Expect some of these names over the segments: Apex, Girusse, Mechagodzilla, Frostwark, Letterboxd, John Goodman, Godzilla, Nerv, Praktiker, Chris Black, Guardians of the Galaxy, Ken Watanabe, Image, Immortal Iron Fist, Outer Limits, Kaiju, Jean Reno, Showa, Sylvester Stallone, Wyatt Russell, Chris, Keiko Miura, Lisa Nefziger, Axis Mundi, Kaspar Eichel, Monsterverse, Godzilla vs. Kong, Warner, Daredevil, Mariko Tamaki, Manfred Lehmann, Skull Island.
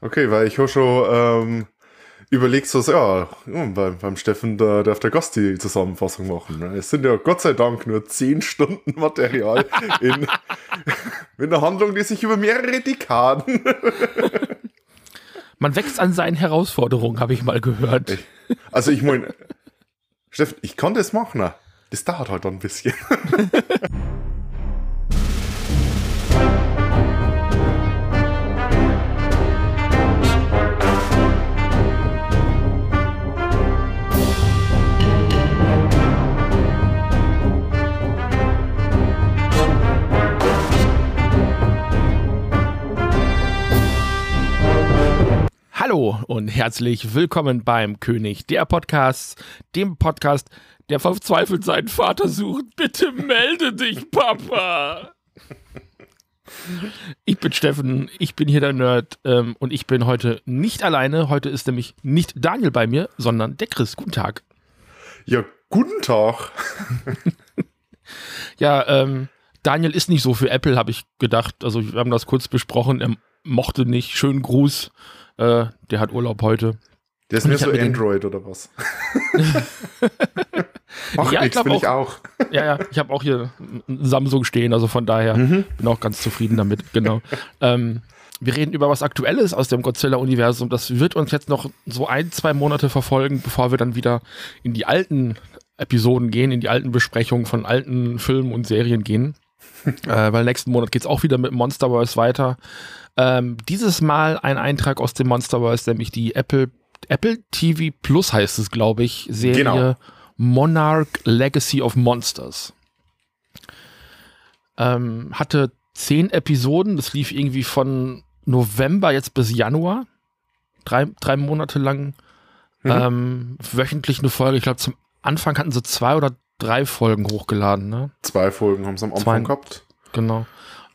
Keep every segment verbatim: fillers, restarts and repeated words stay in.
Okay, weil ich Hosho ähm, überlegt so, ja, beim, beim Steffen, da darf der Gast die Zusammenfassung machen. Es sind ja Gott sei Dank nur zehn Stunden Material in, in einer Handlung, die sich über mehrere Dekaden... Man wächst an seinen Herausforderungen, habe ich mal gehört. Ich, also ich meine, Steffen, ich konnte es machen. Das dauert halt ein bisschen. Hallo und herzlich willkommen beim König der Podcasts, dem Podcast, der verzweifelt seinen Vater sucht. Bitte melde dich, Papa! Ich bin Steffen, ich bin hier der Nerd ähm, und ich bin heute nicht alleine. Heute ist nämlich nicht Daniel bei mir, sondern der Chris. Guten Tag. Ja, guten Tag. Ja, ähm, Daniel ist nicht so für Apple, habe ich gedacht. Also wir haben das kurz besprochen, er mochte nicht. Schönen Gruß. Äh, der hat Urlaub heute. Der ist mir so Android oder was? Ach, ja, ich glaube auch, auch. Ja, ja, ich habe auch hier ein Samsung stehen, also von daher mhm. bin auch ganz zufrieden damit. Genau. ähm, wir reden über was Aktuelles aus dem Godzilla-Universum. Das wird uns jetzt noch so ein, zwei Monate verfolgen, bevor wir dann wieder in die alten Episoden gehen, in die alten Besprechungen von alten Filmen und Serien gehen. äh, weil nächsten Monat geht es auch wieder mit Monsterverse weiter. Ähm, dieses Mal ein Eintrag aus dem Monsterverse, nämlich die Apple, Apple T V Plus heißt es, glaube ich, Serie genau. Monarch: Legacy of Monsters. Ähm, hatte zehn Episoden, das lief irgendwie von November jetzt bis Januar, drei, drei Monate lang, mhm. ähm, wöchentlich eine Folge. Ich glaube, zum Anfang hatten sie zwei oder drei Folgen hochgeladen, ne? Zwei Folgen haben sie am Anfang gehabt. Genau.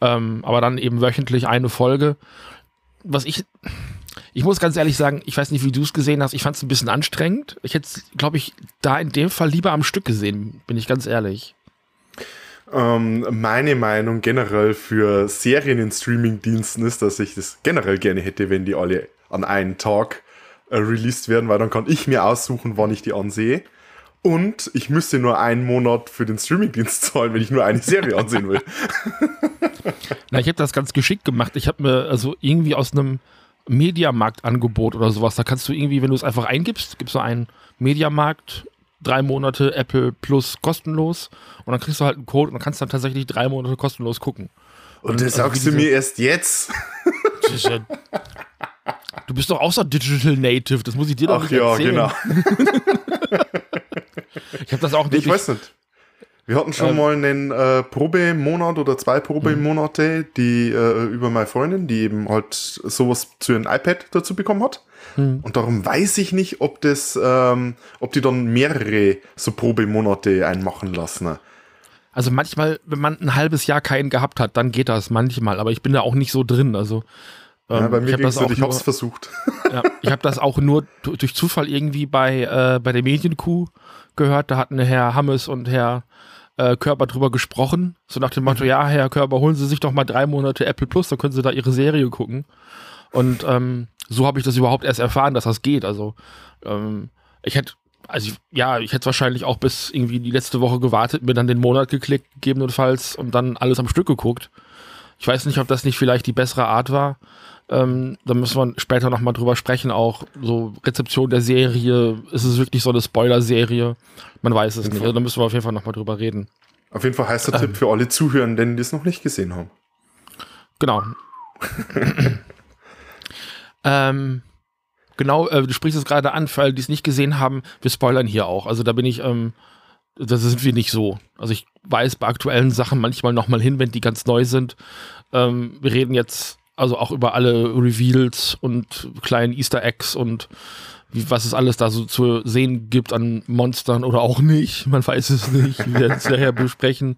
Ähm, aber dann eben wöchentlich eine Folge. Was ich, ich muss ganz ehrlich sagen, ich weiß nicht, wie du es gesehen hast, ich fand es ein bisschen anstrengend. Ich hätte es, glaube ich, da in dem Fall lieber am Stück gesehen, bin ich ganz ehrlich. Ähm, meine Meinung generell für Serien in Streamingdiensten ist, dass ich das generell gerne hätte, wenn die alle an einen Tag äh, released werden, weil dann kann ich mir aussuchen, wann ich die ansehe. Und ich müsste nur einen Monat für den Streamingdienst zahlen, wenn ich nur eine Serie ansehen will. Na, ich habe das ganz geschickt gemacht. Ich habe mir also irgendwie aus einem Mediamarkt-Angebot oder sowas, da kannst du irgendwie, wenn du es einfach eingibst, gibst du einen Mediamarkt, drei Monate Apple Plus kostenlos und dann kriegst du halt einen Code und dann kannst du dann tatsächlich drei Monate kostenlos gucken. Und, und das also sagst du mir erst jetzt? Du bist doch auch so Digital Native, das muss ich dir doch Ach nicht erzählen. Ach ja, genau. Ich habe das auch nicht. Ich weiß nicht. Wir hatten schon ähm, mal einen äh, Probemonat oder zwei Probemonate, die äh, über meine Freundin, die eben halt sowas zu ihrem iPad dazu bekommen hat. Mh. Und darum weiß ich nicht, ob das, ähm, ob die dann mehrere so Probemonate einmachen lassen. Also manchmal, wenn man ein halbes Jahr keinen gehabt hat, dann geht das manchmal. Aber ich bin da auch nicht so drin. Also ja, bei mir ich habe das auch ich nur, hab's versucht. Ja, ich habe das auch nur durch Zufall irgendwie bei, äh, bei der Medienkuh gehört. Da hatten Herr Hammes und Herr äh, Körber drüber gesprochen. So nach dem Motto, mhm. ja, Herr Körber, holen Sie sich doch mal drei Monate Apple Plus, dann können Sie da Ihre Serie gucken. Und ähm, so habe ich das überhaupt erst erfahren, dass das geht. Also ähm, ich hätte, also ich, ja, ich hätte wahrscheinlich auch bis irgendwie die letzte Woche gewartet, mir dann den Monat geklickt, gegebenenfalls, und dann alles am Stück geguckt. Ich weiß nicht, ob das nicht vielleicht die bessere Art war. Ähm, da müssen wir später nochmal drüber sprechen, auch so Rezeption der Serie, ist es wirklich so eine Spoiler-Serie? Man weiß es nicht, also da müssen wir auf jeden Fall nochmal drüber reden. Auf jeden Fall heißt der ähm. Tipp für alle Zuhörenden, die es noch nicht gesehen haben. Genau. ähm, genau, äh, du sprichst es gerade an, für alle, die es nicht gesehen haben, wir spoilern hier auch, also da bin ich, ähm, das sind wir nicht so. Also ich weiß bei aktuellen Sachen manchmal nochmal hin, wenn die ganz neu sind. Ähm, wir reden jetzt also auch über alle Reveals und kleinen Easter Eggs und wie, was es alles da so zu sehen gibt an Monstern oder auch nicht. Man weiß es nicht. Wir werden es nachher besprechen.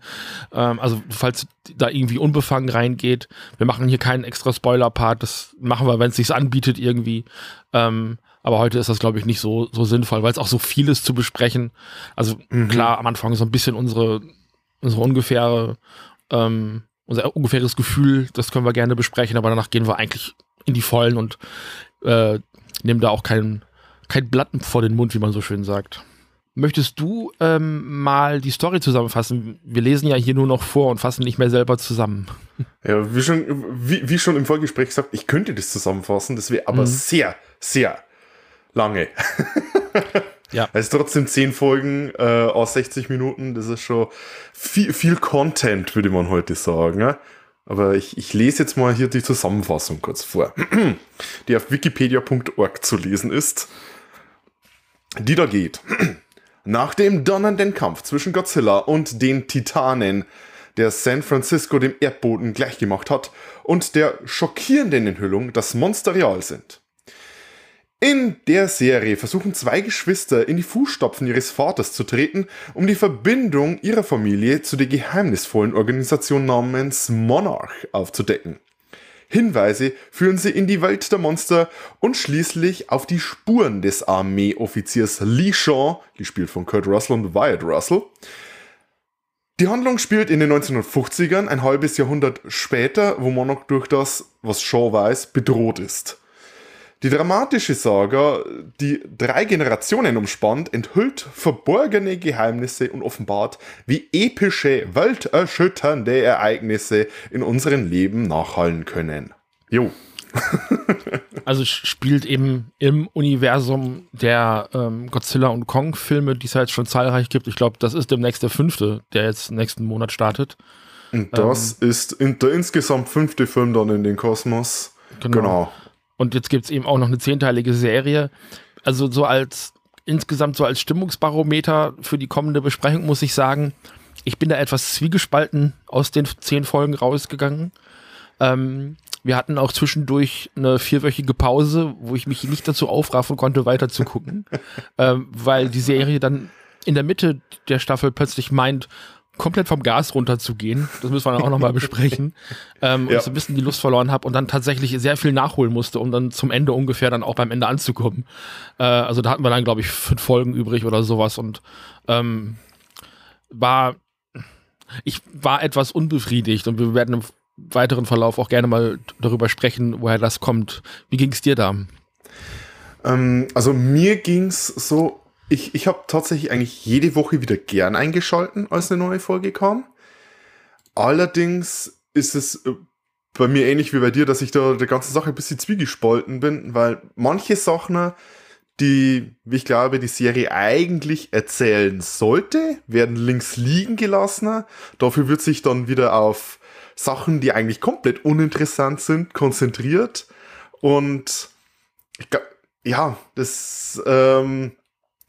Ähm, also falls da irgendwie unbefangen reingeht. Wir machen hier keinen extra Spoiler-Part. Das machen wir, wenn es sich anbietet irgendwie. Ähm, aber heute ist das, glaube ich, nicht so, so sinnvoll, weil es auch so viel ist zu besprechen. Also mhm. klar, am Anfang so ein bisschen unsere, unsere ungefähre ähm, Unser ungefähres Gefühl, das können wir gerne besprechen, aber danach gehen wir eigentlich in die Vollen und äh, nehmen da auch kein, kein Blatt vor den Mund, wie man so schön sagt. Möchtest du ähm, mal die Story zusammenfassen? Wir lesen ja hier nur noch vor und fassen nicht mehr selber zusammen. Ja, wie schon, wie, wie schon im Vorgespräch gesagt, ich könnte das zusammenfassen, das wäre aber mhm. sehr, sehr lange. Ja. Es ist trotzdem zehn Folgen äh, aus sechzig Minuten, das ist schon viel, viel Content, würde man heute sagen. Ne? Aber ich, ich lese jetzt mal hier die Zusammenfassung kurz vor, die auf wikipedia punkt org zu lesen ist, die da geht. Nach dem donnernden Kampf zwischen Godzilla und den Titanen, der San Francisco dem Erdboden gleichgemacht hat, und der schockierenden Enthüllung, dass Monster real sind. In der Serie versuchen zwei Geschwister in die Fußstapfen ihres Vaters zu treten, um die Verbindung ihrer Familie zu der geheimnisvollen Organisation namens Monarch aufzudecken. Hinweise führen sie in die Welt der Monster und schließlich auf die Spuren des Armeeoffiziers Lee Shaw, gespielt von Kurt Russell und Wyatt Russell. Die Handlung spielt in den neunzehnhundertfünfzigern, ein halbes Jahrhundert später, wo Monarch durch das, was Shaw weiß, bedroht ist. Die dramatische Saga, die drei Generationen umspannt, enthüllt verborgene Geheimnisse und offenbart, wie epische, welterschütternde Ereignisse in unseren Leben nachhallen können. Jo. Also spielt eben im Universum der ähm, Godzilla und Kong-Filme, die es ja jetzt schon zahlreich gibt. Ich glaube, das ist demnächst der fünfte, der jetzt nächsten Monat startet. Und das ähm, ist in der insgesamt fünfte Film dann in den Kosmos. Genau. genau. Und jetzt gibt es eben auch noch eine zehnteilige Serie. Also so als, insgesamt so als Stimmungsbarometer für die kommende Besprechung muss ich sagen, ich bin da etwas zwiegespalten aus den zehn Folgen rausgegangen. Ähm, wir hatten auch zwischendurch eine vierwöchige Pause, wo ich mich nicht dazu aufraffen konnte, weiter zu gucken, ähm, weil die Serie dann in der Mitte der Staffel plötzlich meint, komplett vom Gas runterzugehen, das müssen wir dann auch nochmal besprechen, ähm, ja. und so ein bisschen die Lust verloren habe und dann tatsächlich sehr viel nachholen musste, um dann zum Ende ungefähr dann auch beim Ende anzukommen. Äh, also da hatten wir dann, glaube ich, fünf Folgen übrig oder sowas und ähm, war, ich war etwas unbefriedigt und wir werden im weiteren Verlauf auch gerne mal darüber sprechen, woher das kommt. Wie ging's dir da? Ähm, also mir ging's so, Ich, ich habe tatsächlich eigentlich jede Woche wieder gern eingeschalten, als eine neue Folge kam. Allerdings ist es bei mir ähnlich wie bei dir, dass ich da der ganzen Sache ein bisschen zwiegespalten bin, weil manche Sachen, die, wie ich glaube, die Serie eigentlich erzählen sollte, werden links liegen gelassen. Dafür wird sich dann wieder auf Sachen, die eigentlich komplett uninteressant sind, konzentriert. Und ich glaube, ja, das... Ähm,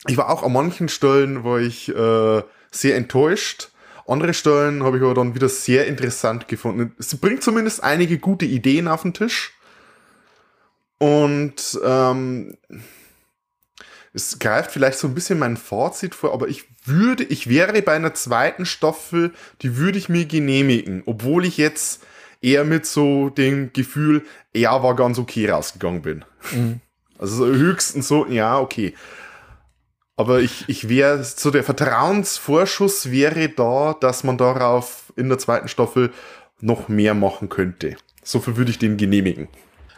Ich war auch an manchen Stellen, war ich äh, sehr enttäuscht. Andere Stellen habe ich aber dann wieder sehr interessant gefunden. Sie bringt zumindest einige gute Ideen auf den Tisch. Und ähm, es greift vielleicht so ein bisschen mein Fazit vor, aber ich würde, ich wäre bei einer zweiten Staffel, die würde ich mir genehmigen, obwohl ich jetzt eher mit so dem Gefühl, ja, war ganz okay rausgegangen bin. Mhm. Also höchstens so, ja, okay. Aber ich, ich wäre, so der Vertrauensvorschuss wäre da, dass man darauf in der zweiten Staffel noch mehr machen könnte. So viel würde ich dem genehmigen.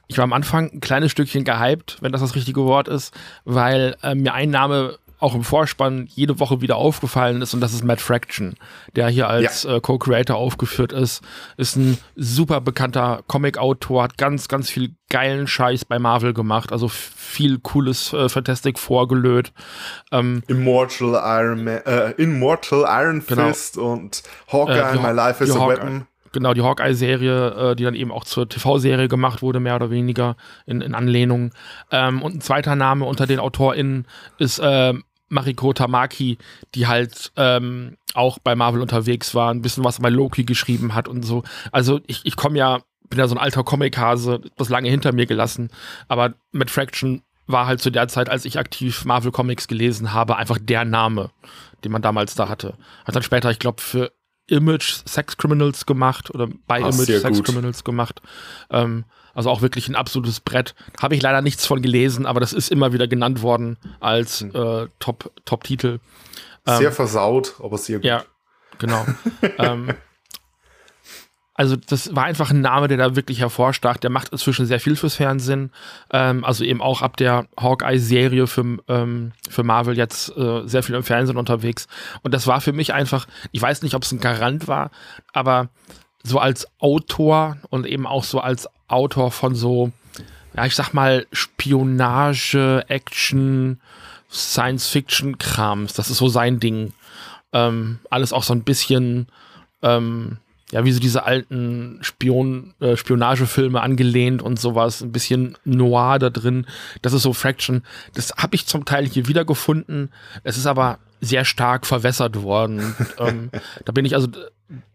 Ich war am Anfang ein kleines Stückchen gehypt, wenn das das richtige Wort ist, weil äh, mir ein Name auch im Vorspann jede Woche wieder aufgefallen ist und das ist Matt Fraction, der hier als ja. äh, Co-Creator aufgeführt ist. Ist ein super bekannter Comic-Autor, hat ganz, ganz viel geilen Scheiß bei Marvel gemacht, also viel cooles äh, Fantastic Four gelöht. Ähm, Immortal Iron Man, äh, Immortal Iron Fist genau. und Hawkeye, äh, My Life is a Hawkeye. Weapon. Genau, die Hawkeye-Serie, äh, die dann eben auch zur T V-Serie gemacht wurde, mehr oder weniger in, in Anlehnung. Ähm, und ein zweiter Name unter den AutorInnen ist äh, Mariko Tamaki, die halt ähm, auch bei Marvel unterwegs war, ein bisschen was bei Loki geschrieben hat und so. Also ich, ich komme ja, bin ja so ein alter Comic-Hase, das lange hinter mir gelassen, aber Matt Fraction war halt zu der Zeit, als ich aktiv Marvel Comics gelesen habe, einfach der Name, den man damals da hatte. Hat dann später, ich glaube, für Image Sex Criminals gemacht oder bei Ach, Image Sex gut. Criminals gemacht. Ähm, also auch wirklich ein absolutes Brett. Habe ich leider nichts von gelesen, aber das ist immer wieder genannt worden als äh, Top, Top-Titel. Ähm, sehr versaut, aber sehr gut. Ja, genau. ähm, Also das war einfach ein Name, der da wirklich hervorstach. Der macht inzwischen sehr viel fürs Fernsehen. Ähm, also eben auch ab der Hawkeye-Serie für, ähm, für Marvel jetzt äh, sehr viel im Fernsehen unterwegs. Und das war für mich einfach, ich weiß nicht, ob es ein Garant war, aber so als Autor und eben auch so als Autor von so, ja, ich sag mal, Spionage, Action, Science-Fiction-Krams. Das ist so sein Ding. Ähm, alles auch so ein bisschen, ähm, ja, wie so diese alten Spion, äh, Spionagefilme angelehnt und sowas, ein bisschen noir da drin. Das ist so Fraction. Das habe ich zum Teil hier wiedergefunden. Es ist aber sehr stark verwässert worden. Und, ähm, da bin ich also,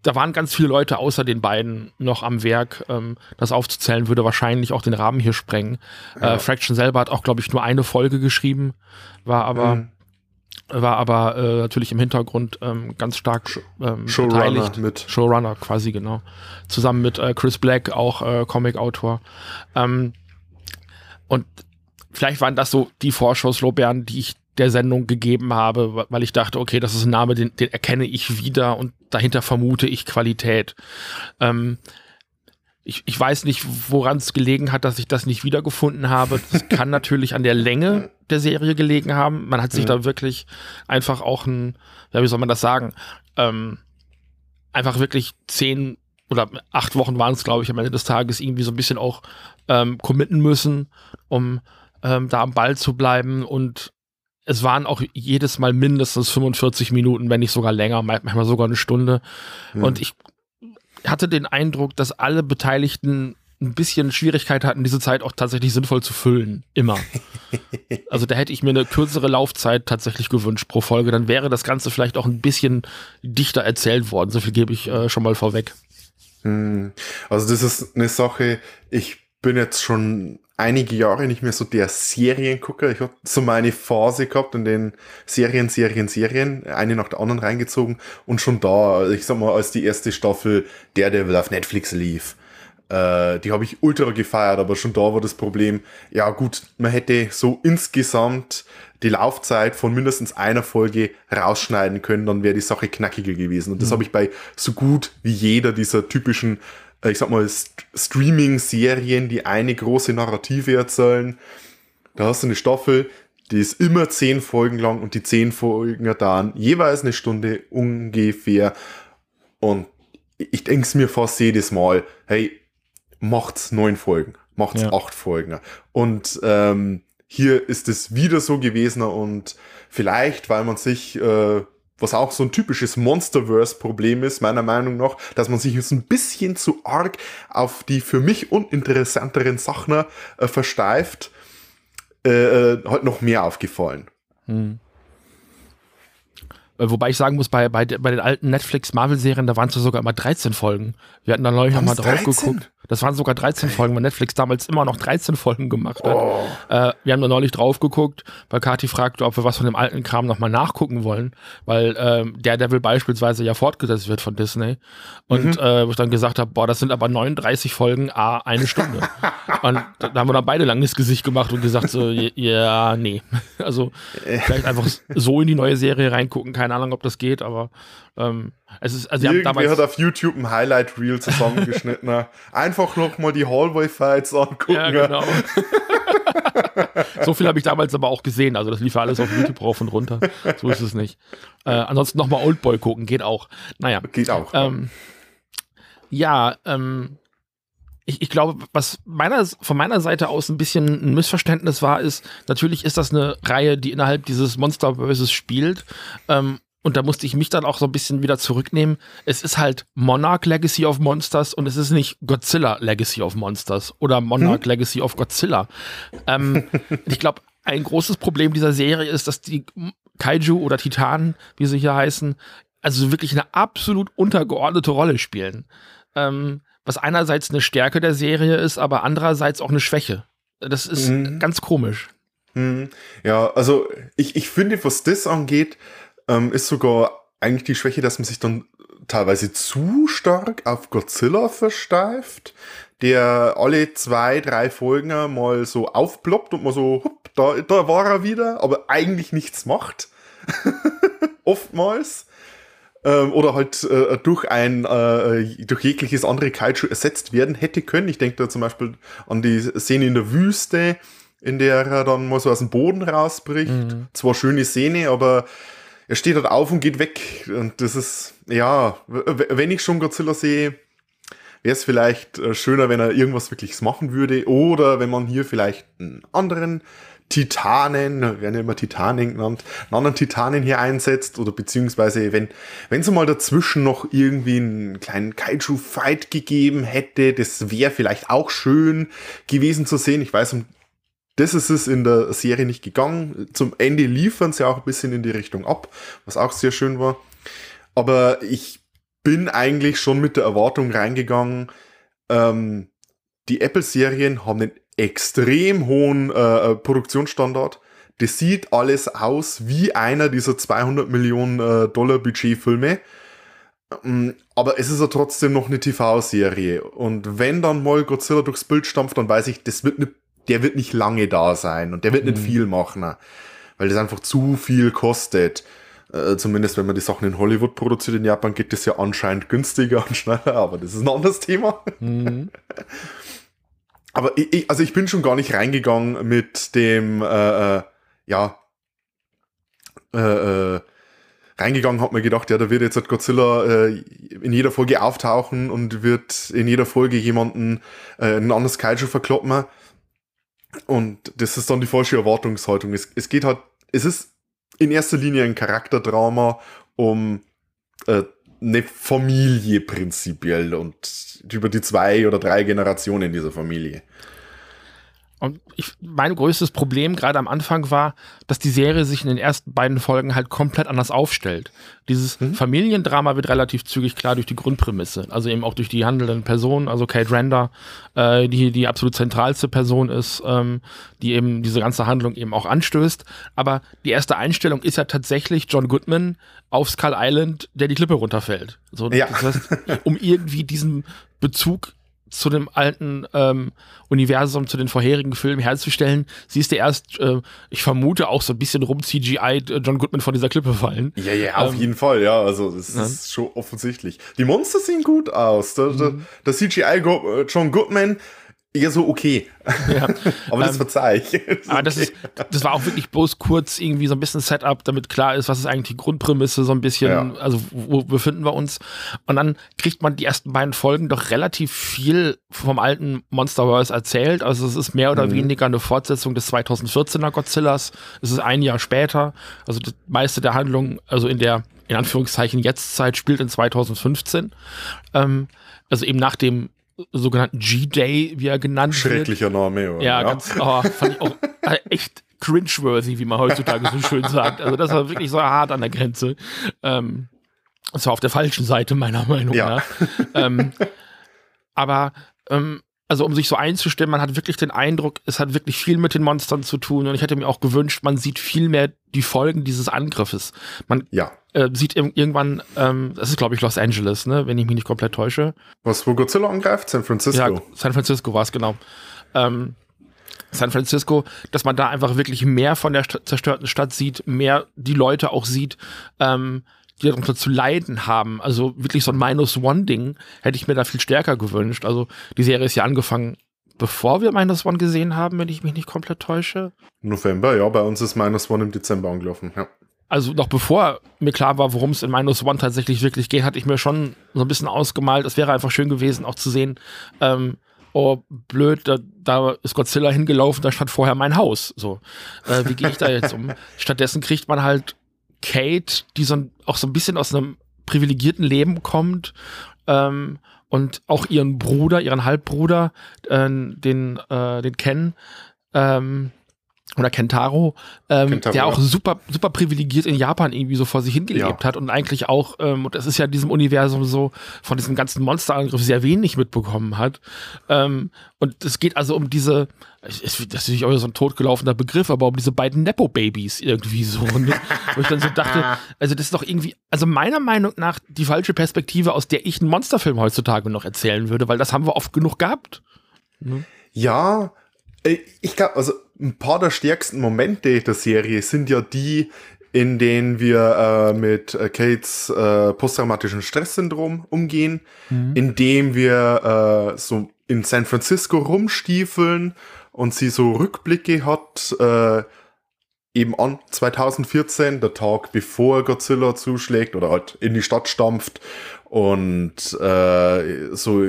da waren ganz viele Leute außer den beiden noch am Werk. Ähm, das aufzuzählen würde wahrscheinlich auch den Rahmen hier sprengen. Ja. Äh, Fraction selber hat auch, glaube ich, nur eine Folge geschrieben, war aber. Mhm. War aber äh, natürlich im Hintergrund ähm, ganz stark ähm, Showrunner beteiligt. Mit. Showrunner quasi, genau. Zusammen mit äh, Chris Black, auch äh, Comic-Autor. Ähm, und vielleicht waren das so die Vorschusslorbeeren, die ich der Sendung gegeben habe, weil ich dachte, okay, das ist ein Name, den, den erkenne ich wieder und dahinter vermute ich Qualität. Ähm, Ich, ich weiß nicht, woran es gelegen hat, dass ich das nicht wiedergefunden habe. Das kann natürlich an der Länge der Serie gelegen haben. Man hat sich mhm. da wirklich einfach auch ein, ja, wie soll man das sagen, ähm, einfach wirklich zehn oder acht Wochen waren es, glaube ich, am Ende des Tages irgendwie so ein bisschen auch ähm, committen müssen, um ähm, da am Ball zu bleiben. Und es waren auch jedes Mal mindestens fünfundvierzig Minuten, wenn nicht sogar länger, manchmal sogar eine Stunde. Mhm. Und ich hatte den Eindruck, dass alle Beteiligten ein bisschen Schwierigkeit hatten, diese Zeit auch tatsächlich sinnvoll zu füllen. Immer. Also da hätte ich mir eine kürzere Laufzeit tatsächlich gewünscht pro Folge. Dann wäre das Ganze vielleicht auch ein bisschen dichter erzählt worden. So viel gebe ich äh, schon mal vorweg. Also das ist eine Sache, ich bin jetzt schon einige Jahre nicht mehr so der Seriengucker. Ich habe so meine Phase gehabt und den Serien, Serien, Serien, eine nach der anderen reingezogen und schon da, ich sag mal, als die erste Staffel Daredevil auf Netflix lief, äh, die habe ich ultra gefeiert, aber schon da war das Problem, ja gut, man hätte so insgesamt die Laufzeit von mindestens einer Folge rausschneiden können, dann wäre die Sache knackiger gewesen. Und das mhm. habe ich bei so gut wie jeder dieser typischen, ich sag mal, St- Streaming-Serien, die eine große Narrative erzählen. Da hast du eine Staffel, die ist immer zehn Folgen lang und die zehn Folgen dauern jeweils eine Stunde ungefähr. Und ich denke es mir fast jedes Mal, hey, macht's neun Folgen, macht's ja. acht Folgen. Und ähm, hier ist es wieder so gewesen und vielleicht, weil man sich... Äh, was auch so ein typisches Monsterverse-Problem ist, meiner Meinung nach, dass man sich jetzt ein bisschen zu arg auf die für mich uninteressanteren Sachen äh, versteift, äh, halt noch mehr aufgefallen. Hm. Wobei ich sagen muss, bei, bei, bei den alten Netflix-Marvel-Serien, da waren es ja sogar immer dreizehn Folgen. Wir hatten da neulich nochmal drauf geguckt. Das waren sogar dreizehn Folgen, weil Netflix damals immer noch dreizehn Folgen gemacht hat. Oh. Äh, wir haben da neulich drauf geguckt, weil Kathi fragte, ob wir was von dem alten Kram nochmal nachgucken wollen, weil äh, Daredevil beispielsweise ja fortgesetzt wird von Disney. Und mhm. äh, wo ich dann gesagt habe, boah, das sind aber neununddreißig Folgen, ah, eine Stunde. Und da haben wir dann beide lang ins Gesicht gemacht und gesagt so, ja, nee. Also vielleicht einfach so in die neue Serie reingucken, keine Ahnung, ob das geht, aber ähm, es ist, also irgendwer hat auf YouTube ein Highlight-Reel zusammengeschnitten. Einfach noch mal die Hallway-Fights angucken. Ja, genau. So viel habe ich damals aber auch gesehen. Also das lief ja alles auf YouTube rauf und runter. So ist es nicht. Äh, ansonsten noch mal Oldboy gucken. Geht auch. Naja. Geht auch. Ähm, ja, ähm, ich, ich glaube, was meiner, von meiner Seite aus ein bisschen ein Missverständnis war, ist, natürlich ist das eine Reihe, die innerhalb dieses Monsterverses spielt. Ähm, Und da musste ich mich dann auch so ein bisschen wieder zurücknehmen. Es ist halt Monarch Legacy of Monsters und es ist nicht Godzilla Legacy of Monsters oder Monarch hm? Legacy of Godzilla. Ähm, ich glaube, ein großes Problem dieser Serie ist, dass die Kaiju oder Titanen, wie sie hier heißen, also wirklich eine absolut untergeordnete Rolle spielen. Ähm, was einerseits eine Stärke der Serie ist, aber andererseits auch eine Schwäche. Das ist mhm. ganz komisch. Mhm. Ja, also ich, ich finde, was das angeht, Ähm, ist sogar eigentlich die Schwäche, dass man sich dann teilweise zu stark auf Godzilla versteift, der alle zwei, drei Folgen mal so aufploppt und mal so, hupp, da, da war er wieder, aber eigentlich nichts macht. Oftmals. ähm, oder halt äh, durch ein äh, durch jegliches andere Kaiju ersetzt werden hätte können. Ich denke da zum Beispiel an die Szene in der Wüste, in der er dann mal so aus dem Boden rausbricht. Mhm. Zwar schöne Szene, aber er steht halt auf und geht weg. Und das ist, ja, w- wenn ich schon Godzilla sehe, wäre es vielleicht äh, schöner, wenn er irgendwas Wirkliches machen würde. Oder wenn man hier vielleicht einen anderen Titanen, werden ja immer Titanen genannt, einen anderen Titanen hier einsetzt. Oder beziehungsweise, wenn es mal dazwischen noch irgendwie einen kleinen Kaiju-Fight gegeben hätte, das wäre vielleicht auch schön gewesen zu sehen. Ich weiß, um das ist es in der Serie nicht gegangen. Zum Ende liefern sie auch ein bisschen in die Richtung ab, was auch sehr schön war. Aber ich bin eigentlich schon mit der Erwartung reingegangen, ähm, die Apple-Serien haben einen extrem hohen äh, Produktionsstandard. Das sieht alles aus wie einer dieser zweihundert Millionen Dollar Budgetfilme. Aber es ist ja trotzdem noch eine T V-Serie. Und wenn dann mal Godzilla durchs Bild stampft, dann weiß ich, das wird eine der wird nicht lange da sein und der wird mhm. nicht viel machen, weil das einfach zu viel kostet. Äh, zumindest wenn man die Sachen in Hollywood produziert, in Japan geht das ja anscheinend günstiger und schneller, aber das ist ein anderes Thema. Mhm. Aber ich, ich, also ich bin schon gar nicht reingegangen mit dem, äh, ja, äh, äh, reingegangen, hab mir gedacht, ja, da wird jetzt Godzilla äh, in jeder Folge auftauchen und wird in jeder Folge jemanden äh, ein anderes Kaiju verkloppen. Und das ist dann die falsche Erwartungshaltung. Es, es geht halt, es ist in erster Linie ein Charakterdrama um äh, eine Familie prinzipiell und über die zwei oder drei Generationen dieser Familie. Und ich, mein größtes Problem gerade am Anfang war, dass die Serie sich in den ersten beiden Folgen halt komplett anders aufstellt. Dieses mhm. Familiendrama wird relativ zügig klar durch die Grundprämisse, also eben auch durch die handelnden Personen, also Kate Randa, äh, die die absolut zentralste Person ist, ähm, die eben diese ganze Handlung eben auch anstößt. Aber die erste Einstellung ist ja tatsächlich John Goodman auf Skull Island, der die Klippe runterfällt. So, ja. Das heißt, um irgendwie diesen Bezug zu dem alten ähm, Universum, zu den vorherigen Filmen herzustellen, siehst du erst, äh, ich vermute, auch so ein bisschen rum C G I John Goodman von dieser Klippe fallen. Ja, ja, auf ähm, jeden Fall, ja, also das ja. ist schon offensichtlich. Die Monster sehen gut aus, der, mhm. der, der C G I Go- John Goodman, eher so okay, ja. aber das ähm, verzeih ich. das aber okay. das, ist, das war auch wirklich bloß kurz irgendwie so ein bisschen Setup, damit klar ist, was ist eigentlich die Grundprämisse, so ein bisschen, ja. also wo befinden wir uns. Und dann kriegt man die ersten beiden Folgen doch relativ viel vom alten Monsterverse erzählt. Also es ist mehr oder mhm. weniger eine Fortsetzung des zweitausendvierzehner Godzillas. Es ist ein Jahr später. Also das meiste der Handlung, also in der, in Anführungszeichen, Jetztzeit, spielt in zweitausendfünfzehn. Ähm, also eben nach dem sogenannten G-Day, wie er genannt Schrecklicher wird. Schrecklicher Name, oder? Ja, ja. Ganz, oh, fand ich auch echt cringeworthy, wie man heutzutage so schön sagt. Also das war wirklich so hart an der Grenze. Ähm, das war auf der falschen Seite, meiner Meinung ja. nach. Ähm, aber, ähm, also um sich so einzustimmen, man hat wirklich den Eindruck, es hat wirklich viel mit den Monstern zu tun. Und ich hätte mir auch gewünscht, man sieht viel mehr die Folgen dieses Angriffes. Man ja. äh, sieht irgendwann, ähm, das ist, glaube ich, Los Angeles, ne, wenn ich mich nicht komplett täusche. Was, wo Godzilla angreift? San Francisco. Ja, San Francisco war es, genau. Ähm, San Francisco, dass man da einfach wirklich mehr von der st- zerstörten Stadt sieht, mehr die Leute auch sieht, ähm, die darunter zu leiden haben. Also wirklich so ein Minus One-Ding hätte ich mir da viel stärker gewünscht. Also die Serie ist ja angefangen, bevor wir Minus One gesehen haben, wenn ich mich nicht komplett täusche. November, ja, bei uns ist Minus One im Dezember angelaufen, ja. Also noch bevor mir klar war, worum es in Minus One tatsächlich wirklich geht, hatte ich mir schon so ein bisschen ausgemalt. Es wäre einfach schön gewesen, auch zu sehen, ähm, oh, blöd, da, da ist Godzilla hingelaufen, da stand vorher mein Haus. So, äh, wie gehe ich da jetzt um? Stattdessen kriegt man halt Kate, die so ein, auch so ein bisschen aus einem privilegierten Leben kommt, ähm, und auch ihren Bruder, ihren Halbbruder, äh, den, äh, den Ken, ähm, oder Kentaro, ähm, Kentaro, der auch super, super privilegiert in Japan irgendwie so vor sich hingelebt ja. hat und eigentlich auch, ähm, und das ist ja in diesem Universum so, von diesem ganzen Monsterangriff sehr wenig mitbekommen hat. Ähm, und es geht also um diese, das ist natürlich auch so ein totgelaufener Begriff, aber um diese beiden Nepo-Babys irgendwie so. Ne? Wo ich dann so dachte, also das ist doch irgendwie, also meiner Meinung nach die falsche Perspektive, aus der ich einen Monsterfilm heutzutage noch erzählen würde, weil das haben wir oft genug gehabt. Ne? Ja, ich glaube, also ein paar der stärksten Momente der Serie sind ja die, in denen wir äh, mit Kates äh, posttraumatischem Stresssyndrom umgehen, mhm. in dem wir äh, so in San Francisco rumstiefeln und sie so Rückblicke hat, äh, eben an zwanzig vierzehn, der Tag bevor Godzilla zuschlägt oder halt in die Stadt stampft, und äh, so,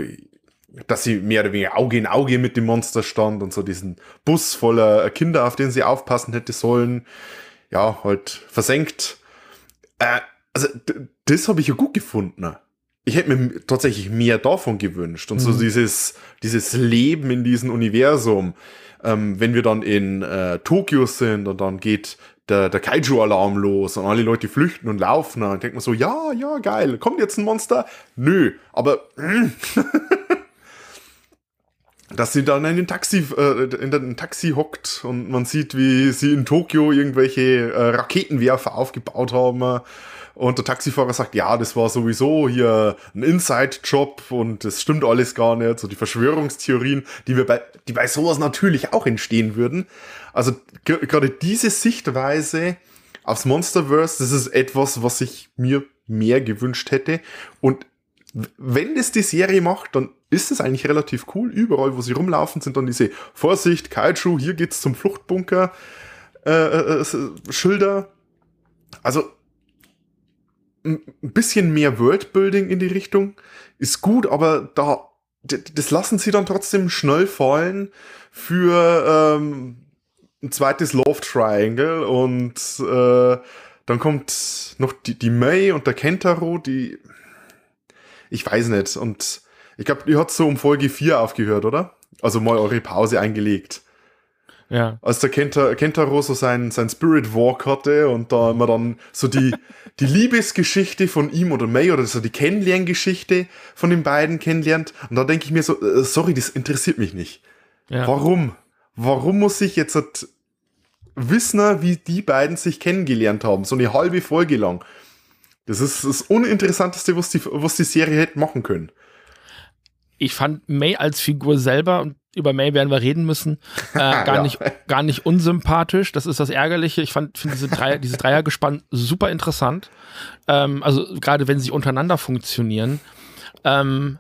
dass sie mehr oder weniger Auge in Auge mit dem Monster stand und so diesen Bus voller Kinder, auf den sie aufpassen hätte sollen, ja, halt versenkt. Äh, also d- das habe ich ja gut gefunden. Ich hätte mir tatsächlich mehr davon gewünscht. Und mhm. so dieses, dieses Leben in diesem Universum. Ähm, wenn wir dann in äh, Tokio sind und dann geht der, der Kaiju-Alarm los und alle Leute flüchten und laufen, dann denkt man so, ja, ja, geil, kommt jetzt ein Monster? Nö, aber mm. dass sie dann in den Taxi, äh, in den Taxi hockt und man sieht, wie sie in Tokio irgendwelche äh, Raketenwerfer aufgebaut haben. Und der Taxifahrer sagt, ja, das war sowieso hier ein Inside-Job und das stimmt alles gar nicht. So die Verschwörungstheorien, die wir bei, die bei sowas natürlich auch entstehen würden. Also g- gerade diese Sichtweise aufs Monsterverse, das ist etwas, was ich mir mehr gewünscht hätte. Und wenn das die Serie macht, dann ist es eigentlich relativ cool. Überall, wo sie rumlaufen, sind dann diese Vorsicht, Kaiju, hier geht's zum Fluchtbunker, äh, äh, Schilder. Also ein bisschen mehr Worldbuilding in die Richtung ist gut, aber da das lassen sie dann trotzdem schnell fallen für ähm, ein zweites Love Triangle, und äh, dann kommt noch die, die May und der Kentaro, die ich weiß nicht, und ich glaube, ihr habt so um Folge vier aufgehört, oder? Also mal eure Pause eingelegt. Ja. Als der Kenta, Kentaro so sein, sein Spirit Walk hatte und da immer dann so die, die Liebesgeschichte von ihm oder May oder so die Kennenlerngeschichte von den beiden kennenlernt. Und da denke ich mir so, sorry, das interessiert mich nicht. Ja. Warum? Warum muss ich jetzt wissen, wie die beiden sich kennengelernt haben? So eine halbe Folge lang. Das ist das Uninteressanteste, was die, was die Serie hätte machen können. Ich fand May als Figur selber, und über May werden wir reden müssen, äh, gar, ja. nicht, gar nicht unsympathisch. Das ist das Ärgerliche. Ich fand finde diese, Dreier, diese Dreiergespann super interessant. Ähm, also gerade wenn sie untereinander funktionieren. Ähm,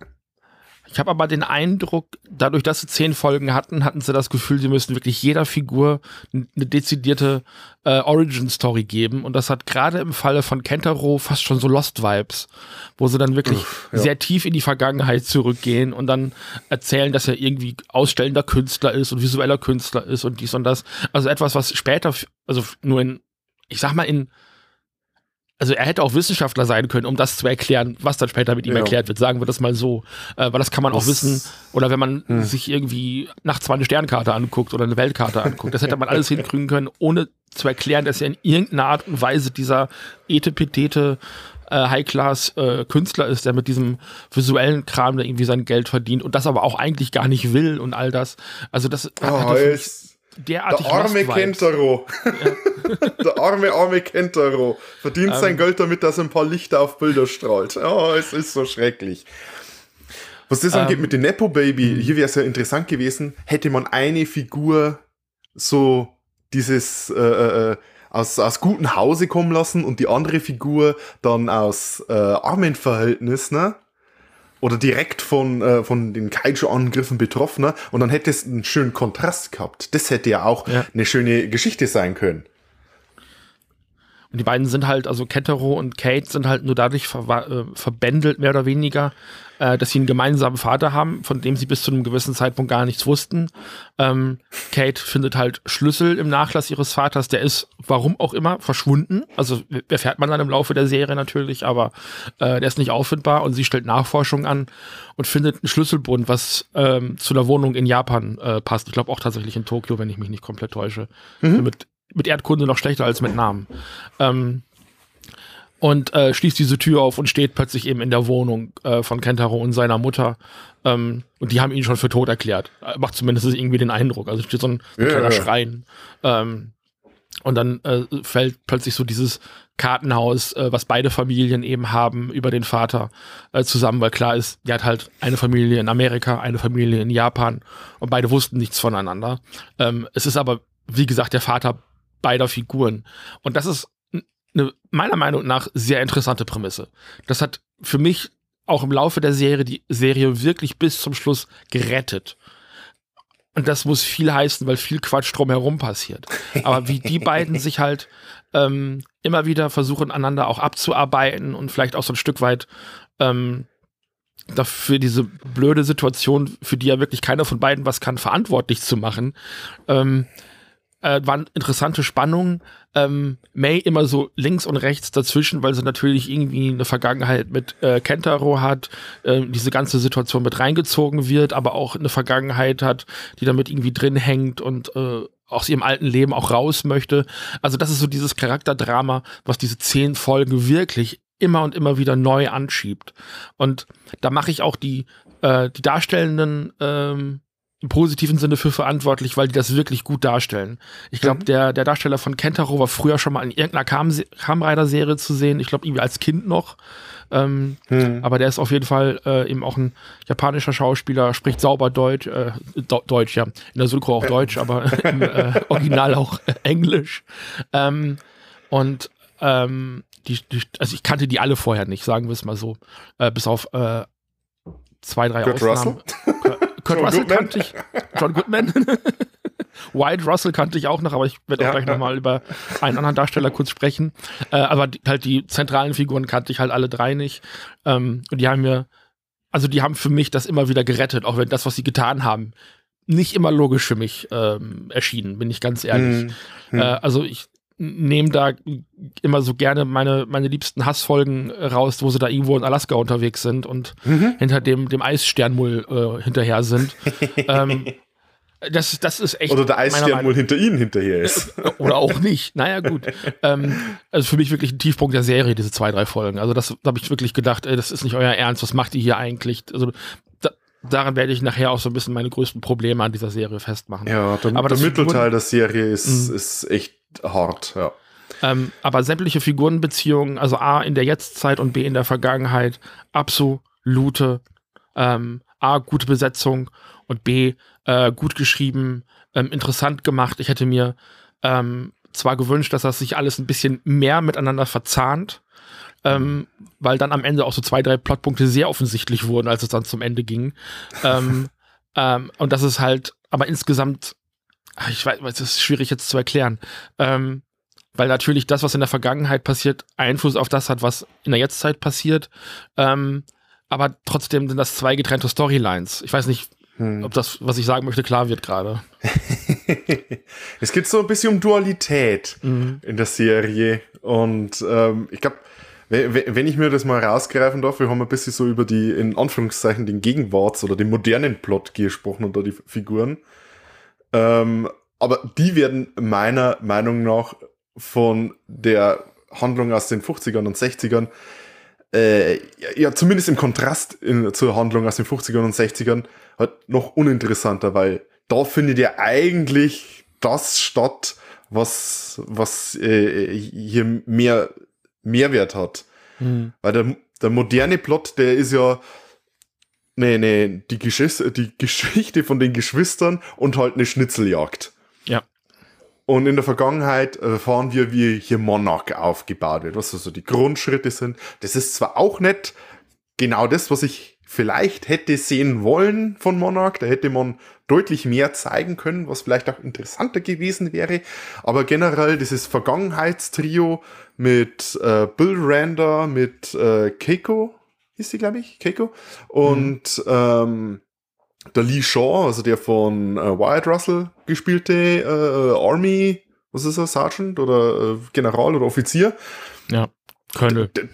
ich habe aber den Eindruck, dadurch, dass sie zehn Folgen hatten, hatten sie das Gefühl, sie müssen wirklich jeder Figur eine dezidierte äh, Origin-Story geben. Und das hat gerade im Falle von Kentaro fast schon so Lost-Vibes, wo sie dann wirklich Uff, ja. sehr tief in die Vergangenheit zurückgehen und dann erzählen, dass er irgendwie ausstellender Künstler ist und visueller Künstler ist und dies und das. Also etwas, was später, also nur in, ich sag mal in, also er hätte auch Wissenschaftler sein können, um das zu erklären, was dann später mit ihm ja. erklärt wird. Sagen wir das mal so. Äh, weil das kann man das auch wissen. Oder wenn man hm. sich irgendwie nachts mal eine Sternkarte anguckt oder eine Weltkarte anguckt. Das hätte man alles hinkriegen können, ohne zu erklären, dass er in irgendeiner Art und Weise dieser etepetete äh, High-Class-Künstler äh, ist, der mit diesem visuellen Kram, der irgendwie sein Geld verdient und das aber auch eigentlich gar nicht will und all das. Also das oh, ist derartig. Der arme Kentaro. Ja. Der arme, arme Kentaro. Verdient ähm. sein Geld damit, dass er ein paar Lichter auf Bilder strahlt. Oh, es ist so schrecklich. Was das ähm. angeht mit dem Nepo-Baby, hier wäre es ja interessant gewesen, hätte man eine Figur so dieses äh, aus, aus gutem Hause kommen lassen und die andere Figur dann aus äh, armen Verhältnis, ne? Oder direkt von, äh, von den Kaiju-Angriffen Betroffener. Und dann hätte es einen schönen Kontrast gehabt. Das hätte ja auch ja. eine schöne Geschichte sein können. Und die beiden sind halt, also Kentaro und Kate sind halt nur dadurch ver- äh, verbändelt, mehr oder weniger, äh, dass sie einen gemeinsamen Vater haben, von dem sie bis zu einem gewissen Zeitpunkt gar nichts wussten. Ähm, Kate findet halt Schlüssel im Nachlass ihres Vaters. Der ist, warum auch immer, verschwunden. Also erfährt man dann im Laufe der Serie natürlich, aber äh, der ist nicht auffindbar. Und sie stellt Nachforschung an und findet einen Schlüsselbund, was ähm, zu einer Wohnung in Japan äh, passt. Ich glaube auch tatsächlich in Tokio, wenn ich mich nicht komplett täusche. Mhm. Mit, mit Erdkunde noch schlechter als mit Namen. Ähm, und äh, schließt diese Tür auf und steht plötzlich eben in der Wohnung äh, von Kentaro und seiner Mutter. Ähm, und die haben ihn schon für tot erklärt. Macht zumindest irgendwie den Eindruck. Also steht so ein, so ein yeah. kleiner Schrein. Ähm, und dann äh, fällt plötzlich so dieses Kartenhaus, äh, was beide Familien eben haben, über den Vater äh, zusammen, weil klar ist, die hat halt eine Familie in Amerika, eine Familie in Japan und beide wussten nichts voneinander. Ähm, es ist aber, wie gesagt, der Vater beider Figuren. Und das ist eine meiner Meinung nach sehr interessante Prämisse. Das hat für mich auch im Laufe der Serie die Serie wirklich bis zum Schluss gerettet. Und das muss viel heißen, weil viel Quatsch drumherum passiert. Aber wie die beiden sich halt ähm, immer wieder versuchen, einander auch abzuarbeiten und vielleicht auch so ein Stück weit ähm, dafür diese blöde Situation, für die ja wirklich keiner von beiden was kann, verantwortlich zu machen, ähm, äh, waren interessante Spannungen. Ähm, May immer so links und rechts dazwischen, weil sie natürlich irgendwie eine Vergangenheit mit äh, Kentaro hat, äh, diese ganze Situation mit reingezogen wird, aber auch eine Vergangenheit hat, die damit irgendwie drin hängt und äh, aus ihrem alten Leben auch raus möchte. Also das ist so dieses Charakterdrama, was diese zehn Folgen wirklich immer und immer wieder neu anschiebt. Und da mache ich auch die, äh, die Darstellenden ähm, im positiven Sinne für verantwortlich, weil die das wirklich gut darstellen. Ich glaube, mhm. der, der Darsteller von Kentaro war früher schon mal in irgendeiner Kamen Rider-Serie zu sehen. Ich glaube, irgendwie als Kind noch. Ähm, mhm. Aber der ist auf jeden Fall äh, eben auch ein japanischer Schauspieler, spricht sauber Deutsch. Äh, Do- Deutsch, ja. In der Synchro auch Deutsch, aber im äh, Original auch Englisch. Ähm, und ähm, die, die, also ich kannte die alle vorher nicht, sagen wir es mal so. Äh, bis auf äh, zwei, drei Kurt Ausnahmen. Russell? Kurt John Russell Goodman. kannte ich, John Goodman, Wyatt Russell kannte ich auch noch, aber ich werde auch ja, gleich nochmal über einen anderen Darsteller kurz sprechen. Äh, aber die, halt die zentralen Figuren kannte ich halt alle drei nicht. Ähm, und die haben mir, also die haben für mich das immer wieder gerettet, auch wenn das, was sie getan haben, nicht immer logisch für mich ähm, erschienen, bin ich ganz ehrlich. Hm. Äh, also ich nehme da immer so gerne meine, meine liebsten Hassfolgen raus, wo sie da irgendwo in Alaska unterwegs sind und mhm. hinter dem, dem Eissternmull äh, hinterher sind. ähm, das, das ist echt. Oder der Eissternmull hinter ihnen hinterher ist. Oder auch nicht. Naja, gut. ähm, also für mich wirklich ein Tiefpunkt der Serie, diese zwei, drei Folgen. Also das habe ich wirklich gedacht, ey, das ist nicht euer Ernst, was macht ihr hier eigentlich? Also da, daran werde ich nachher auch so ein bisschen meine größten Probleme an dieser Serie festmachen. Ja, der, aber der Mittelteil der Serie ist, m- ist echt hart, ja. Ähm, aber sämtliche Figurenbeziehungen, also A in der Jetztzeit und B in der Vergangenheit, absolute ähm, A, gute Besetzung und B, äh, gut geschrieben, ähm, interessant gemacht. Ich hätte mir ähm, zwar gewünscht, dass das sich alles ein bisschen mehr miteinander verzahnt, ähm, weil dann am Ende auch so zwei, drei Plotpunkte sehr offensichtlich wurden, als es dann zum Ende ging. ähm, ähm, und das ist halt, aber insgesamt ich weiß, es ist schwierig jetzt zu erklären, ähm, weil natürlich das, was in der Vergangenheit passiert, Einfluss auf das hat, was in der Jetztzeit passiert, ähm, aber trotzdem sind das zwei getrennte Storylines. Ich weiß nicht, hm. ob das, was ich sagen möchte, klar wird gerade. Es geht so ein bisschen um Dualität mhm. in der Serie und ähm, ich glaube, wenn ich mir das mal rausgreifen darf, wir haben ein bisschen so über die, in Anführungszeichen, den Gegenwarts- oder den modernen Plot gesprochen und da die Figuren. Ähm, aber die werden meiner Meinung nach von der Handlung aus den fünfzigern und sechzigern, äh, ja zumindest im Kontrast in, zur Handlung aus den fünfzigern und sechzigern, halt noch uninteressanter, weil da findet ja eigentlich das statt, was, was äh, hier mehr Mehrwert hat. Mhm. Weil der, der moderne Plot, der ist ja... Nee, nee, die, Geschiss- die Geschichte von den Geschwistern und halt eine Schnitzeljagd. Ja. Und in der Vergangenheit erfahren wir, wie hier Monarch aufgebaut wird, was so also die Grundschritte sind. Das ist zwar auch nicht genau das, was ich vielleicht hätte sehen wollen von Monarch. Da hätte man deutlich mehr zeigen können, was vielleicht auch interessanter gewesen wäre. Aber generell dieses Vergangenheitstrio mit äh, Bill Rander, mit äh, Keiko, ist sie, glaube ich, Keiko. Und mhm. ähm, der Lee Shaw, also der von äh, Wyatt Russell gespielte äh, Army, was ist er, Sergeant oder äh, General oder Offizier? Ja, Colonel. D- D-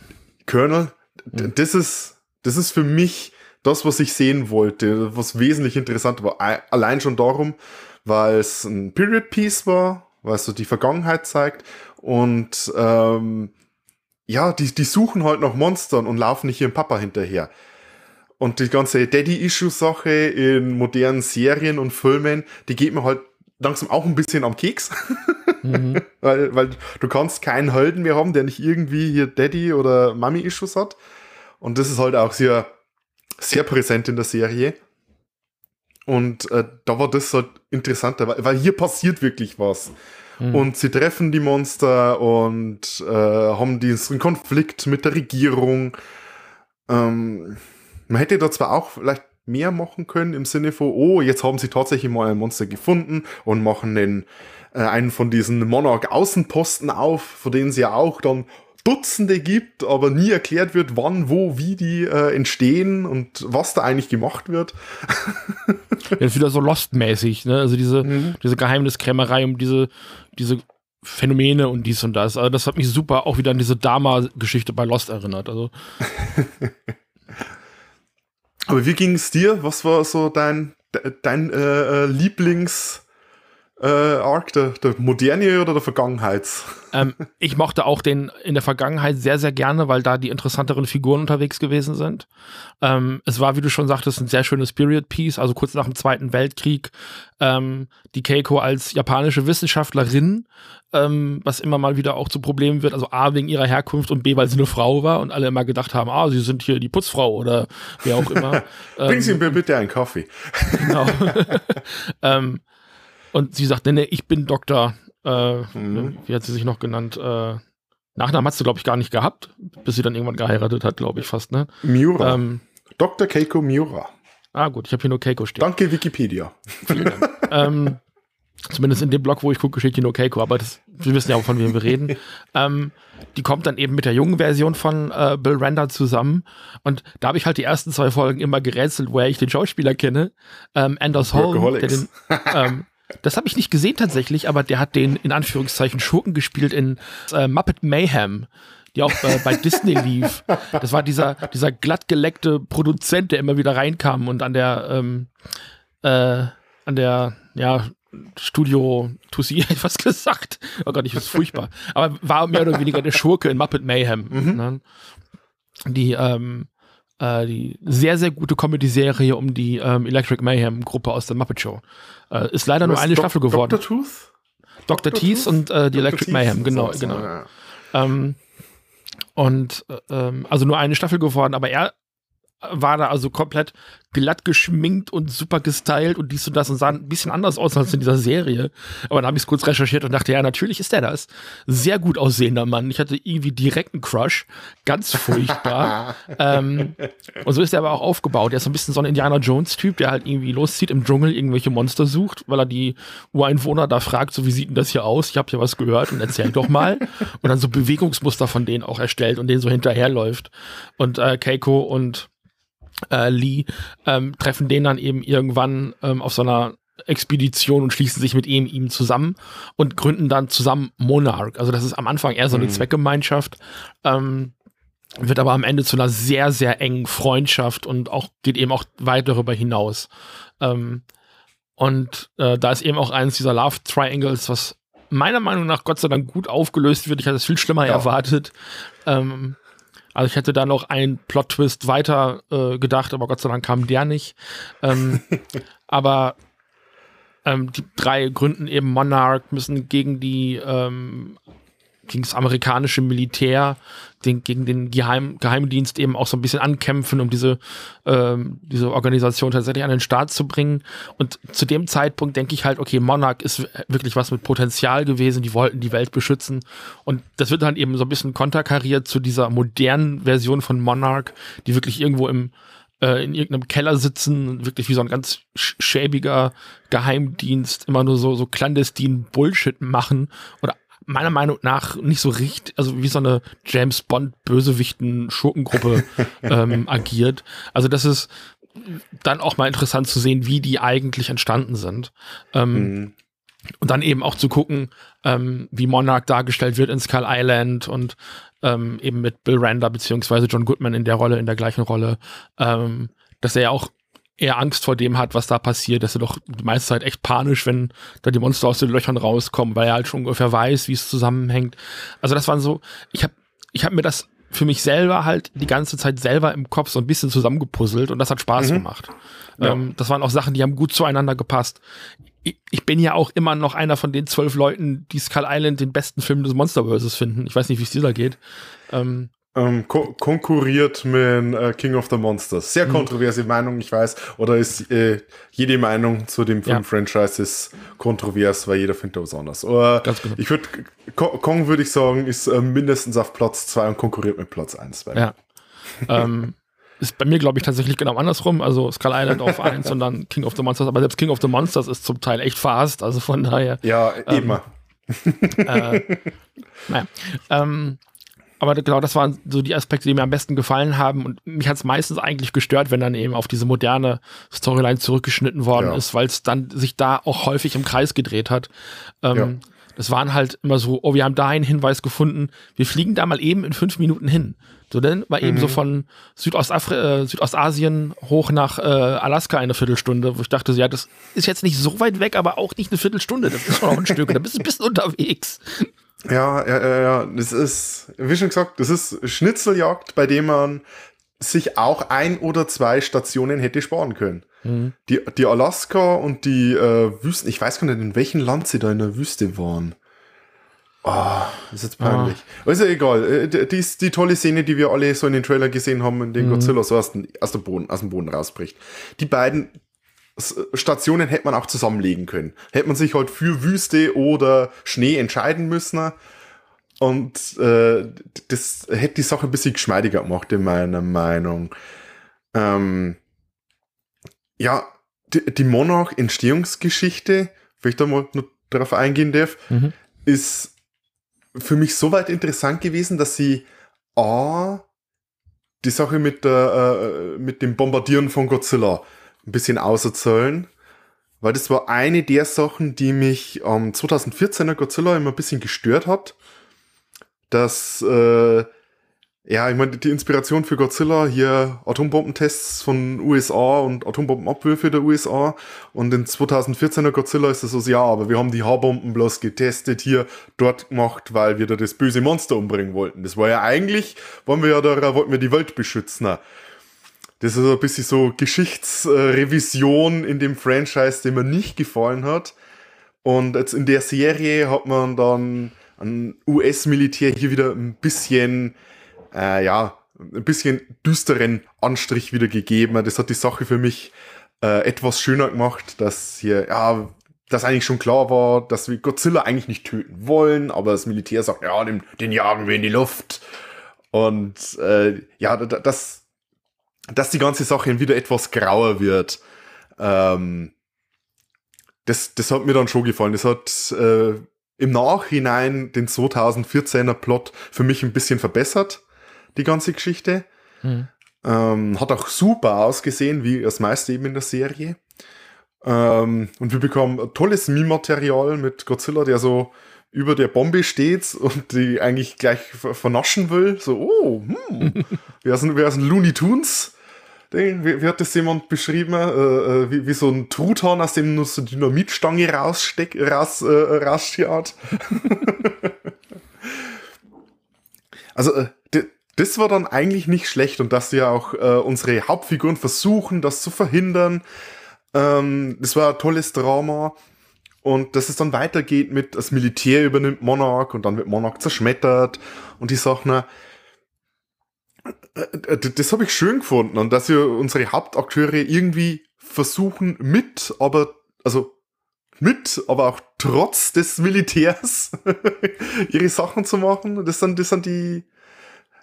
Colonel, d- mhm. das, ist, das ist für mich das, was ich sehen wollte, was wesentlich interessanter war. A- allein schon darum, weil es ein Period Piece war, weil es so die Vergangenheit zeigt und ähm, ja, die, die suchen halt nach Monstern und laufen nicht ihrem Papa hinterher. Und die ganze Daddy-Issue-Sache in modernen Serien und Filmen, die geht mir halt langsam auch ein bisschen am Keks. Mhm. weil, weil du kannst keinen Helden mehr haben, der nicht irgendwie hier Daddy- oder Mami-Issues hat. Und das ist halt auch sehr, sehr präsent in der Serie. Und äh, da war das halt interessanter, weil, weil hier passiert wirklich was. Mhm. Und sie treffen die Monster und äh, haben diesen Konflikt mit der Regierung. Ähm, man hätte da zwar auch vielleicht mehr machen können im Sinne von, oh, jetzt haben sie tatsächlich mal ein Monster gefunden und machen den, äh, einen von diesen Monarch-Außenposten auf, von denen sie ja auch dann Dutzende gibt, aber nie erklärt wird, wann, wo, wie die äh, entstehen und was da eigentlich gemacht wird. Ja, das ist wieder so Lost-mäßig, ne? Also diese, mhm. diese Geheimniskrämerei um diese, diese Phänomene und dies und das. Also das hat mich super auch wieder an diese Dharma-Geschichte bei Lost erinnert. Also. Aber wie ging es dir? Was war so dein, dein äh, Lieblings- Äh, Arc, der, der moderne oder der Vergangenheit? Ähm, ich mochte auch den in der Vergangenheit sehr, sehr gerne, weil da die interessanteren Figuren unterwegs gewesen sind. Ähm, es war, wie du schon sagtest, ein sehr schönes Period-Piece, also kurz nach dem Zweiten Weltkrieg. Ähm, die Keiko als japanische Wissenschaftlerin, ähm, was immer mal wieder auch zu Problemen wird, also A, wegen ihrer Herkunft und B, weil sie eine Frau war und alle immer gedacht haben, ah, sie sind hier die Putzfrau oder wer auch immer. Bring ähm, sie mir bitte einen Kaffee. Genau. ähm, Und sie sagt, nee, nee, ich bin Doktor, äh, mhm. wie hat sie sich noch genannt? Äh, Nachnamen hat sie, glaube ich, gar nicht gehabt, bis sie dann irgendwann geheiratet hat, glaube ich fast, ne? Miura. Ähm, Doktor Keiko Miura. Ah gut, ich habe hier nur Keiko stehen. Danke Wikipedia. Vielen Dank. ähm, zumindest in dem Blog, wo ich gucke, steht hier nur Keiko, aber das, wir wissen ja auch, von wem wir reden. ähm, die kommt dann eben mit der jungen Version von äh, Bill Randa zusammen und da habe ich halt die ersten zwei Folgen immer gerätselt, woher ich den Schauspieler kenne. Ähm, Anders Holm, der den... Ähm, Das habe ich nicht gesehen tatsächlich, aber der hat den in Anführungszeichen Schurken gespielt in äh, Muppet Mayhem, die auch äh, bei Disney lief. Das war dieser, dieser glattgeleckte Produzent, der immer wieder reinkam und an der ähm, äh, an der ja, Studio Tussi etwas gesagt. Oh Gott, ich ist furchtbar. Aber war mehr oder weniger der Schurke in Muppet Mayhem. Mhm. Ne? Die ähm, die sehr, sehr gute Comedy-Serie um die ähm, Electric Mayhem-Gruppe aus der Muppet Show. Äh, ist leider nur eine Do- Staffel geworden. Doktor Tooth? Doktor Teeth und äh, die Doktor Electric Teeth. Mayhem, genau. So, genau. So, ja. ähm, und ähm, also nur eine Staffel geworden, aber er war da also komplett glatt geschminkt und super gestylt und dies und das und sah ein bisschen anders aus als in dieser Serie. Aber dann habe ich es kurz recherchiert und dachte, ja, natürlich ist der das. Sehr gut aussehender Mann. Ich hatte irgendwie direkt einen Crush. Ganz furchtbar. ähm, und so ist er aber auch aufgebaut. Er ist so ein bisschen so ein Indiana Jones-Typ, der halt irgendwie loszieht im Dschungel, irgendwelche Monster sucht, weil er die Ureinwohner da fragt, so wie sieht denn das hier aus? Ich habe hier was gehört und erzähl doch mal. Und dann so Bewegungsmuster von denen auch erstellt und denen so hinterherläuft. Und äh, Keiko und Äh, Lee ähm, treffen den dann eben irgendwann ähm, auf so einer Expedition und schließen sich mit ihm, ihm zusammen und gründen dann zusammen Monarch. Also das ist am Anfang eher so eine mhm. Zweckgemeinschaft, ähm, wird aber am Ende zu einer sehr, sehr engen Freundschaft und auch geht eben auch weit darüber hinaus. Ähm, und äh, da ist eben auch eines dieser Love Triangles, was meiner Meinung nach Gott sei Dank gut aufgelöst wird. Ich hatte es viel schlimmer ja. erwartet. Ähm, Also ich hätte da noch einen Plot-Twist weiter äh, gedacht, aber Gott sei Dank kam der nicht. Ähm, aber ähm, die drei gründen eben Monarch, müssen gegen die ähm, gegen das amerikanische Militär, den, gegen den Geheim- Geheimdienst eben auch so ein bisschen ankämpfen, um diese, ähm, diese Organisation tatsächlich an den Start zu bringen. Und zu dem Zeitpunkt denke ich halt, okay, Monarch ist wirklich was mit Potenzial gewesen, die wollten die Welt beschützen. Und das wird dann eben so ein bisschen konterkariert zu dieser modernen Version von Monarch, die wirklich irgendwo im äh, in irgendeinem Keller sitzen, wirklich wie so ein ganz schäbiger Geheimdienst, immer nur so, so clandestinen Bullshit machen oder meiner Meinung nach nicht so richtig, also wie so eine James-Bond-Bösewichten-Schurkengruppe ähm, agiert. Also das ist dann auch mal interessant zu sehen, wie die eigentlich entstanden sind. Ähm, mhm. Und dann eben auch zu gucken, ähm, wie Monarch dargestellt wird in Skull Island und ähm, eben mit Bill Randa beziehungsweise John Goodman in der Rolle, in der gleichen Rolle, ähm, dass er ja auch eher Angst vor dem hat, was da passiert, dass er doch die meiste Zeit echt panisch, wenn da die Monster aus den Löchern rauskommen, weil er halt schon ungefähr weiß, wie es zusammenhängt. Also das waren so, ich habe ich hab mir das für mich selber halt die ganze Zeit selber im Kopf so ein bisschen zusammengepuzzelt und das hat Spaß mhm. gemacht. Ja. Ähm, das waren auch Sachen, die haben gut zueinander gepasst. Ich, ich bin ja auch immer noch einer von den zwölf Leuten, die Skull Island den besten Film des Monsterverses finden. Ich weiß nicht, wie es dir da geht. Ähm, Ähm, ko- konkurriert mit äh, King of the Monsters. Sehr kontroverse mhm. Meinung, ich weiß. Oder ist äh, jede Meinung zu dem Film-Franchise ist kontrovers, weil jeder findet was anderes. Oder ganz genau. Ich würde Ko- Kong würde ich sagen, ist äh, mindestens auf Platz zwei und konkurriert mit Platz eins. Ja. ähm, ist bei mir, glaube ich, tatsächlich genau andersrum. Also Skull Island auf eins und dann King of the Monsters. Aber selbst King of the Monsters ist zum Teil echt verhasst. Also von daher. Ja, immer. Ähm, äh, naja. Ähm, Aber genau, das waren so die Aspekte, die mir am besten gefallen haben. Und mich hat es meistens eigentlich gestört, wenn dann eben auf diese moderne Storyline zurückgeschnitten worden ja. ist, weil es dann sich da auch häufig im Kreis gedreht hat. Ähm, ja. Das waren halt immer so, oh, wir haben da einen Hinweis gefunden, wir fliegen da mal eben in fünf Minuten hin. So, dann war mhm. eben so von Südostafri- äh, Südostasien hoch nach äh, Alaska eine Viertelstunde, wo ich dachte, ja, das ist jetzt nicht so weit weg, aber auch nicht eine Viertelstunde, das ist schon noch ein Stück, da bist du ein bisschen unterwegs. Ja, ja, ja, ja, das ist, wie schon gesagt, das ist Schnitzeljagd, bei dem man sich auch ein oder zwei Stationen hätte sparen können. Mhm. Die, die Alaska und die äh, Wüsten, ich weiß gar nicht, in welchem Land sie da in der Wüste waren. Ah, oh, ist jetzt peinlich. Ah. Ist ja egal, die ist die tolle Szene, die wir alle so in den Trailer gesehen haben, in dem mhm. Godzilla so aus dem, aus dem Boden, aus dem Boden rausbricht. Die beiden Stationen hätte man auch zusammenlegen können. Hätte man sich halt für Wüste oder Schnee entscheiden müssen. Und äh, das hätte die Sache ein bisschen geschmeidiger gemacht, in meiner Meinung. Ähm, ja, die, die Monarch-Entstehungsgeschichte, wenn ich da mal nur drauf eingehen darf, mhm. ist für mich soweit interessant gewesen, dass sie A, die Sache mit, der, äh, mit dem Bombardieren von Godzilla ein bisschen auserzählen, weil das war eine der Sachen, die mich am ähm, zweitausendvierzehner Godzilla immer ein bisschen gestört hat, dass äh, ja, ich meine, die Inspiration für Godzilla hier Atombombentests von U S A und Atombombenabwürfe der U S A und in zweitausendvierzehner Godzilla ist es so, ja, aber wir haben die H-Bomben bloß getestet, hier, dort gemacht, weil wir da das böse Monster umbringen wollten. Das war ja eigentlich, wollen wir ja da, wollten wir die Welt beschützen. Das ist ein bisschen so Geschichtsrevision in dem Franchise, dem mir nicht gefallen hat. Und jetzt in der Serie hat man dann ein U S-Militär hier wieder ein bisschen, äh, ja, ein bisschen düsteren Anstrich wieder gegeben. Das hat die Sache für mich äh, etwas schöner gemacht, dass hier, ja, dass eigentlich schon klar war, dass wir Godzilla eigentlich nicht töten wollen, aber das Militär sagt, ja, den, den jagen wir in die Luft. Und äh, ja, das dass die ganze Sache wieder etwas grauer wird. Ähm, das, das hat mir dann schon gefallen. Das hat äh, im Nachhinein den zweitausendvierzehner Plot für mich ein bisschen verbessert, die ganze Geschichte. Hm. Ähm, hat auch super ausgesehen, wie das meiste eben in der Serie. Ähm, und wir bekommen tolles Meme-Material mit Godzilla, der so über der Bombe steht und die eigentlich gleich vernaschen will. So, oh, hm, wer sind, wer sind Looney Tunes? Wie, wie hat das jemand beschrieben? Äh, wie, wie so ein Truthahn, aus dem nur so eine Dynamitstange raussteckt, raus, äh, rausschirrt. Also, äh, d- das war dann eigentlich nicht schlecht und dass ja auch äh, unsere Hauptfiguren versuchen, das zu verhindern. Ähm, das war ein tolles Drama. Und dass es dann weitergeht mit, das Militär übernimmt Monarch und dann wird Monarch zerschmettert und die Sachen. Das habe ich schön gefunden und dass wir unsere Hauptakteure irgendwie versuchen mit, aber, also mit, aber auch trotz des Militärs ihre Sachen zu machen. Das sind, das sind die,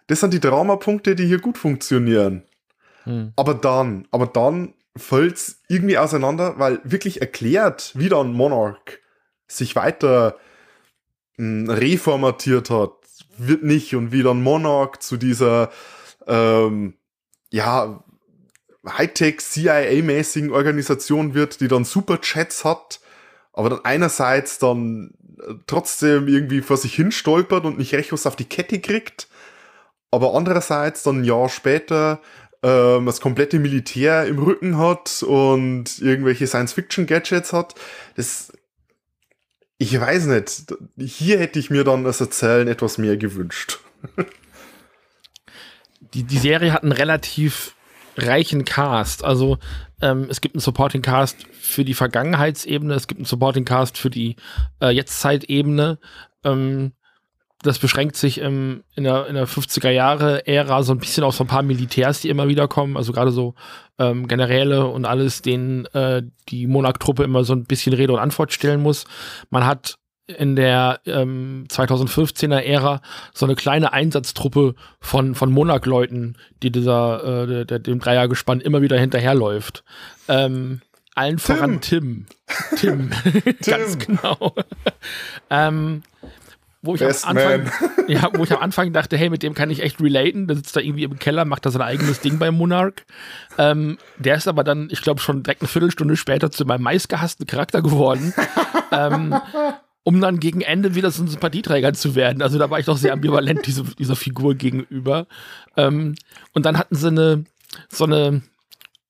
das sind die Dramapunkte, die hier gut funktionieren. Hm. Aber dann, aber dann fällt's irgendwie auseinander, weil wirklich erklärt, wie dann Monarch sich weiter mh, reformatiert hat, wird nicht. Und wie dann Monarch zu dieser ähm, ja, Hightech-C I A-mäßigen Organisation wird, die dann Superchats hat, aber dann einerseits dann trotzdem irgendwie vor sich hin stolpert und nicht recht was auf die Kette kriegt, aber andererseits dann ein Jahr später das komplette Militär im Rücken hat und irgendwelche Science-Fiction-Gadgets hat. Das, ich weiß nicht. Hier hätte ich mir dann das Erzählen etwas mehr gewünscht. Die, die Serie hat einen relativ reichen Cast. Also ähm, es gibt einen Supporting-Cast für die Vergangenheitsebene, es gibt einen Supporting-Cast für die äh, Jetztzeitebene. Ähm, das beschränkt sich im, in der, in der fünfziger-Jahre-Ära so ein bisschen auf so ein paar Militärs, die immer wieder kommen. Also gerade so ähm, Generäle und alles, denen äh, die Monarch-Truppe immer so ein bisschen Rede und Antwort stellen muss. Man hat in der ähm, zweitausendfünfzehner-Ära so eine kleine Einsatztruppe von, von Monarch-Leuten, die dieser, äh, der, der, dem Dreiergespann immer wieder hinterherläuft. Ähm, allen Tim. voran Tim. Tim. Tim. Ganz genau. ähm, Wo ich, am Anfang, ja, wo ich am Anfang dachte, hey, mit dem kann ich echt relaten. Der sitzt da irgendwie im Keller, macht da sein eigenes Ding bei Monarch. Ähm, der ist aber dann, ich glaube, schon direkt eine Viertelstunde später zu meinem meistgehassten Charakter geworden, ähm, um dann gegen Ende wieder so ein Sympathieträger zu werden. Also da war ich doch sehr ambivalent diese, dieser Figur gegenüber. Ähm, und dann hatten sie eine, so eine,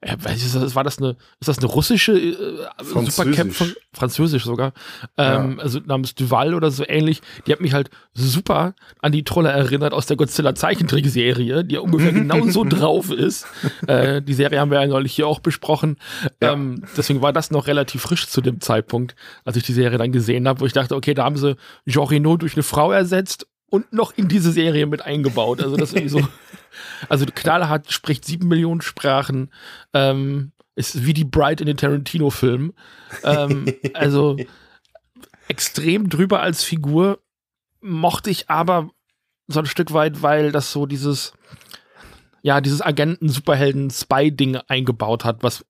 ja, weiß ich, war das eine, ist das eine russische äh, Superkämpferin? Französisch sogar. Ähm, ja. Also namens Duval oder so ähnlich. Die hat mich halt super an die Trolle erinnert aus der Godzilla-Zeichentrickserie, die ja ungefähr genauso drauf ist. Äh, die Serie haben wir ja neulich hier auch besprochen. Ja. Ähm, deswegen war das noch relativ frisch zu dem Zeitpunkt, als ich die Serie dann gesehen habe, wo ich dachte, okay, da haben sie Jean Reno durch eine Frau ersetzt und noch in diese Serie mit eingebaut. Also das irgendwie so. Also knallhart, spricht sieben Millionen Sprachen, ähm, ist wie die Bride in den Tarantino-Filmen. Ähm, also extrem drüber als Figur, mochte ich aber so ein Stück weit, weil das so dieses, ja, dieses Agenten-Superhelden-Spy-Ding eingebaut hat, was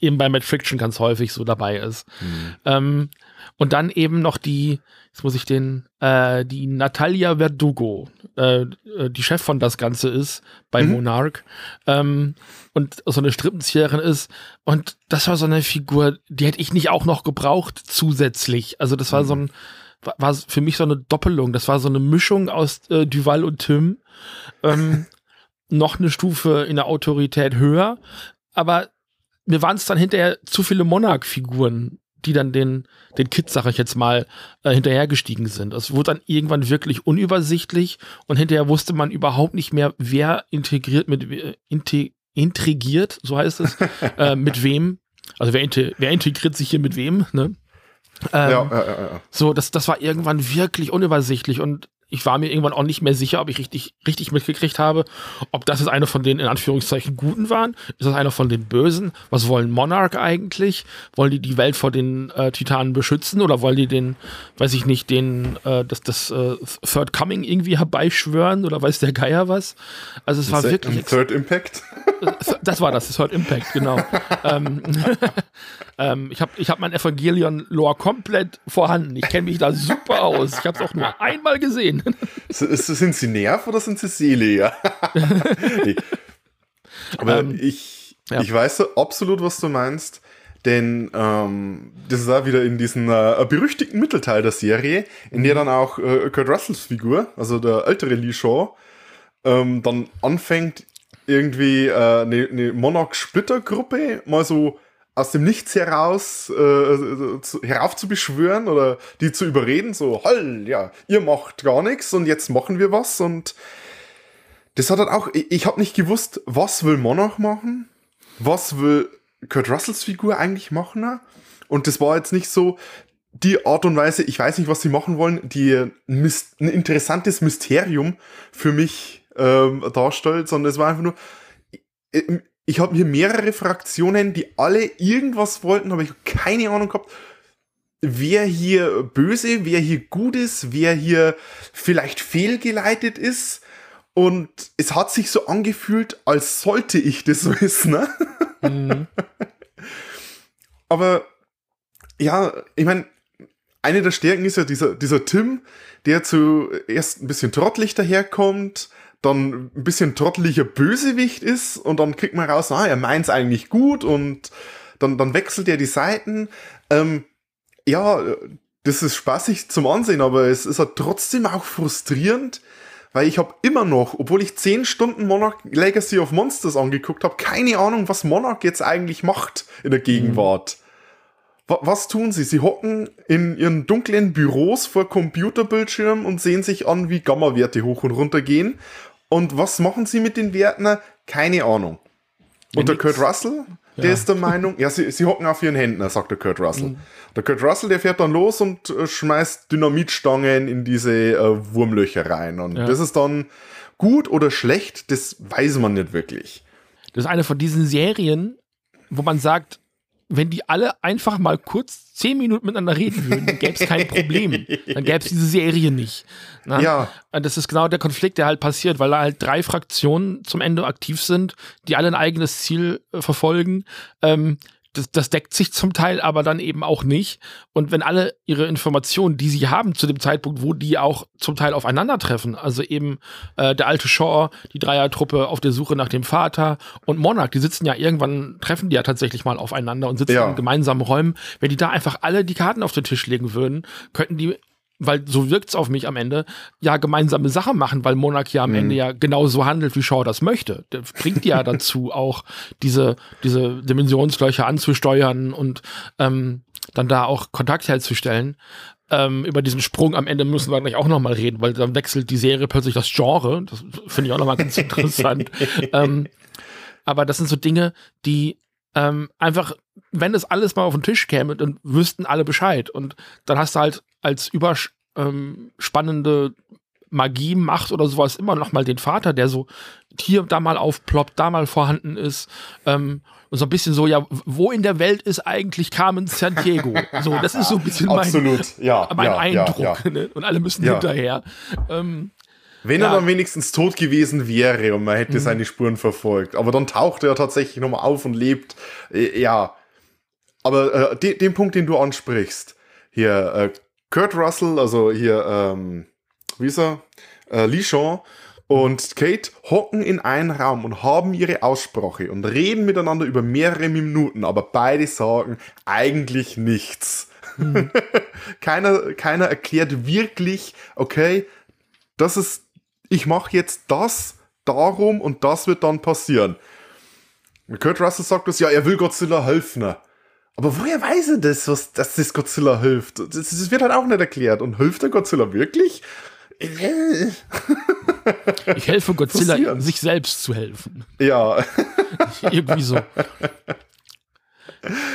eben bei Matt Fraction ganz häufig so dabei ist. Mhm. Ähm, und dann eben noch die, jetzt muss ich den, äh, die Natalia Verdugo, äh, die Chef von das Ganze ist, bei mhm. Monarch, ähm, und so eine Strippenzieherin ist. Und das war so eine Figur, die hätte ich nicht auch noch gebraucht zusätzlich. Also das war mhm. so ein, war für mich so eine Doppelung. Das war so eine Mischung aus äh, Duval und Tim. Ähm, noch eine Stufe in der Autorität höher, aber mir waren es dann hinterher zu viele Monarch-Figuren, die dann den, den Kids, sag ich jetzt mal, äh, hinterhergestiegen sind. Es wurde dann irgendwann wirklich unübersichtlich und hinterher wusste man überhaupt nicht mehr, wer integriert mit, integ- intrigiert, so heißt es, äh, mit wem. Also wer, inte- wer integriert sich hier mit wem, ne? Ähm, ja, ja, ja, ja. So, das, das war irgendwann wirklich unübersichtlich und ich war mir irgendwann auch nicht mehr sicher, ob ich richtig, richtig mitgekriegt habe, ob das jetzt eine von den, in Anführungszeichen, Guten waren. Ist das einer von den Bösen? Was wollen Monarch eigentlich? Wollen die die Welt vor den äh, Titanen beschützen? Oder wollen die den, weiß ich nicht, den, äh, das, das äh, Third Coming irgendwie herbeischwören? Oder weiß der Geier was? Also es war Se- wirklich... Third Impact? Das war das, das Third Impact, genau. ähm, ähm, ich habe ich hab mein Evangelion-Lore komplett vorhanden. Ich kenne mich da super aus. Ich habe es auch nur einmal gesehen. Sind sie Nerv oder sind sie Seele? Ja. Nee. Aber ähm, ich, ja. ich weiß so absolut, was du meinst, denn ähm, das ist auch wieder in diesem äh, berüchtigten Mittelteil der Serie, in der dann auch äh, Kurt Russells Figur, also der ältere Lee Shaw, ähm, dann anfängt, irgendwie eine äh, ne Monarch-Splitter-Gruppe mal so aus dem Nichts heraus äh, zu, herauf zu beschwören oder die zu überreden, so, hol, ja, ihr macht gar nichts und jetzt machen wir was. Und das hat dann auch, ich, ich habe nicht gewusst, was will Monarch machen, was will Kurt Russells Figur eigentlich machen. Und das war jetzt nicht so die Art und Weise, ich weiß nicht, was sie machen wollen, die ein, Myst- ein interessantes Mysterium für mich ähm, darstellt, sondern es war einfach nur... Äh, Ich habe hier mehrere Fraktionen, die alle irgendwas wollten, aber ich habe keine Ahnung gehabt, wer hier böse, wer hier gut ist, wer hier vielleicht fehlgeleitet ist. Und es hat sich so angefühlt, als sollte ich das wissen. Ne? Mhm. Aber ja, ich meine, eine der Stärken ist ja dieser, dieser Tim, der zuerst ein bisschen trottelig daherkommt, dann ein bisschen trotteliger Bösewicht ist und dann kriegt man raus, ah, er meint's eigentlich gut und dann, dann wechselt er die Seiten. Ähm, ja, das ist spaßig zum Ansehen, aber es ist halt trotzdem auch frustrierend, weil ich habe immer noch, obwohl ich zehn Stunden Monarch Legacy of Monsters angeguckt habe, keine Ahnung, was Monarch jetzt eigentlich macht in der Gegenwart. W- was tun sie? Sie hocken in ihren dunklen Büros vor Computerbildschirmen und sehen sich an, wie Gamma-Werte hoch und runter gehen. Und was machen sie mit den Werten? Keine Ahnung. Und der Kurt Russell Ja. Der ist der Meinung, ja, sie, sie hocken auf ihren Händen, sagt der Kurt Russell. Mhm. Der Kurt Russell, der fährt dann los und äh, schmeißt Dynamitstangen in diese äh, Wurmlöcher rein. Und ja. das ist dann gut oder schlecht, das weiß man nicht wirklich. Das ist eine von diesen Serien, wo man sagt, wenn die alle einfach mal kurz zehn Minuten miteinander reden würden, dann gäbe es kein Problem. Dann gäbe es diese Serie nicht. Na? Ja. Und das ist genau der Konflikt, der halt passiert, weil da halt drei Fraktionen zum Ende aktiv sind, die alle ein eigenes Ziel äh, verfolgen. Ähm, das, das deckt sich zum Teil, aber dann eben auch nicht. Und wenn alle ihre Informationen, die sie haben, zu dem Zeitpunkt, wo die auch zum Teil aufeinandertreffen, also eben äh, der alte Shaw, die Dreiertruppe auf der Suche nach dem Vater und Monarch, die sitzen ja irgendwann, treffen die ja tatsächlich mal aufeinander und sitzen ja. in gemeinsamen Räumen. Wenn die da einfach alle die Karten auf den Tisch legen würden, könnten die, weil so wirkt's auf mich am Ende, ja gemeinsame Sache machen, weil Monarch ja am mhm. Ende ja genauso handelt, wie Shaw das möchte. Der bringt ja dazu auch, diese, diese Dimensionslöcher anzusteuern und ähm, dann da auch Kontakt herzustellen. Ähm, über diesen Sprung am Ende müssen wir gleich auch nochmal reden, weil dann wechselt die Serie plötzlich das Genre. Das finde ich auch nochmal ganz interessant. Ähm, aber das sind so Dinge, die ähm, einfach, wenn das alles mal auf den Tisch käme, dann wüssten alle Bescheid. Und dann hast du halt als überspannende ähm, Magie, Macht oder sowas immer noch mal den Vater, der so hier da mal aufploppt, da mal vorhanden ist. Ähm, und so ein bisschen so, ja, wo in der Welt ist eigentlich Carmen Sandiego? So, das ist so ein bisschen mein, Absolut. Ja, mein ja, Eindruck. Ja, ja. Ne? Und alle müssen ja. hinterher. Ähm, Wenn ja. er dann wenigstens tot gewesen wäre und man hätte mhm. seine Spuren verfolgt. Aber dann taucht er tatsächlich nochmal auf und lebt. Ja. Aber äh, de- den Punkt, den du ansprichst, hier, äh, Kurt Russell, also hier, ähm, wie ist er? Äh, Lee Shaw und Kate hocken in einen Raum und haben ihre Aussprache und reden miteinander über mehrere Minuten, aber beide sagen eigentlich nichts. Hm. keiner, keiner erklärt wirklich, okay, das ist, ich mache jetzt das, darum und das wird dann passieren. Und Kurt Russell sagt das, ja, er will Godzilla helfen. Aber woher weiß er das, was, dass das Godzilla hilft? Das, das wird halt auch nicht erklärt. Und hilft der Godzilla wirklich? Ich helfe Godzilla, Passieren. sich selbst zu helfen. Ja. Irgendwie so.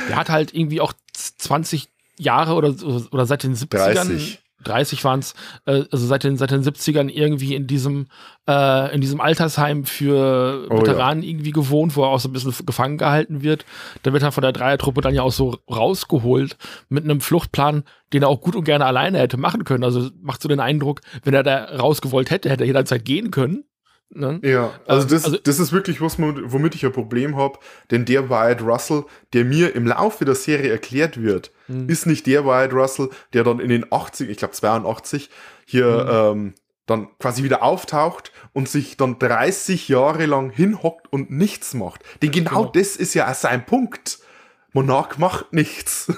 Der hat halt irgendwie auch zwanzig Jahre oder, oder seit den siebzigern. dreißig. dreißig waren es, äh, also seit den, seit den siebzigern irgendwie in diesem, äh, in diesem Altersheim für oh, Veteranen ja. irgendwie gewohnt, wo er auch so ein bisschen gefangen gehalten wird. Da wird er von der Dreiertruppe dann ja auch so rausgeholt mit einem Fluchtplan, den er auch gut und gerne alleine hätte machen können. Also macht so den Eindruck, wenn er da rausgewollt hätte, hätte er jederzeit gehen können. Ne? Ja, also, ähm, das, also das ist wirklich was, womit ich ein Problem habe, denn der Wyatt Russell, der mir im Laufe der Serie erklärt wird, mhm. ist nicht der Wyatt Russell, der dann in den achtzig, ich glaube zweiundachtzig, hier mhm. ähm, dann quasi wieder auftaucht und sich dann dreißig Jahre lang hinhockt und nichts macht. Denn genau, genau. das ist ja auch sein Punkt. Monarch macht nichts.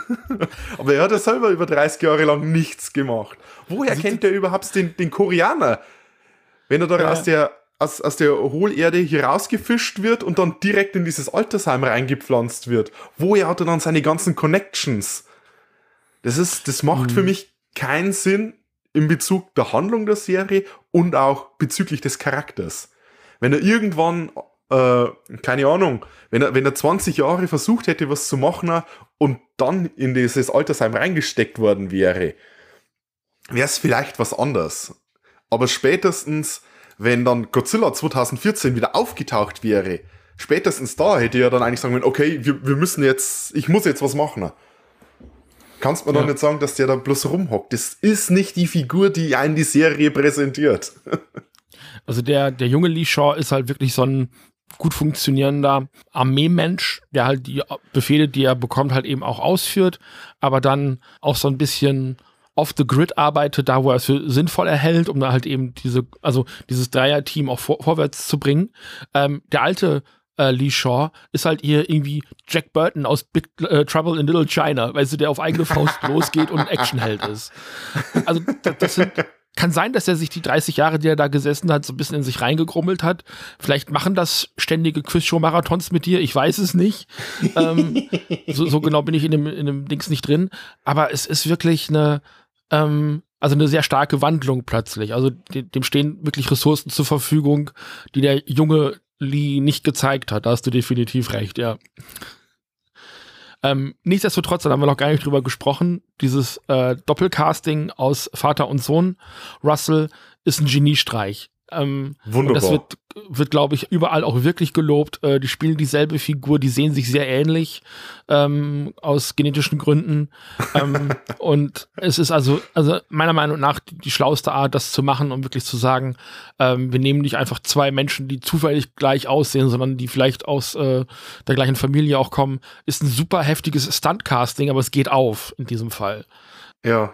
Aber er hat ja selber über dreißig Jahre lang nichts gemacht. Woher also, kennt er überhaupt den, den Koreaner? Wenn er da äh, aus der Aus, aus der Hohlerde hier rausgefischt wird und dann direkt in dieses Altersheim reingepflanzt wird. Woher hat er dann seine ganzen Connections? Das ist, das macht mhm. für mich keinen Sinn in Bezug der Handlung der Serie und auch bezüglich des Charakters. Wenn er irgendwann, äh, keine Ahnung, wenn er, wenn er zwanzig Jahre versucht hätte, was zu machen und dann in dieses Altersheim reingesteckt worden wäre, wäre es vielleicht was anderes. Aber spätestens wenn dann Godzilla zwanzig vierzehn wieder aufgetaucht wäre, spätestens da hätte er dann eigentlich sagen müssen, okay, wir, wir müssen jetzt, ich muss jetzt was machen. Kannst man ja. doch nicht sagen, dass der da bloß rumhockt. Das ist nicht die Figur, die einen die Serie präsentiert. Also der, der junge Lee Shaw ist halt wirklich so ein gut funktionierender Armeemensch, der halt die Befehle, die er bekommt, halt eben auch ausführt, aber dann auch so ein bisschen off the grid arbeitet, da wo er es für sinnvoll erhält, um da halt eben diese, also dieses Dreier-Team auch vor, vorwärts zu bringen. Ähm, der alte äh, Lee Shaw ist halt hier irgendwie Jack Burton aus Big äh, Trouble in Little China, weißt du, der auf eigene Faust losgeht und Actionheld ist. Also das, das sind, kann sein, dass er sich die dreißig Jahre, die er da gesessen hat, so ein bisschen in sich reingegrummelt hat. Vielleicht machen das ständige Quizshow-Marathons mit dir, ich weiß es nicht. ähm, so, so genau bin ich in dem, in dem Dings nicht drin. Aber es ist wirklich eine Ähm, also eine sehr starke Wandlung plötzlich. Also de- dem stehen wirklich Ressourcen zur Verfügung, die der junge Lee nicht gezeigt hat. Da hast du definitiv recht, ja. Ähm, nichtsdestotrotz, da haben wir noch gar nicht drüber gesprochen, dieses äh, Doppelcasting aus Vater und Sohn Russell ist ein Geniestreich. Ähm, Wunderbar. Das wird, wird glaube ich, überall auch wirklich gelobt. Äh, die spielen dieselbe Figur, die sehen sich sehr ähnlich ähm, aus genetischen Gründen. Ähm, und es ist also, also meiner Meinung nach die, die schlauste Art, das zu machen, um wirklich zu sagen, ähm, wir nehmen nicht einfach zwei Menschen, die zufällig gleich aussehen, sondern die vielleicht aus äh, der gleichen Familie auch kommen. Ist ein super heftiges Stuntcasting, aber es geht auf in diesem Fall. Ja.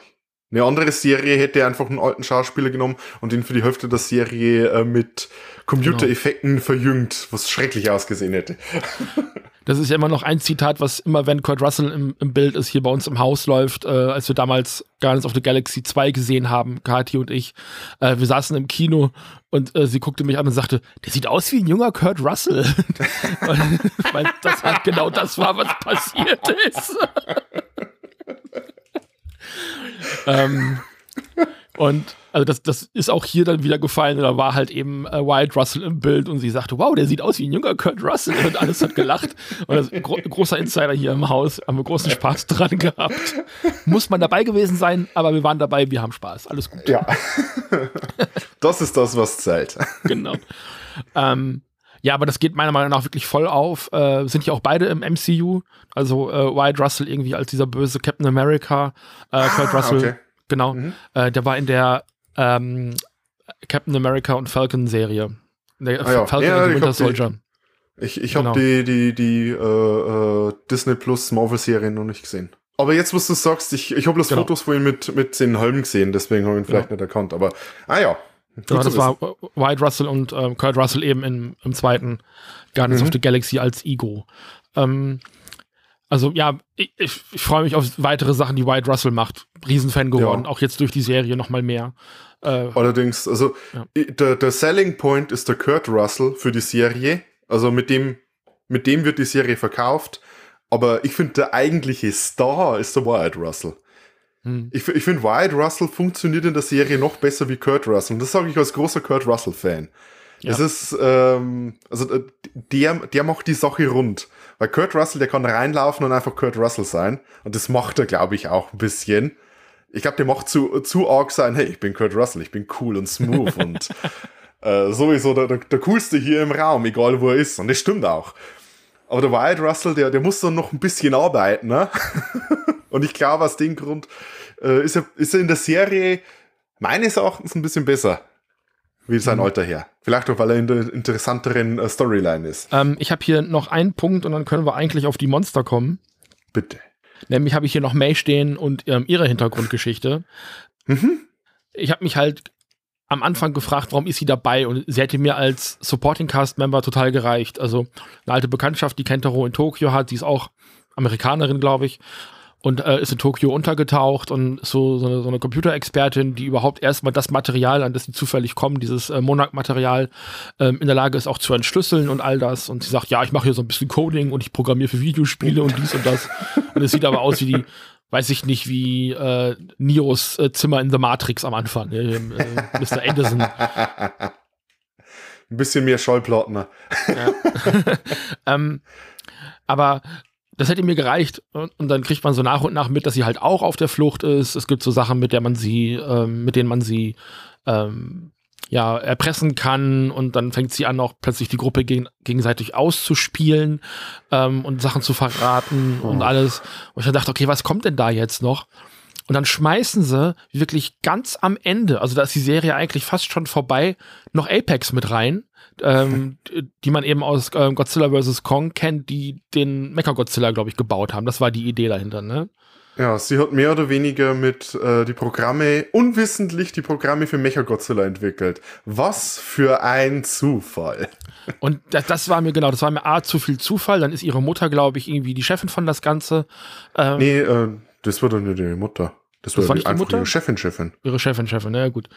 Eine andere Serie hätte einfach einen alten Schauspieler genommen und ihn für die Hälfte der Serie äh, mit Computereffekten genau. verjüngt, was schrecklich ausgesehen hätte. Das ist ja immer noch ein Zitat, was immer, wenn Kurt Russell im, im Bild ist, hier bei uns im Haus läuft, äh, als wir damals Guardians of the Galaxy zwei gesehen haben, Kathi und ich. Äh, wir saßen im Kino und äh, sie guckte mich an und sagte, der sieht aus wie ein junger Kurt Russell. Und, weil das halt genau das war, was passiert ist. ähm, und also das, das ist auch hier dann wieder gefallen. Da war halt eben äh, Wyatt Russell im Bild und sie sagte, wow, der sieht aus wie ein junger Kurt Russell und alles hat gelacht. Und das gro- großer Insider hier im Haus, haben wir großen Spaß dran gehabt. Muss man dabei gewesen sein, aber wir waren dabei, wir haben Spaß, alles gut. Ja, das ist das, was zählt. Genau. Ähm, Ja, aber das geht meiner Meinung nach wirklich voll auf. Äh, sind ja auch beide im M C U. Also äh, Wyatt Russell irgendwie als dieser böse Captain America. Äh, Kurt ah, Russell, okay. Genau. Mhm. Äh, der war in der ähm, Captain America und Falcon Serie. Der ah, ja. Falcon ja, und Winter Soldier. Ich, ich genau. habe die, die, die äh, Disney Plus Marvel Serie noch nicht gesehen. Aber jetzt, was du sagst, ich, ich habe das genau. Fotos vorhin mit, mit den Helmen gesehen, deswegen habe ich ihn vielleicht ja. nicht erkannt. Aber, ah ja. Ja, das war Wyatt Russell und äh, Kurt Russell eben in, im zweiten Guardians mhm. of the Galaxy als Ego. Ähm, also ja, ich, ich, ich freue mich auf weitere Sachen, die Wyatt Russell macht. Riesenfan geworden, ja. auch jetzt durch die Serie noch mal mehr. Äh, Allerdings, also ja. der, der Selling Point ist der Kurt Russell für die Serie. Also mit dem, mit dem wird die Serie verkauft. Aber ich finde, der eigentliche Star ist der Wyatt Russell. Hm. Ich, ich finde, Wyatt Russell funktioniert in der Serie noch besser wie Kurt Russell. Und das sage ich als großer Kurt Russell-Fan. Ja. Das ist, ähm, also der, der macht die Sache rund. Weil Kurt Russell, der kann reinlaufen und einfach Kurt Russell sein. Und das macht er, glaube ich, auch ein bisschen. Ich glaube, der macht zu, zu arg sein, hey, ich bin Kurt Russell, ich bin cool und smooth und äh, sowieso der, der, der Coolste hier im Raum, egal wo er ist. Und das stimmt auch. Aber der Wyatt Russell, der, der muss dann noch ein bisschen arbeiten, ne? Und ich glaube, aus dem Grund äh, ist, er, ist er in der Serie meines Erachtens ein bisschen besser wie sein mhm. alter Herr. Vielleicht auch, weil er in der interessanteren äh, Storyline ist. Ähm, ich habe hier noch einen Punkt und dann können wir eigentlich auf die Monster kommen. Bitte. Nämlich habe ich hier noch May stehen und ähm, ihre Hintergrundgeschichte. Mhm. Ich habe mich halt am Anfang gefragt, warum ist sie dabei? Und sie hätte mir als Supporting-Cast-Member total gereicht. Also eine alte Bekanntschaft, die Kentaro in Tokio hat. Sie ist auch Amerikanerin, glaube ich. Und äh, ist in Tokio untergetaucht und so, so, eine, so eine Computerexpertin, die überhaupt erstmal das Material, an das sie zufällig kommen, dieses äh, Monarch-Material, ähm, in der Lage ist auch zu entschlüsseln und all das. Und sie sagt, ja, ich mache hier so ein bisschen Coding und ich programmiere für Videospiele und dies und das. Und es sieht aber aus wie die, weiß ich nicht, wie äh, Neos äh, Zimmer in The Matrix am Anfang, äh, äh, Mister Anderson. Ein bisschen mehr Schallplattner. Ja. ähm, aber das hätte mir gereicht. Und dann kriegt man so nach und nach mit, dass sie halt auch auf der Flucht ist. Es gibt so Sachen, mit der man sie, ähm, mit denen man sie ähm, ja, erpressen kann. Und dann fängt sie an, auch plötzlich die Gruppe geg- gegenseitig auszuspielen ähm, und Sachen zu verraten oh. und alles. Und ich dann dachte, okay, was kommt denn da jetzt noch? Und dann schmeißen sie wirklich ganz am Ende, also da ist die Serie eigentlich fast schon vorbei, noch Apex mit rein, ähm, die man eben aus ähm, Godzilla versus. Kong kennt, die den Mechagodzilla, glaube ich, gebaut haben. Das war die Idee dahinter, ne? Ja, sie hat mehr oder weniger mit äh, die Programme, unwissentlich die Programme für Mechagodzilla entwickelt. Was für ein Zufall. Und das, das war mir, genau, das war mir A, zu viel Zufall. Dann ist ihre Mutter, glaube ich, irgendwie die Chefin von das Ganze. Ähm, nee, äh, Das war dann ihre Mutter. Das, das war die, die Mutter? Ihre Chefin, Chefin. Ihre Chefin, Chefin, naja, gut.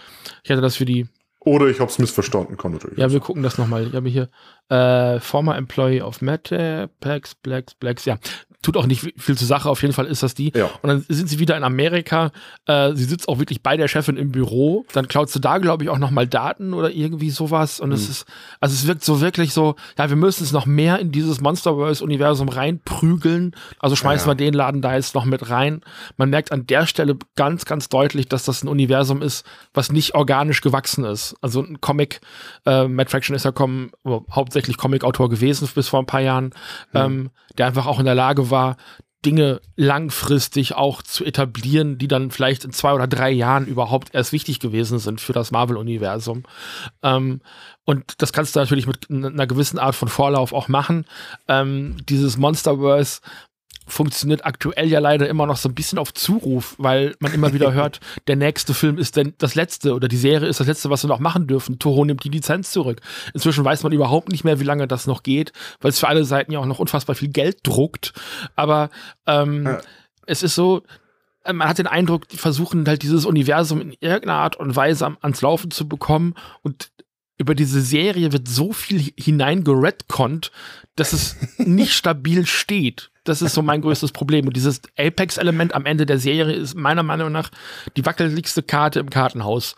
Ich hatte das für die. Oder ich hab's missverstanden, kann natürlich. Ja, wir gucken das nochmal. Ich habe hier äh, Former Employee of Metapex, Blacks, Blacks, ja. tut auch nicht viel zur Sache, auf jeden Fall ist das die. Ja. Und dann sind sie wieder in Amerika, äh, sie sitzt auch wirklich bei der Chefin im Büro, dann klaut sie da, glaube ich, auch nochmal Daten oder irgendwie sowas und mhm. es ist, also es wirkt so wirklich so, ja, wir müssen es noch mehr in dieses Monsterverse-Universum reinprügeln, also schmeißen ja. wir den Laden da jetzt noch mit rein. Man merkt an der Stelle ganz, ganz deutlich, dass das ein Universum ist, was nicht organisch gewachsen ist. Also ein Comic, äh, Matt Fraction ist ja komm, hauptsächlich Comic-Autor gewesen bis vor ein paar Jahren, mhm. ähm, der einfach auch in der Lage war, Dinge langfristig auch zu etablieren, die dann vielleicht in zwei oder drei Jahren überhaupt erst wichtig gewesen sind für das Marvel-Universum. Ähm, und das kannst du natürlich mit einer gewissen Art von Vorlauf auch machen. Ähm, dieses Monsterverse funktioniert aktuell ja leider immer noch so ein bisschen auf Zuruf, weil man immer wieder hört, der nächste Film ist denn das letzte oder die Serie ist das letzte, was wir noch machen dürfen. Toho nimmt die Lizenz zurück. Inzwischen weiß man überhaupt nicht mehr, wie lange das noch geht, weil es für alle Seiten ja auch noch unfassbar viel Geld druckt. Aber ähm, ja. es ist so, man hat den Eindruck, die versuchen halt dieses Universum in irgendeiner Art und Weise am, ans Laufen zu bekommen und über diese Serie wird so viel hineingeredconnt, dass es nicht stabil steht. Das ist so mein größtes Problem. Und dieses Apex-Element am Ende der Serie ist meiner Meinung nach die wackeligste Karte im Kartenhaus.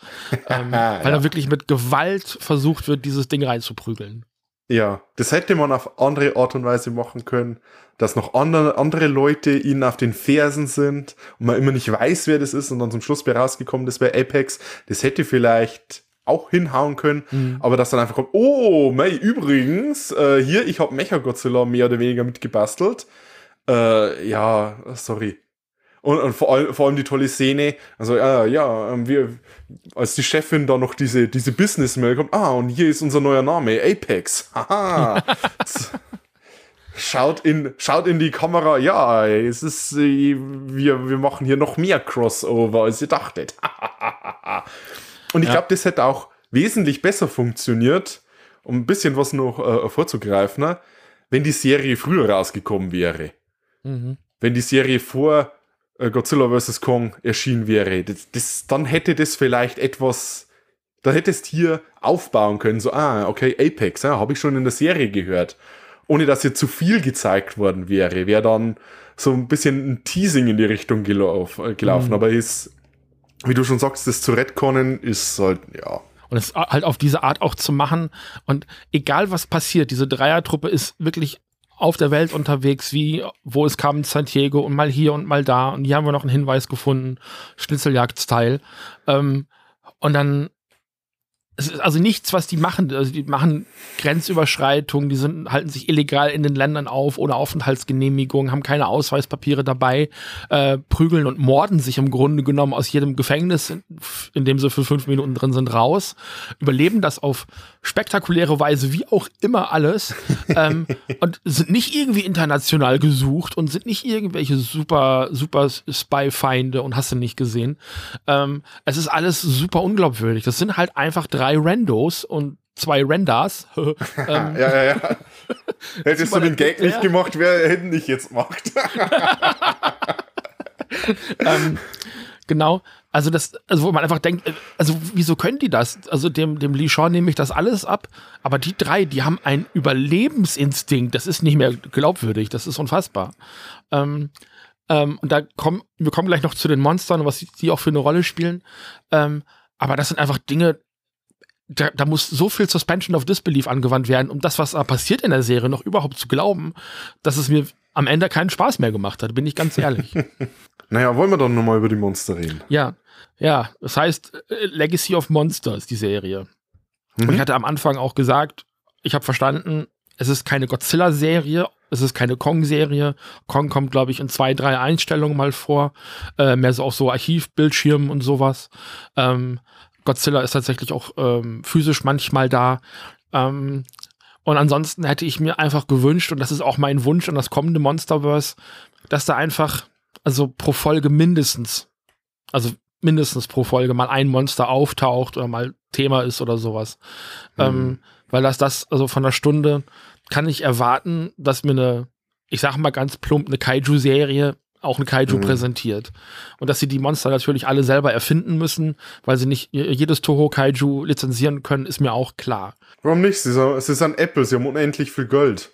Ähm, ja, weil da ja. wirklich mit Gewalt versucht wird, dieses Ding reinzuprügeln. Ja, das hätte man auf andere Art und Weise machen können, dass noch andere, andere Leute ihnen auf den Fersen sind und man immer nicht weiß, wer das ist und dann zum Schluss wäre rausgekommen, das wäre Apex. Das hätte vielleicht auch hinhauen können, mhm. aber dass dann einfach kommt, oh, mei, übrigens, äh, hier, ich habe Mechagodzilla mehr oder weniger mitgebastelt. Äh, ja, sorry. Und, und vor, all, vor allem die tolle Szene, also äh, ja, wir, als die Chefin da noch diese, diese Business-Mail kommt, ah, und hier ist unser neuer Name, Apex, haha. Schaut in, schaut in die Kamera, ja, es ist, wir, wir machen hier noch mehr Crossover, als ihr dachtet. Und ich ja. glaube, das hätte auch wesentlich besser funktioniert, um ein bisschen was noch äh, vorzugreifen, ne? Wenn die Serie früher rausgekommen wäre. Mhm. Wenn die Serie vor äh, Godzilla versus. Kong erschienen wäre, das, das, dann hätte das vielleicht etwas, da hättest hier aufbauen können, so, ah, okay, Apex, ja, habe ich schon in der Serie gehört. Ohne dass hier zu viel gezeigt worden wäre, wäre dann so ein bisschen ein Teasing in die Richtung gelauf, äh, gelaufen, mhm. aber ist... Wie du schon sagst, das zu retconnen ist halt, ja. Und es halt auf diese Art auch zu machen. Und egal, was passiert, diese Dreiertruppe ist wirklich auf der Welt unterwegs, wie wo es kam, San Diego und mal hier und mal da. Und hier haben wir noch einen Hinweis gefunden, Schnitzeljagdsteil. Ähm, und dann, es ist also nichts, was die machen. Also die machen Grenzüberschreitungen, die sind, halten sich illegal in den Ländern auf, ohne Aufenthaltsgenehmigung, haben keine Ausweispapiere dabei, äh, prügeln und morden sich im Grunde genommen aus jedem Gefängnis, in, in dem sie für fünf Minuten drin sind, raus, überleben das auf spektakuläre Weise, wie auch immer alles, ähm, und sind nicht irgendwie international gesucht und sind nicht irgendwelche super, super Spy-Feinde und hast du nicht gesehen. Ähm, es ist alles super unglaubwürdig. Das sind halt einfach drei Randos und zwei Renders. ähm, ja, ja, ja. Hättest du den Gag nicht gemacht, wer hätten dich jetzt gemacht? ähm, genau. Also, das, also wo man einfach denkt, also wieso können die das? Also dem, dem Lee Shaw nehme ich das alles ab, aber die drei, die haben einen Überlebensinstinkt. Das ist nicht mehr glaubwürdig. Das ist unfassbar. Ähm, ähm, und da kommen, wir kommen gleich noch zu den Monstern, was die, die auch für eine Rolle spielen. Ähm, aber das sind einfach Dinge, Da, da muss so viel Suspension of Disbelief angewandt werden, um das, was da passiert in der Serie, noch überhaupt zu glauben, dass es mir am Ende keinen Spaß mehr gemacht hat, bin ich ganz ehrlich. Naja, wollen wir doch nochmal über die Monster reden. Ja, ja, das heißt Legacy of Monsters, die Serie. Mhm. Und ich hatte am Anfang auch gesagt, ich habe verstanden, es ist keine Godzilla-Serie, es ist keine Kong-Serie. Kong kommt, glaube ich, in zwei, drei Einstellungen mal vor. Äh, mehr so auch so Archivbildschirmen und sowas. Ähm, Godzilla ist tatsächlich auch ähm, physisch manchmal da. Ähm, und ansonsten hätte ich mir einfach gewünscht, und das ist auch mein Wunsch an das kommende Monsterverse, dass da einfach, also pro Folge mindestens, also mindestens pro Folge mal ein Monster auftaucht oder mal Thema ist oder sowas. Mhm. Ähm, weil das, das, also von der Stunde kann ich erwarten, dass mir eine, ich sag mal ganz plump, eine Kaiju-Serie auch ein Kaiju mhm. präsentiert. Und dass sie die Monster natürlich alle selber erfinden müssen, weil sie nicht jedes Toho-Kaiju lizenzieren können, ist mir auch klar. Warum nicht? Sie sind, sie sind Apple, sie haben unendlich viel Gold.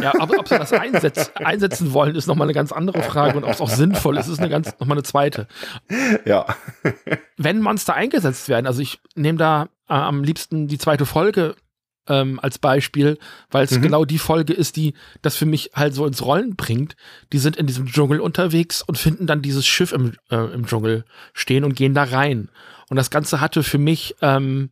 Ja, ob, ob sie das einsetz, einsetzen wollen, ist nochmal eine ganz andere Frage. Und ob es auch sinnvoll ist, ist eine ganz, nochmal eine zweite. Ja. Wenn Monster eingesetzt werden, also ich nehme da äh, am liebsten die zweite Folge ähm, als Beispiel, weil es mhm. genau die Folge ist, die das für mich halt so ins Rollen bringt. Die sind in diesem Dschungel unterwegs und finden dann dieses Schiff im, äh, im Dschungel stehen und gehen da rein. Und das Ganze hatte für mich, ähm,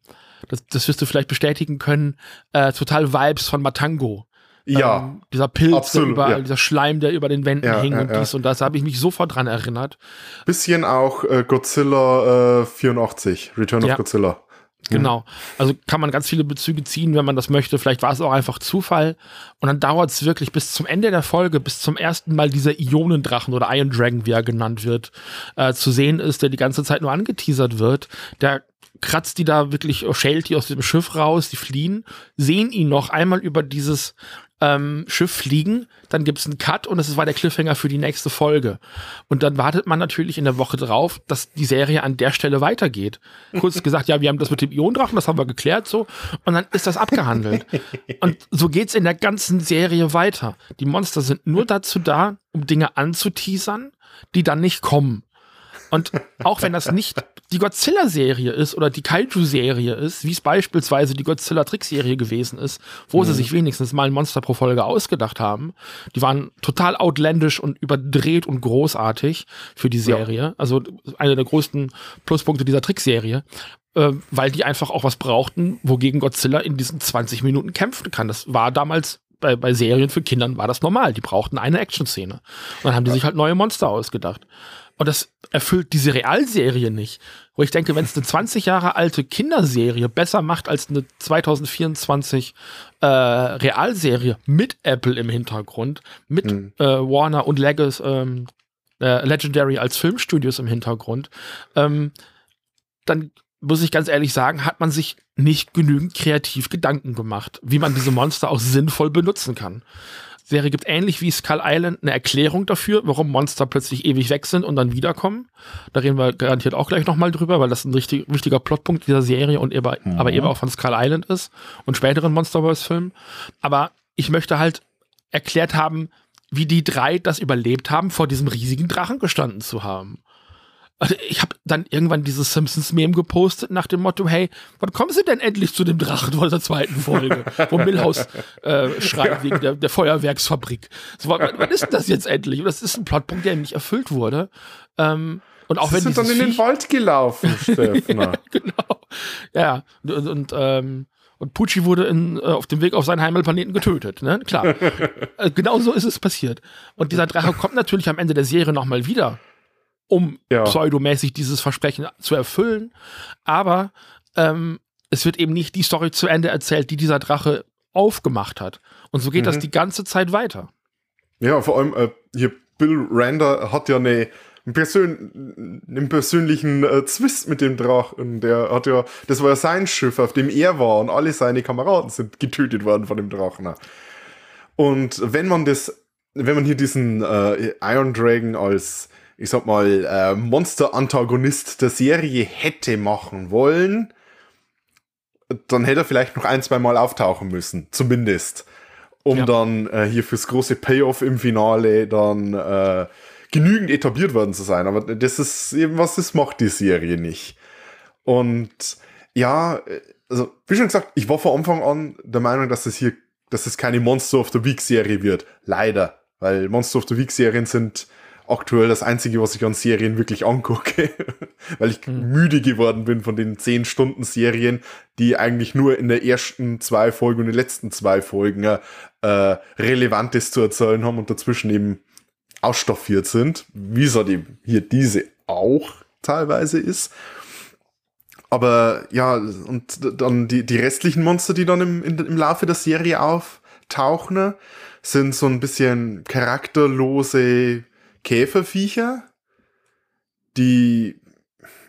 das, das wirst du vielleicht bestätigen können, äh, total Vibes von Matango. Ja, ähm, dieser Pilz, absolut, über, ja. dieser Schleim, der über den Wänden ja, hing ja, und dies ja. und das, da habe ich mich sofort dran erinnert. Bisschen auch äh, Godzilla äh, vierundachtzig, Return ja. of Godzilla. Mhm. Genau, also kann man ganz viele Bezüge ziehen, wenn man das möchte, vielleicht war es auch einfach Zufall und dann dauert es wirklich bis zum Ende der Folge, bis zum ersten Mal dieser Ionendrachen oder Iron Dragon, wie er genannt wird, äh, zu sehen ist, der die ganze Zeit nur angeteasert wird, der kratzt die da wirklich, schält die aus dem Schiff raus, die fliehen, sehen ihn noch einmal über dieses ähm, Schiff fliegen, dann gibt es einen Cut und es war der Cliffhanger für die nächste Folge. Und dann wartet man natürlich in der Woche drauf, dass die Serie an der Stelle weitergeht. Kurz gesagt, ja, wir haben das mit dem Ionendrachen, das haben wir geklärt, so, und dann ist das abgehandelt. Und so geht's in der ganzen Serie weiter. Die Monster sind nur dazu da, um Dinge anzuteasern, die dann nicht kommen. Und auch wenn das nicht die Godzilla-Serie ist oder die Kaiju-Serie ist, wie es beispielsweise die Godzilla-Trickserie gewesen ist, wo mhm. sie sich wenigstens mal ein Monster pro Folge ausgedacht haben, die waren total outlandish und überdreht und großartig für die Serie. Ja. Also einer der größten Pluspunkte dieser Trickserie, äh, weil die einfach auch was brauchten, wogegen Godzilla in diesen zwanzig Minuten kämpfen kann. Das war damals bei, bei Serien für Kindern war das normal. Die brauchten eine Action-Szene. Und dann haben die ja. sich halt neue Monster ausgedacht. Und das erfüllt diese Realserie nicht. Wo ich denke, wenn es eine zwanzig Jahre alte Kinderserie besser macht als eine zweitausendvierundzwanzig äh, Realserie mit Apple im Hintergrund, mit mhm. äh, Warner und Legis, ähm, äh, Legendary als Filmstudios im Hintergrund, ähm, dann muss ich ganz ehrlich sagen, hat man sich nicht genügend kreativ Gedanken gemacht, wie man diese Monster auch sinnvoll benutzen kann. Serie gibt ähnlich wie Skull Island eine Erklärung dafür, warum Monster plötzlich ewig weg sind und dann wiederkommen. Da reden wir garantiert auch gleich nochmal drüber, weil das ein richtig wichtiger Plotpunkt dieser Serie und eben, mhm. aber eben auch von Skull Island ist und späteren Monsterverse-Filmen. Aber ich möchte halt erklärt haben, wie die drei das überlebt haben, vor diesem riesigen Drachen gestanden zu haben. Also ich habe dann irgendwann dieses Simpsons-Meme gepostet nach dem Motto, hey, wann kommen sie denn endlich zu dem Drachen vor der zweiten Folge? Wo Milhouse äh, schreit wegen der, der Feuerwerksfabrik. So, wann, wann ist denn das jetzt endlich? Und das ist ein Plotpunkt, der nicht erfüllt wurde. Ähm, und auch sie wenn sind dann in den Viech Wald gelaufen, Steffen. Ja, genau. Ja, und, und, und ähm, Und Pucci wurde in, äh, auf dem Weg auf seinen Heimatplaneten getötet, ne? Klar. äh, genau so ist es passiert. Und dieser Drache kommt natürlich am Ende der Serie nochmal wieder, um ja. pseudomäßig dieses Versprechen zu erfüllen. Aber ähm, es wird eben nicht die Story zu Ende erzählt, die dieser Drache aufgemacht hat. Und so geht mhm. das die ganze Zeit weiter. Ja, vor allem äh, hier Bill Rander hat ja eine einen, Persön einen persönlichen äh, Zwist mit dem Drachen. Der hat ja, das war ja sein Schiff, auf dem er war, und alle seine Kameraden sind getötet worden von dem Drachen. Und wenn man das, wenn man hier diesen äh, Iron Dragon als, ich sag mal, äh, Monster-Antagonist der Serie hätte machen wollen, dann hätte er vielleicht noch ein, zwei Mal auftauchen müssen, zumindest. Um ja. dann äh, hier fürs große Payoff im Finale dann äh, genügend etabliert worden zu sein. Aber das ist eben was, das macht die Serie nicht. Und ja, also wie schon gesagt, ich war von Anfang an der Meinung, dass es hier, dass es keine Monster of the Week-Serie wird. Leider. Weil Monster of the Week-Serien sind aktuell das Einzige, was ich an Serien wirklich angucke, weil ich mhm. müde geworden bin von den zehn Stunden Serien, die eigentlich nur in der ersten zwei Folgen und den letzten zwei Folgen äh, Relevantes zu erzählen haben und dazwischen eben ausstaffiert sind, wie es halt eben hier diese auch teilweise ist. Aber ja, und dann die, die restlichen Monster, die dann im, in, im Laufe der Serie auftauchen, sind so ein bisschen charakterlose Käferviecher, die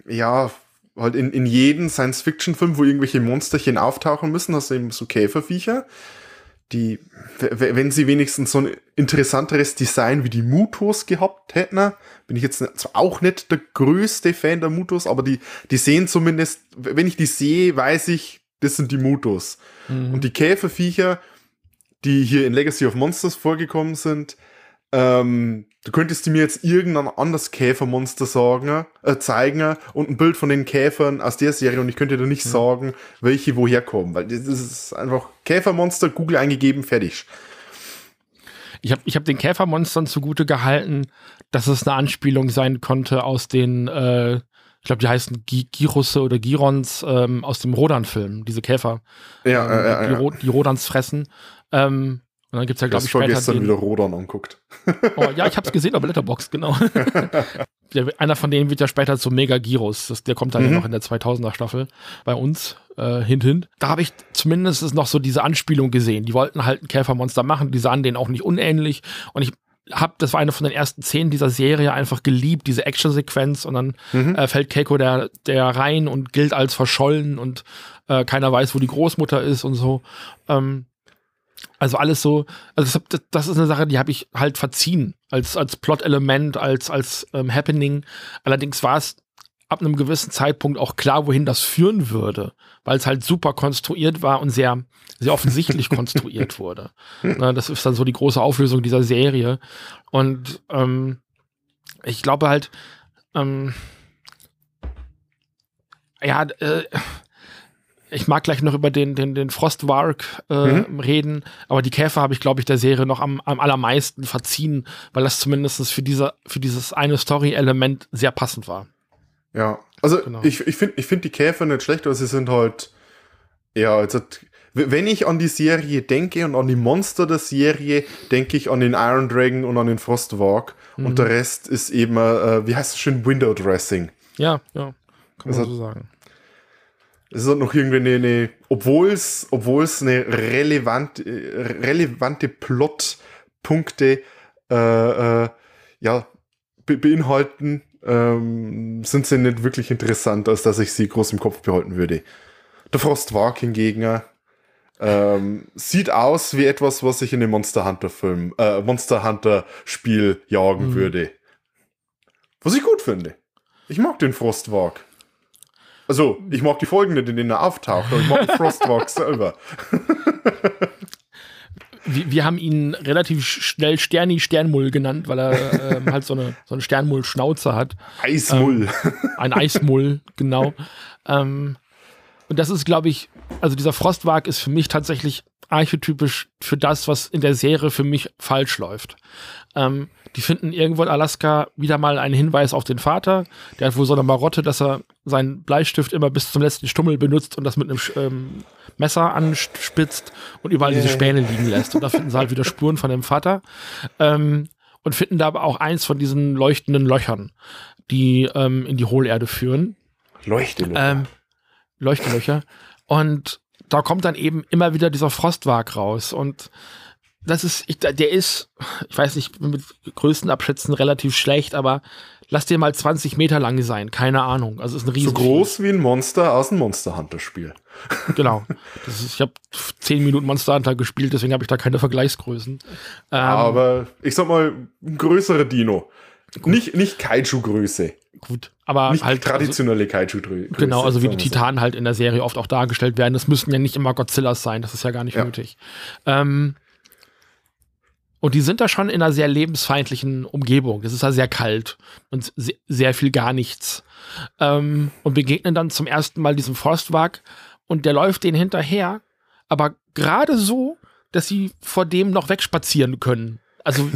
ja halt in, in jedem Science-Fiction-Film, wo irgendwelche Monsterchen auftauchen müssen, hast du eben so Käferviecher, die, wenn sie wenigstens so ein interessanteres Design wie die Mutos gehabt hätten, bin ich jetzt auch nicht der größte Fan der Mutos, aber die, die sehen zumindest, wenn ich die sehe, weiß ich, das sind die Mutos. Mhm. Und die Käferviecher, die hier in Legacy of Monsters vorgekommen sind. Ähm, du könntest mir jetzt irgendein anderes Käfermonster sagen, äh, zeigen und ein Bild von den Käfern aus der Serie und ich könnte dir nicht mhm. sagen, welche woher kommen, weil das ist einfach Käfermonster, Google eingegeben, fertig. Ich habe ich hab den Käfermonstern zugute gehalten, dass es eine Anspielung sein konnte aus den, äh, ich glaube, die heißen G- Girusse oder Girons ähm, aus dem Rodan-Film, diese Käfer, ja, ähm, äh, äh, die, Ro- die Rodans fressen. Ähm, und dann gibt's ja, glaube ich, später gestern den wieder Rodan anguckt. Oh, ja, ich habe es gesehen auf Letterboxd, genau. Einer von denen wird ja später zum Mega Gyros. Das, der kommt dann mhm. ja noch in der zweitausender Staffel bei uns, äh, hin, hin. Da habe ich zumindest noch so diese Anspielung gesehen. Die wollten halt ein Käfermonster machen, die sahen denen auch nicht unähnlich. Und ich habe, das war eine von den ersten Szenen dieser Serie, einfach geliebt, diese Action-Sequenz. Und dann mhm. äh, fällt Keiko der, der rein und gilt als verschollen und äh, keiner weiß, wo die Großmutter ist und so. Ähm, Also alles so, also das, das ist eine Sache, die habe ich halt verziehen, als, als Plot-Element, als, als ähm, Happening. Allerdings war es ab einem gewissen Zeitpunkt auch klar, wohin das führen würde, weil es halt super konstruiert war und sehr, sehr offensichtlich konstruiert wurde. Na, das ist dann so die große Auflösung dieser Serie. Und ähm, ich glaube halt, ähm, ja, äh, ich mag gleich noch über den, den, den Frostwark äh, mhm. reden, aber die Käfer habe ich, glaube ich, der Serie noch am, am allermeisten verziehen, weil das zumindest für, diese, für dieses eine Story-Element sehr passend war. Ja, also genau. ich, ich finde ich find die Käfer nicht schlecht, aber sie sind halt, ja, also, wenn ich an die Serie denke und an die Monster der Serie, denke ich an den Iron Dragon und an den Frostwark mhm. und der Rest ist eben, äh, wie heißt es schon, Window Dressing. Ja, ja, kann man also, so sagen. Es ist noch irgendwie eine, eine obwohl es eine relevant, relevante Plotpunkte äh, äh, ja, be- beinhalten, ähm, sind sie nicht wirklich interessant, als dass ich sie groß im Kopf behalten würde. Der Frostwark hingegen ähm, sieht aus wie etwas, was ich in einem Monster Hunter Film, äh, Monster Hunter Spiel jagen mhm. würde. Was ich gut finde. Ich mag den Frostwark. Also, ich mag die Folgen nicht, in denen er auftaucht, aber ich mag den Frostwalk selber. wir, wir haben ihn relativ schnell Sterni Sternmull genannt, weil er ähm, halt so eine, so eine Sternmull-Schnauze hat. Eismull. Ähm, ein Eismull, genau. Ähm, und das ist, glaube ich, also dieser Frostwalk ist für mich tatsächlich archetypisch für das, was in der Serie für mich falsch läuft. Ähm, die finden irgendwo in Alaska wieder mal einen Hinweis auf den Vater. Der hat wohl so eine Marotte, dass er seinen Bleistift immer bis zum letzten Stummel benutzt und das mit einem ähm, Messer anspitzt und überall yeah. diese Späne liegen lässt. Und da finden sie halt wieder Spuren von dem Vater. Ähm, und finden da aber auch eins von diesen leuchtenden Löchern, die ähm, in die Hohlerde führen. Leuchtelöcher. Ähm, Leuchtelöcher. Und da kommt dann eben immer wieder dieser Frostwag raus. Und das ist, ich, der ist, ich weiß nicht, mit Größenabschätzen relativ schlecht, aber lass dir mal zwanzig Meter lang sein, keine Ahnung. Also ist ein riesen. So groß wie ein Monster aus dem Monster Hunter Spiel. Genau. Das ist, ich habe zehn Minuten Monster Hunter gespielt, deswegen habe ich da keine Vergleichsgrößen. Ähm, aber ich sag mal, ein größerer Dino. Gut. Nicht, nicht Kaiju-Größe. Gut, aber nicht halt traditionelle also, Kaiju-Größe. Genau, also wie die Titanen halt in der Serie oft auch dargestellt werden. Das müssten ja nicht immer Godzillas sein, das ist ja gar nicht ja. nötig. Ähm, und die sind da schon in einer sehr lebensfeindlichen Umgebung. Das ist ja sehr kalt und se- sehr viel gar nichts. Ähm, und begegnen dann zum ersten Mal diesem Frostwag und der läuft denen hinterher, aber gerade so, dass sie vor dem noch wegspazieren können. Also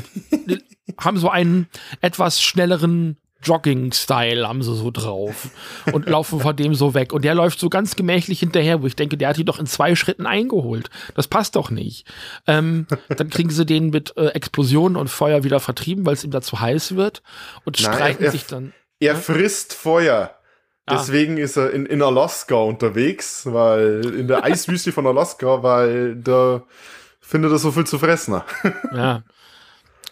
haben so einen etwas schnelleren Jogging-Style haben sie so drauf und laufen vor dem so weg. Und der läuft so ganz gemächlich hinterher, wo ich denke, der hat die doch in zwei Schritten eingeholt. Das passt doch nicht. Ähm, dann kriegen sie den mit äh, Explosionen und Feuer wieder vertrieben, weil es ihm da zu heiß wird und Nein, streiten er, sich dann. Er ja? frisst Feuer. Ah. Deswegen ist er in, in Alaska unterwegs, weil in der Eiswüste von Alaska, weil da findet er so viel zu fressen. Ja.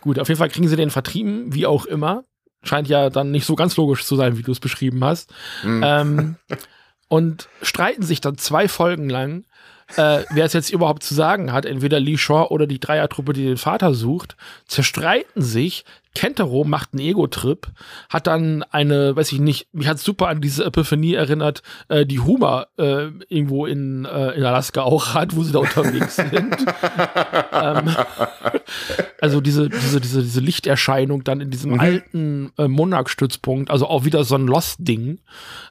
Gut, auf jeden Fall kriegen sie den vertrieben, wie auch immer. Scheint ja dann nicht so ganz logisch zu sein, wie du es beschrieben hast. Mm. Ähm, und streiten sich dann zwei Folgen lang äh, wer es jetzt überhaupt zu sagen hat, entweder Lee Shaw oder die Dreiertruppe, die den Vater sucht, zerstreiten sich, Kentaro macht einen Ego-Trip, hat dann eine, weiß ich nicht, mich hat super an diese Epiphanie erinnert, äh, die Huma äh, irgendwo in, äh, in Alaska auch hat, wo sie da unterwegs sind. ähm, also diese, diese, diese, diese Lichterscheinung dann in diesem mhm. alten äh, Monarch-Stützpunkt, also auch wieder so ein Lost-Ding,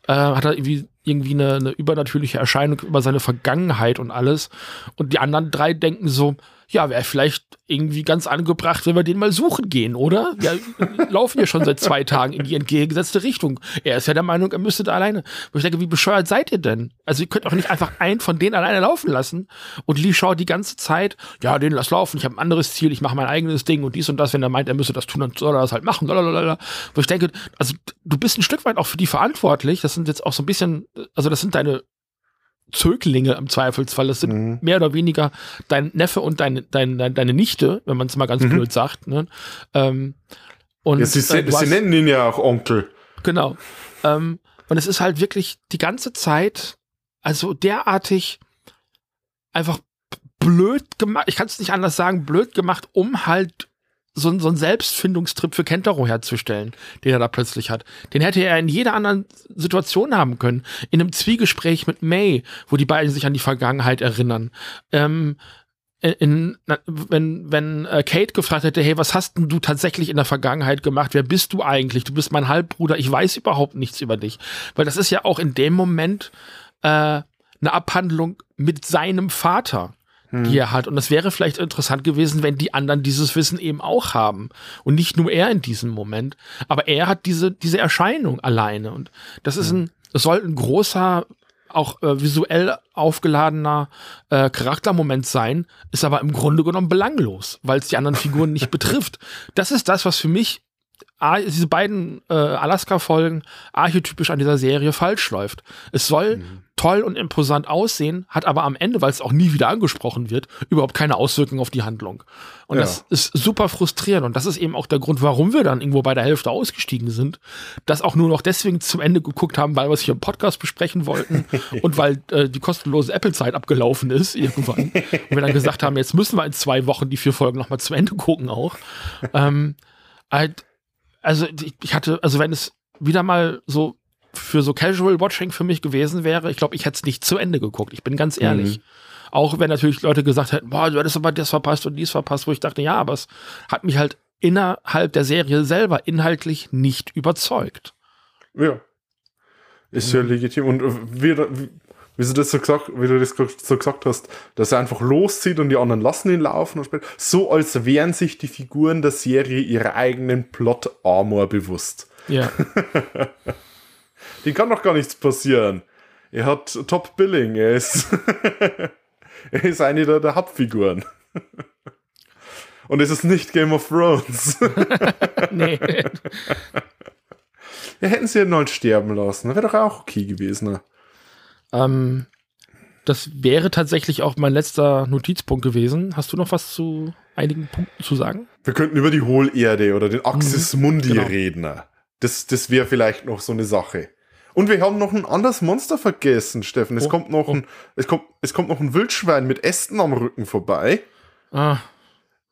äh, hat er irgendwie irgendwie eine, eine übernatürliche Erscheinung über seine Vergangenheit und alles. Und die anderen drei denken so, ja, wäre vielleicht irgendwie ganz angebracht, wenn wir den mal suchen gehen, oder? Wir laufen ja schon seit zwei Tagen in die entgegengesetzte Richtung. Er ist ja der Meinung, er müsste da alleine. Wo ich denke, wie bescheuert seid ihr denn? Also ihr könnt doch nicht einfach einen von denen alleine laufen lassen. Und Lee schaut die ganze Zeit, ja, den lass laufen, ich habe ein anderes Ziel, ich mache mein eigenes Ding und dies und das. Wenn er meint, er müsste das tun, dann soll er das halt machen. Lalalala. Wo ich denke, also du bist ein Stück weit auch für die verantwortlich. Das sind jetzt auch so ein bisschen, also das sind deine Zöglinge im Zweifelsfall, das sind mhm. mehr oder weniger dein Neffe und deine, deine, deine Nichte, wenn man es mal ganz mhm. blöd sagt. Ne? Ähm, und ja, sie, äh, sie nennen ihn ja auch Onkel. Genau. Ähm, und es ist halt wirklich die ganze Zeit, also derartig einfach blöd gemacht, ich kann es nicht anders sagen, blöd gemacht, um halt so, so einen Selbstfindungstrip für Kentaro herzustellen, den er da plötzlich hat. Den hätte er in jeder anderen Situation haben können. In einem Zwiegespräch mit May, wo die beiden sich an die Vergangenheit erinnern. Ähm, in, wenn, wenn Kate gefragt hätte, hey, was hast denn du tatsächlich in der Vergangenheit gemacht? Wer bist du eigentlich? Du bist mein Halbbruder. Ich weiß überhaupt nichts über dich. Weil das ist ja auch in dem Moment äh, eine Abhandlung mit seinem Vater, die er hat. Und das wäre vielleicht interessant gewesen, wenn die anderen dieses Wissen eben auch haben. Und nicht nur er in diesem Moment. Aber er hat diese, diese Erscheinung alleine. Und das ist ein, es soll ein großer, auch äh, visuell aufgeladener äh, Charaktermoment sein, ist aber im Grunde genommen belanglos, weil es die anderen Figuren nicht betrifft. Das ist das, was für mich A, diese beiden äh, Alaska-Folgen archetypisch an dieser Serie falsch läuft. Es soll mhm. toll und imposant aussehen, hat aber am Ende, weil es auch nie wieder angesprochen wird, überhaupt keine Auswirkungen auf die Handlung. Und ja. das ist super frustrierend. Und das ist eben auch der Grund, warum wir dann irgendwo bei der Hälfte ausgestiegen sind, das auch nur noch deswegen zum Ende geguckt haben, weil wir es hier im Podcast besprechen wollten und weil äh, die kostenlose Apple-Zeit abgelaufen ist irgendwann. Und wir dann gesagt haben, jetzt müssen wir in zwei Wochen die vier Folgen nochmal zu Ende gucken auch. Ähm, halt, Also ich hatte, also wenn es wieder mal so für so Casual Watching für mich gewesen wäre, ich glaube, ich hätte es nicht zu Ende geguckt, ich bin ganz ehrlich. Mhm. Auch wenn natürlich Leute gesagt hätten, boah, du hättest aber das verpasst und dies verpasst, wo ich dachte, ja, aber es hat mich halt innerhalb der Serie selber inhaltlich nicht überzeugt. Ja, ist mhm. ja legitim. Und wie, wie, wie, du das so gesagt, wie du das so gesagt hast, dass er einfach loszieht und die anderen lassen ihn laufen und spielen, so als wären sich die Figuren der Serie ihrer eigenen Plot-Armor bewusst. Ja. Dem kann doch gar nichts passieren. Er hat Top-Billing, er ist, er ist eine der, der Hauptfiguren. Und es ist nicht Game of Thrones. Nee. Ja, hätten sie ihn halt sterben lassen, wäre doch auch okay gewesen. Ne? Ähm, das wäre tatsächlich auch mein letzter Notizpunkt gewesen. Hast du noch was zu einigen Punkten zu sagen? Wir könnten über die Hohlerde oder den Axis Mundi genau. reden. Das, das wäre vielleicht noch so eine Sache. Und wir haben noch ein anderes Monster vergessen, Steffen. Es, oh, kommt, noch oh. ein, es, kommt, es kommt noch ein Wildschwein mit Ästen am Rücken vorbei. Ah,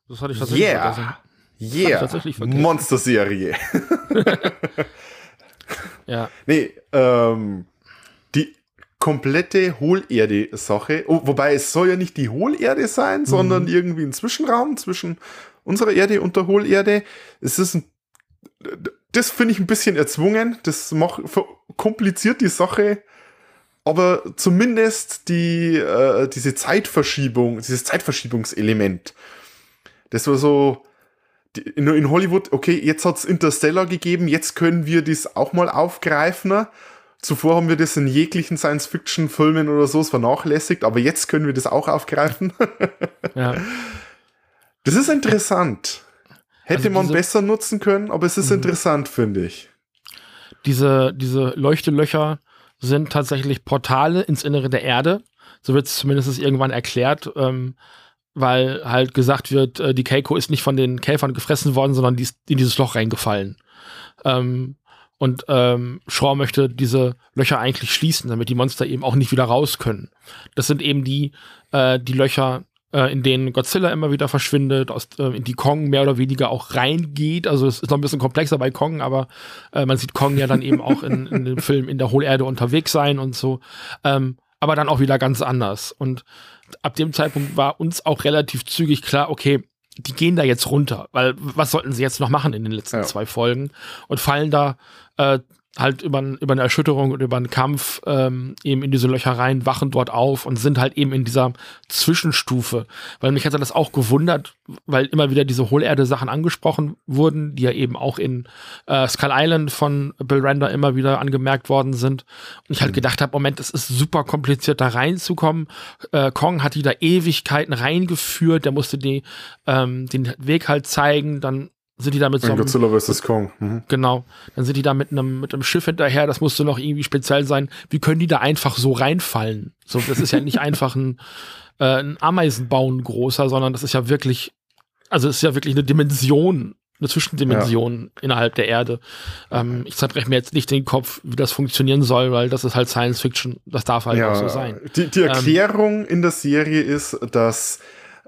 das hatte ich tatsächlich yeah. vergessen. Yeah, yeah, tatsächlich vergessen. Monsterserie. Ja. Nee, ähm... komplette Hohlerde-Sache, oh, wobei es soll ja nicht die Hohlerde sein, mhm. sondern irgendwie ein Zwischenraum zwischen unserer Erde und der Hohlerde. Es ist ein, das finde ich ein bisschen erzwungen, das macht kompliziert die Sache, aber zumindest die, äh, diese Zeitverschiebung, dieses Zeitverschiebungselement, das war so, die, in, in Hollywood, okay, jetzt hat es Interstellar gegeben, jetzt können wir das auch mal aufgreifen. Zuvor haben wir das in jeglichen Science-Fiction-Filmen oder so, es vernachlässigt, aber jetzt können wir das auch aufgreifen. Ja. Das ist interessant. Hätte also man besser nutzen können, aber es ist interessant, finde ich. Diese, diese Leuchtelöcher sind tatsächlich Portale ins Innere der Erde. So wird es zumindest irgendwann erklärt, ähm, weil halt gesagt wird, die Keiko ist nicht von den Käfern gefressen worden, sondern die ist in dieses Loch reingefallen. Ähm, Und ähm, Shaw möchte diese Löcher eigentlich schließen, damit die Monster eben auch nicht wieder raus können. Das sind eben die, äh, die Löcher, äh, in denen Godzilla immer wieder verschwindet, aus, äh, in die Kong mehr oder weniger auch reingeht. Also es ist noch ein bisschen komplexer bei Kong, aber äh, man sieht Kong ja dann eben auch in, in dem Film in der Hohlerde unterwegs sein und so. Ähm, aber dann auch wieder ganz anders. Und ab dem Zeitpunkt war uns auch relativ zügig klar, okay, die gehen da jetzt runter, weil was sollten sie jetzt noch machen in den letzten ja. zwei Folgen, und fallen da äh, halt über, über eine Erschütterung und über einen Kampf ähm, eben in diese Löcher rein, wachen dort auf und sind halt eben in dieser Zwischenstufe, weil mich hat das auch gewundert, weil immer wieder diese Hohlerde-Sachen angesprochen wurden, die ja eben auch in äh, Skull Island von Bill Rander immer wieder angemerkt worden sind, und ich halt mhm. gedacht habe, Moment, es ist super kompliziert da reinzukommen, äh, Kong hat die da Ewigkeiten reingeführt, der musste die, ähm, den Weg halt zeigen, dann sind die da mit so einem, Godzilla versus. Kong. Mhm. Genau. Dann sind die da mit einem, mit einem Schiff hinterher, das musste noch irgendwie speziell sein. Wie können die da einfach so reinfallen? So, das ist ja nicht einfach ein, äh, ein Ameisenbauen großer, sondern das ist ja wirklich, also es ist ja wirklich eine Dimension, eine Zwischendimension ja. innerhalb der Erde. Ähm, ich zerbreche mir jetzt nicht den Kopf, wie das funktionieren soll, weil das ist halt Science Fiction, das darf halt ja, auch so sein. Die, die Erklärung ähm, in der Serie ist, dass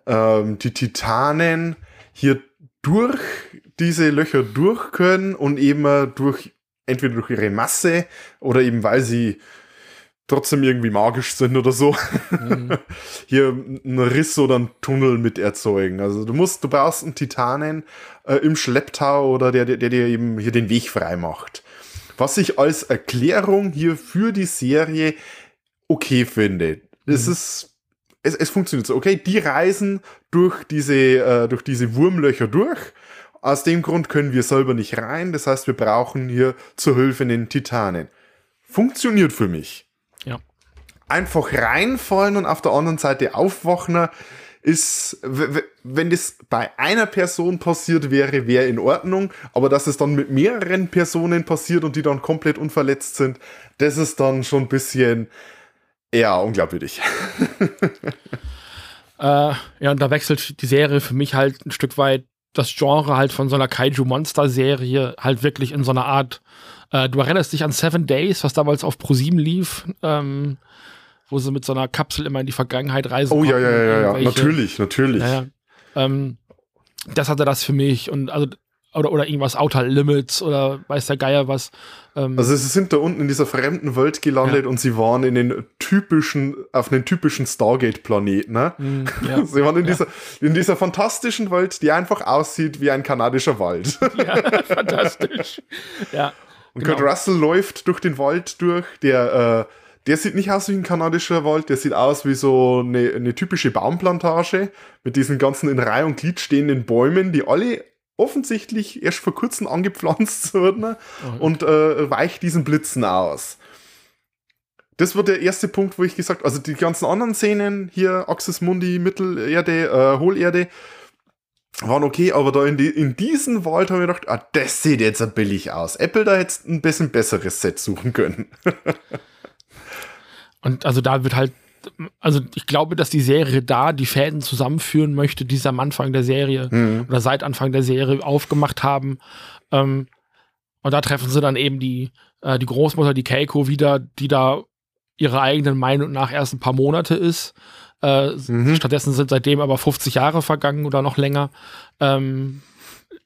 ähm, die Titanen hier durch diese Löcher durch können und eben durch, entweder durch ihre Masse oder eben weil sie trotzdem irgendwie magisch sind oder so, mhm. hier einen Riss oder einen Tunnel mit erzeugen. Also du musst, du brauchst einen Titanen äh, im Schlepptau oder der, der, der dir eben hier den Weg frei macht. Was ich als Erklärung hier für die Serie okay finde. Das mhm. ist Es, es funktioniert so, okay, die reisen durch diese, äh, durch diese Wurmlöcher durch, aus dem Grund können wir selber nicht rein, das heißt, wir brauchen hier zur Hilfe den Titanen. Funktioniert für mich. Ja. Einfach reinfallen und auf der anderen Seite aufwachen ist, wenn das bei einer Person passiert wäre, wäre in Ordnung, aber dass es dann mit mehreren Personen passiert und die dann komplett unverletzt sind, das ist dann schon ein bisschen... ja, unglaubwürdig. äh, ja, und da wechselt die Serie für mich halt ein Stück weit das Genre halt von so einer Kaiju-Monster-Serie halt wirklich in so einer Art, äh, du erinnerst dich an Seven Days, was damals auf ProSieben lief, ähm, wo sie mit so einer Kapsel immer in die Vergangenheit reisen. Oh, ja, ja, ja, ja, natürlich, natürlich. Ja, ja. Ähm, das hatte das für mich, und also Oder, oder irgendwas Outer Limits oder weiß der Geier was. Ähm also sie sind da unten in dieser fremden Welt gelandet ja. und sie waren in den typischen, auf den typischen Stargate-Planeten. Ne? Mm, ja. Sie waren in, ja. dieser, in dieser fantastischen Welt, die einfach aussieht wie ein kanadischer Wald. Ja, fantastisch. Ja, und genau. Kurt Russell läuft durch den Wald durch, der, äh, der sieht nicht aus wie ein kanadischer Wald, der sieht aus wie so eine, eine typische Baumplantage mit diesen ganzen in Reihe und Glied stehenden Bäumen, die alle offensichtlich erst vor kurzem angepflanzt wurden, ne? Okay. Und äh, weicht diesen Blitzen aus. Das war der erste Punkt, wo ich gesagt habe, also die ganzen anderen Szenen hier, Axis Mundi, Mittelerde, äh, Hohlerde, waren okay, aber da in, die, in diesen Wald habe ich gedacht, ah, das sieht jetzt ein billig aus. Apple da jetzt ein bisschen besseres Set suchen können. Und also da wird halt, also ich glaube, dass die Serie da die Fäden zusammenführen möchte, die sie am Anfang der Serie mhm. oder seit Anfang der Serie aufgemacht haben. Ähm, und da treffen sie dann eben die, äh, die Großmutter, die Keiko wieder, die da ihrer eigenen Meinung nach erst ein paar Monate ist. Äh, mhm. Stattdessen sind seitdem aber fünfzig Jahre vergangen oder noch länger. Ähm,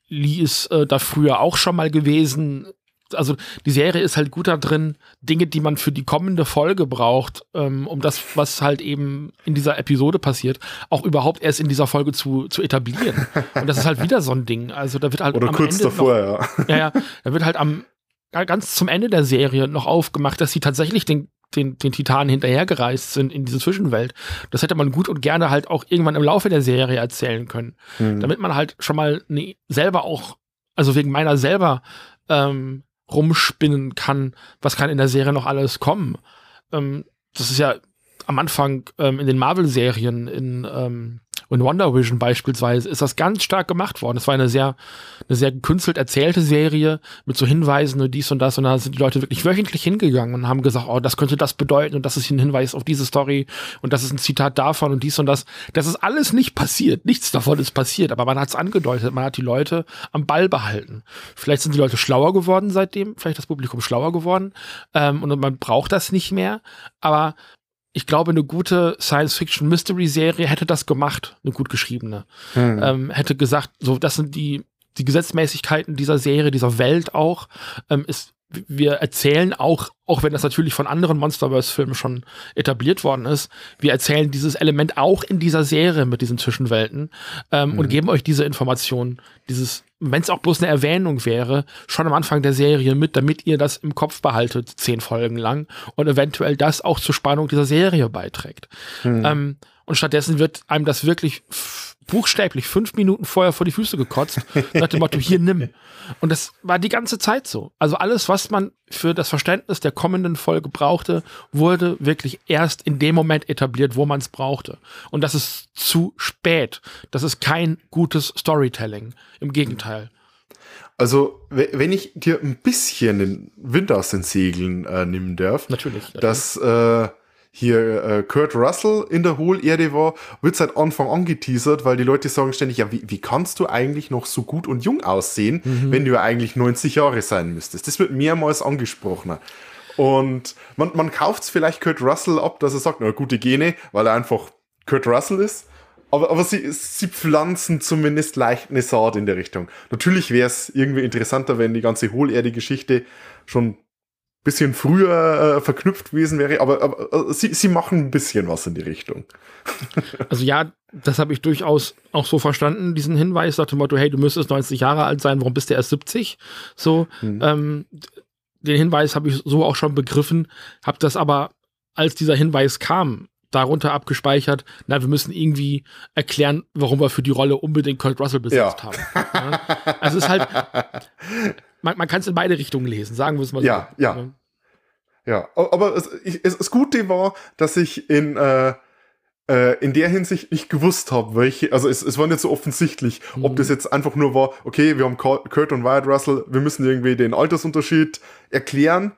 Lee ist äh, da früher auch schon mal gewesen. Also die Serie ist halt gut da drin, Dinge, die man für die kommende Folge braucht, ähm, um das, was halt eben in dieser Episode passiert, auch überhaupt erst in dieser Folge zu, zu etablieren. Und das ist halt wieder so ein Ding. Also da wird halt Oder am kurz Ende davor, noch, ja. Ja, ja. Da wird halt am ganz zum Ende der Serie noch aufgemacht, dass sie tatsächlich den, den, den Titanen hinterhergereist sind in diese Zwischenwelt. Das hätte man gut und gerne halt auch irgendwann im Laufe der Serie erzählen können. Mhm. Damit man halt schon mal ne, selber auch, also wegen meiner selber, ähm, rumspinnen kann, was kann in der Serie noch alles kommen. Ähm, das ist ja am Anfang ähm, in den Marvel-Serien in ähm, in Wonder Vision beispielsweise ist das ganz stark gemacht worden. Das war eine sehr, eine sehr gekünstelt erzählte Serie mit so Hinweisen und dies und das. Und da sind die Leute wirklich wöchentlich hingegangen und haben gesagt, oh, das könnte das bedeuten und das ist ein Hinweis auf diese Story und das ist ein Zitat davon und dies und das. Das ist alles nicht passiert. Nichts davon ist passiert, aber man hat es angedeutet. Man hat die Leute am Ball behalten. Vielleicht sind die Leute schlauer geworden seitdem. Vielleicht das Publikum schlauer geworden. Ähm, und man braucht das nicht mehr. Aber ich glaube, eine gute Science-Fiction-Mystery-Serie hätte das gemacht, eine gut geschriebene. Hm. Ähm, hätte gesagt, so, das sind die, die Gesetzmäßigkeiten dieser Serie, dieser Welt auch. Ähm, ist, wir erzählen auch, auch wenn das natürlich von anderen Monsterverse-Filmen schon etabliert worden ist, wir erzählen dieses Element auch in dieser Serie mit diesen Zwischenwelten ähm, hm. und geben euch diese Informationen, dieses, wenn es auch bloß eine Erwähnung wäre, schon am Anfang der Serie mit, damit ihr das im Kopf behaltet, zehn Folgen lang, und eventuell das auch zur Spannung dieser Serie beiträgt. Hm. Ähm, und stattdessen wird einem das wirklich buchstäblich fünf Minuten vorher vor die Füße gekotzt, nach dem Motto, hier, nimm. Und das war die ganze Zeit so. Also alles, was man für das Verständnis der kommenden Folge brauchte, wurde wirklich erst in dem Moment etabliert, wo man es brauchte. Und das ist zu spät. Das ist kein gutes Storytelling. Im Gegenteil. Also, wenn ich dir ein bisschen den Wind aus den Segeln äh, nehmen darf, natürlich, natürlich. dass äh hier äh, Kurt Russell in der Hohlerde war, wird seit Anfang an geteasert, weil die Leute sagen ständig, ja, wie, wie kannst du eigentlich noch so gut und jung aussehen, mhm. wenn du ja eigentlich neunzig Jahre sein müsstest? Das wird mehrmals angesprochen. Und man, man kauft es vielleicht Kurt Russell ab, dass er sagt, na, gute Gene, weil er einfach Kurt Russell ist. Aber, aber sie, sie pflanzen zumindest leicht eine Saat in der Richtung. Natürlich wäre es irgendwie interessanter, wenn die ganze Hohlerde-Geschichte schon bisschen früher äh, verknüpft gewesen wäre, aber, aber äh, sie, sie machen ein bisschen was in die Richtung. Also ja, das habe ich durchaus auch so verstanden, diesen Hinweis nach dem Motto, hey, du müsstest neunzig Jahre alt sein, warum bist du erst siebzig? So, hm. ähm, den Hinweis habe ich so auch schon begriffen, habe das aber, als dieser Hinweis kam, darunter abgespeichert, na, wir müssen irgendwie erklären, warum wir für die Rolle unbedingt Kurt Russell besetzt ja. haben. Ja? Also es ist halt, man, man kann es in beide Richtungen lesen, sagen wir es mal ja, so. Ja, ja. Ja, aber es, ich, es, das Gute war, dass ich in, äh, äh, in der Hinsicht nicht gewusst habe, welche, also es, es war nicht so offensichtlich, mhm. ob das jetzt einfach nur war, okay, wir haben Kurt und Wyatt Russell, wir müssen irgendwie den Altersunterschied erklären.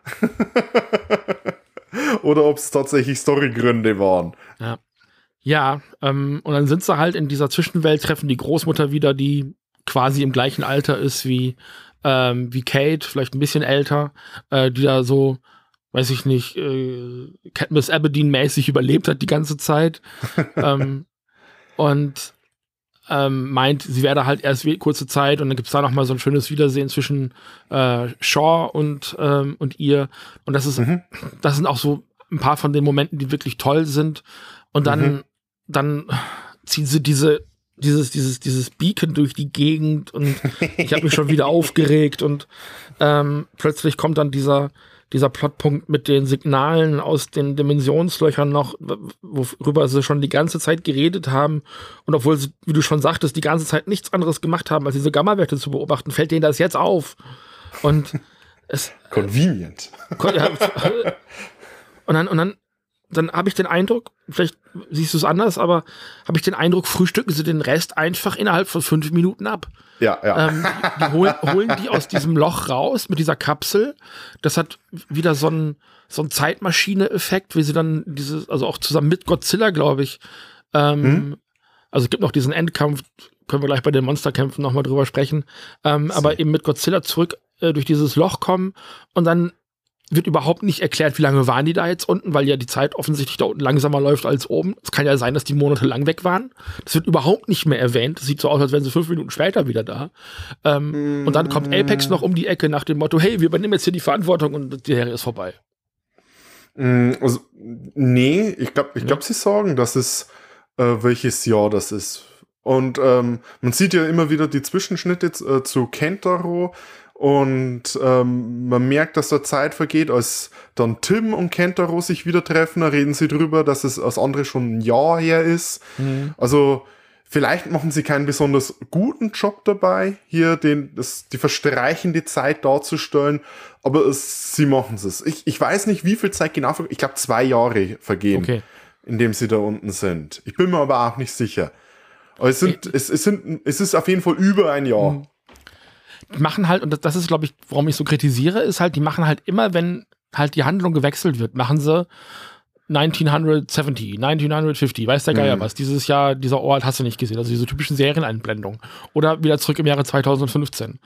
Oder ob es tatsächlich Storygründe waren. Ja, ja ähm, und dann sind sie halt in dieser Zwischenwelt, treffen die Großmutter wieder, die quasi im gleichen Alter ist wie, ähm, wie Kate, vielleicht ein bisschen älter, äh, die da so, weiß ich nicht, äh, Katniss Aberdeen-mäßig überlebt hat die ganze Zeit. ähm, und ähm, meint, sie wäre da halt erst kurze Zeit, und dann gibt es da noch mal so ein schönes Wiedersehen zwischen äh, Shaw und, ähm, und ihr. Und das ist, mhm. das sind auch so ein paar von den Momenten, die wirklich toll sind. Und dann, mhm. dann ziehen sie diese Dieses, dieses, dieses Beacon durch die Gegend, und ich habe mich schon wieder aufgeregt, und ähm, plötzlich kommt dann dieser, dieser Plotpunkt mit den Signalen aus den Dimensionslöchern noch, worüber sie schon die ganze Zeit geredet haben, und obwohl sie, wie du schon sagtest, die ganze Zeit nichts anderes gemacht haben, als diese Gamma-Werte zu beobachten, fällt denen das jetzt auf. Und es Convenient. Äh, und dann, und dann dann habe ich den Eindruck, vielleicht siehst du es anders, aber habe ich den Eindruck, frühstücken sie den Rest einfach innerhalb von fünf Minuten ab. Ja, ja. Ähm, die hol, holen die aus diesem Loch raus mit dieser Kapsel. Das hat wieder so einen so einen Zeitmaschine-Effekt, wie sie dann dieses, also auch zusammen mit Godzilla, glaube ich. Ähm, hm? Also es gibt noch diesen Endkampf, können wir gleich bei den Monsterkämpfen nochmal drüber sprechen. Ähm, so. Aber eben mit Godzilla zurück äh, durch dieses Loch kommen, und dann wird überhaupt nicht erklärt, wie lange waren die da jetzt unten, weil ja die Zeit offensichtlich da unten langsamer läuft als oben. Es kann ja sein, dass die Monate lang weg waren. Das wird überhaupt nicht mehr erwähnt. Das sieht so aus, als wären sie fünf Minuten später wieder da. Ähm, mm. Und dann kommt Apex noch um die Ecke nach dem Motto, hey, wir übernehmen jetzt hier die Verantwortung, und die Serie ist vorbei. Also, nee, ich glaube, ich glaub, ja. sie sagen, dass es, äh, welches Jahr das ist. Und ähm, man sieht ja immer wieder die Zwischenschnitte äh, zu Kentaro. Und ähm, man merkt, dass da Zeit vergeht. Als dann Tim und Kentaro sich wieder treffen, da reden sie drüber, dass es als andere schon ein Jahr her ist. Mhm. Also vielleicht machen sie keinen besonders guten Job dabei, hier den, das, die verstreichende Zeit darzustellen, aber es, sie machen es. Ich, ich weiß nicht, wie viel Zeit genau vergeht. Ich glaube, zwei Jahre vergehen, okay, indem sie da unten sind. Ich bin mir aber auch nicht sicher. Aber es sind, es, es sind, es ist auf jeden Fall über ein Jahr. Mhm. Die machen halt, und das ist, glaube ich, warum ich so kritisiere, ist halt, die machen halt immer, wenn halt die Handlung gewechselt wird, machen sie neunzehnhundertsiebzig, neunzehnhundertfünfzig, weiß der Geier mhm. was, dieses Jahr, dieser Ort hast du nicht gesehen, also diese typischen Serieneinblendungen. Oder wieder zurück im Jahre zweitausendfünfzehn.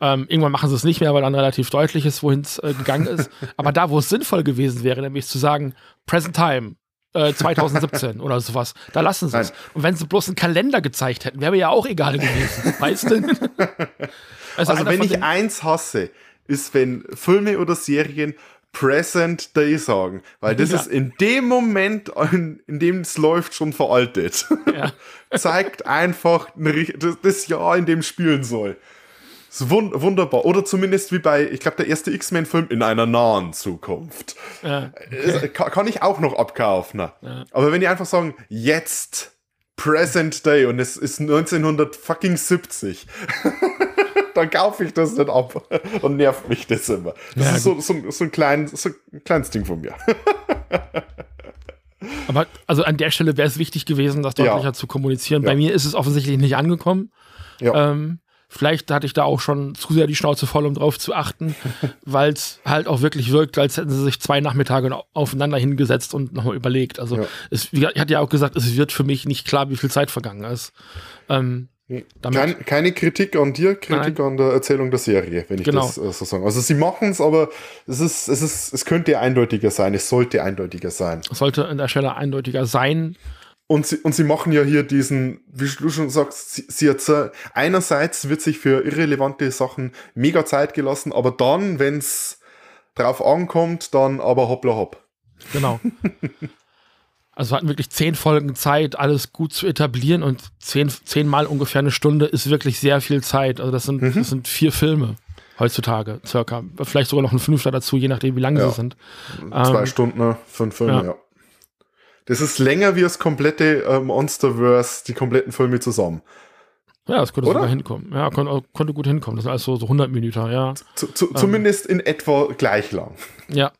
Ähm, irgendwann machen sie es nicht mehr, weil dann relativ deutlich ist, wohin es äh, gegangen ist. Aber da, wo es sinnvoll gewesen wäre, nämlich zu sagen, Present Time, äh, zweitausendsiebzehn oder sowas, da lassen sie es. Und wenn sie bloß einen Kalender gezeigt hätten, wäre mir ja auch egal gewesen. Weißt du? Also, also wenn ich eins hasse, ist, wenn Filme oder Serien Present Day sagen, weil das ja. ist in dem Moment, in, in dem es läuft, schon veraltet. Ja. Zeigt einfach eine, das, das Jahr, in dem spielen soll. Ist wund, wunderbar. Oder zumindest wie bei, ich glaube, der erste X-Men-Film, in einer nahen Zukunft. Ja. Okay. Kann, kann ich auch noch abkaufen. Ne? Ja. Aber wenn die einfach sagen, jetzt Present Day und es ist neunzehnhundertsiebzig, dann kaufe ich das nicht ab und nervt mich das immer. Das ja, ist so, so, so, ein klein, so ein kleines Ding von mir. Aber also an der Stelle wäre es wichtig gewesen, das deutlicher ja. zu kommunizieren. Ja. Bei mir ist es offensichtlich nicht angekommen. Ja. Ähm, vielleicht hatte ich da auch schon zu sehr die Schnauze voll, um drauf zu achten, weil es halt auch wirklich wirkt, als hätten sie sich zwei Nachmittage aufeinander hingesetzt und nochmal überlegt. Also ja. es, ich hatte ja auch gesagt, es wird für mich nicht klar, wie viel Zeit vergangen ist. Ähm, Keine, keine Kritik an dir, Kritik Nein. an der Erzählung der Serie, wenn ich genau. das äh, so sage. Also sie machen es, aber es ist, es ist, es könnte eindeutiger sein, es sollte eindeutiger sein. Es sollte an der Stelle eindeutiger sein. Und sie, und sie machen ja hier diesen, wie du schon sagst, sie, sie erzähl- einerseits wird sich für irrelevante Sachen mega Zeit gelassen, aber dann, wenn es drauf ankommt, dann aber hoppla hopp. Genau. Also wir hatten wirklich zehn Folgen Zeit, alles gut zu etablieren und zehn, zehnmal ungefähr eine Stunde ist wirklich sehr viel Zeit. Also das sind, mhm. das sind vier Filme heutzutage, circa. Vielleicht sogar noch ein Fünfter dazu, je nachdem, wie lang ja. sie sind. Zwei ähm, Stunden, fünf Filme, ja. ja. Das ist länger wie das komplette äh, Monsterverse, die kompletten Filme zusammen. Ja, das konnte Oder? sogar hinkommen. Ja, kon- konnte gut hinkommen. Das sind also so hundert Minuten, ja. Z- z- ähm, zumindest in etwa gleich lang. Ja.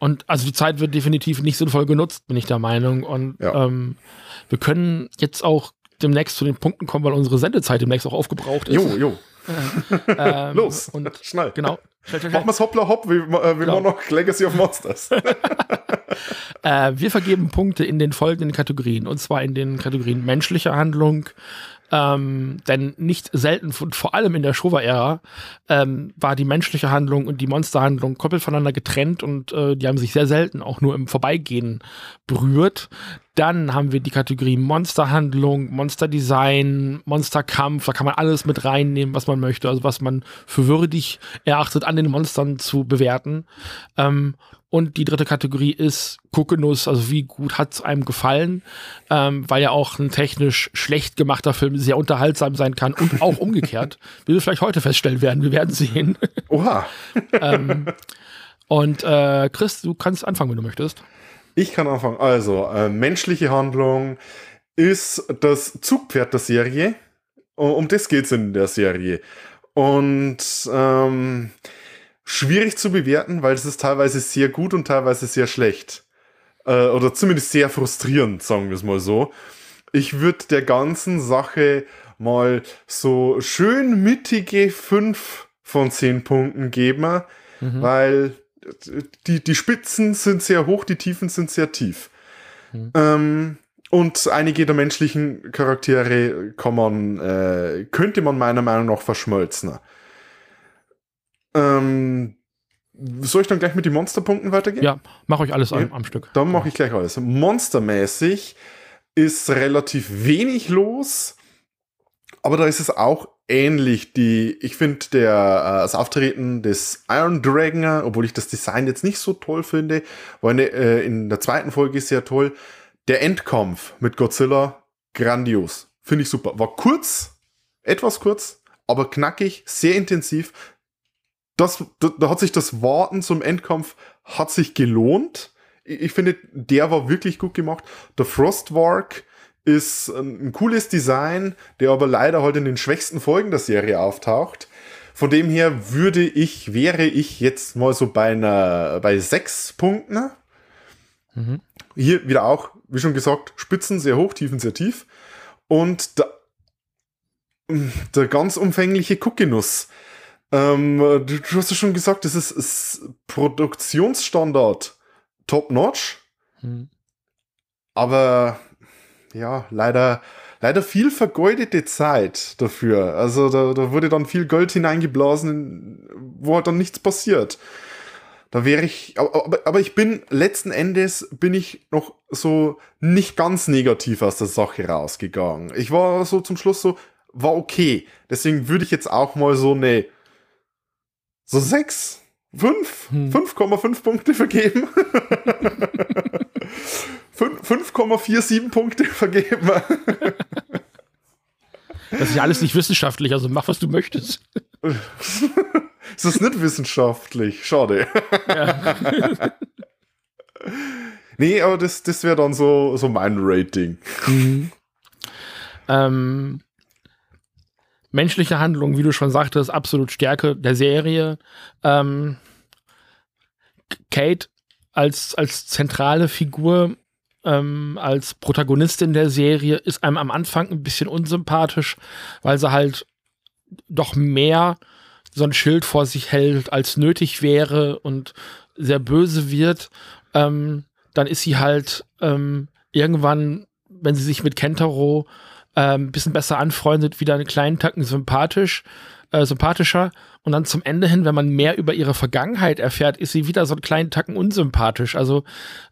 Und also die Zeit wird definitiv nicht sinnvoll genutzt, bin ich der Meinung. Und ja. ähm, wir können jetzt auch demnächst zu den Punkten kommen, weil unsere Sendezeit demnächst auch aufgebraucht ist. Jo, jo. ähm, Los, und schnell. Genau. Schnell, schnell, schnell. Machen wir es hoppla hopp, wie, äh, wie genau. Monarch Legacy of Monsters. äh, wir vergeben Punkte in den folgenden Kategorien. Und zwar in den Kategorien menschliche Handlung, Ähm, denn nicht selten, vor allem in der Showa-Ära, ähm, war die menschliche Handlung und die Monsterhandlung komplett voneinander getrennt und äh, die haben sich sehr selten auch nur im Vorbeigehen berührt. Dann haben wir die Kategorie Monsterhandlung, Monsterdesign, Monsterkampf, da kann man alles mit reinnehmen, was man möchte, also was man für würdig erachtet, an den Monstern zu bewerten. Ähm, Und die dritte Kategorie ist Kokenuss, also wie gut hat es einem gefallen, ähm, weil ja auch ein technisch schlecht gemachter Film sehr unterhaltsam sein kann und auch umgekehrt, wie wir vielleicht heute feststellen werden, wir werden sehen. Oha. ähm, und äh, Chris, du kannst anfangen, wenn du möchtest. Ich kann anfangen. Also, äh, menschliche Handlung ist das Zugpferd der Serie. Um das geht's in der Serie. Und ähm, schwierig zu bewerten, weil es ist teilweise sehr gut und teilweise sehr schlecht. Äh, oder zumindest sehr frustrierend, sagen wir es mal so. Ich würde der ganzen Sache mal so schön mittige fünf von zehn Punkten geben, mhm. weil die, die Spitzen sind sehr hoch, die Tiefen sind sehr tief. Mhm. Ähm, und einige der menschlichen Charaktere kann man, äh, könnte man meiner Meinung nach verschmelzen. Ähm, soll ich dann gleich mit den Monsterpunkten weitergehen? Ja, mach euch alles ja. am, am Stück. Dann mache ich gleich alles. Monstermäßig ist relativ wenig los, aber da ist es auch ähnlich. Die, ich finde der, das Auftreten des Iron Dragon, obwohl ich das Design jetzt nicht so toll finde, war in der, äh, in der zweiten Folge sehr toll. Der Endkampf mit Godzilla, grandios. Finde ich super. War kurz, etwas kurz, aber knackig, sehr intensiv. Das, da, da hat sich das Warten zum Endkampf hat sich gelohnt. Ich, ich finde, der war wirklich gut gemacht. Der Frostwark ist ein, ein cooles Design, der aber leider halt in den schwächsten Folgen der Serie auftaucht. Von dem her würde ich, wäre ich jetzt mal so bei einer, bei sechs Punkten. Mhm. Hier wieder auch, wie schon gesagt, Spitzen sehr hoch, Tiefen sehr tief. und der, der ganz umfängliche Guckgenuss. Ähm, du, du hast ja schon gesagt, das ist, ist Produktionsstandard top-notch, hm. aber ja, leider, leider viel vergeudete Zeit dafür. Also da, da wurde dann viel Gold hineingeblasen, wo halt dann nichts passiert. Da wäre ich, aber, aber ich bin, letzten Endes bin ich noch so nicht ganz negativ aus der Sache rausgegangen. Ich war so zum Schluss so, war okay. Deswegen würde ich jetzt auch mal so eine, so sechs, fünf, hm. fünf Komma fünf Punkte vergeben. fünf Komma vier sieben Punkte vergeben. Das ist ja alles nicht wissenschaftlich, also mach, was du möchtest. Es ist nicht wissenschaftlich, schade. Ja. Nee, aber das, das wäre dann so, so mein Rating. Mhm. Ähm, menschliche Handlung, wie du schon sagtest, absolut Stärke der Serie. Ähm, Kate als, als zentrale Figur, ähm, als Protagonistin der Serie, ist einem am Anfang ein bisschen unsympathisch, weil sie halt doch mehr so ein Schild vor sich hält, als nötig wäre, und sehr böse wird. Ähm, dann ist sie halt ähm, irgendwann, wenn sie sich mit Kentaro ähm, ein bisschen besser anfreundet, wieder einen kleinen Tacken sympathisch, äh, sympathischer. Und dann zum Ende hin, wenn man mehr über ihre Vergangenheit erfährt, ist sie wieder so einen kleinen Tacken unsympathisch. Also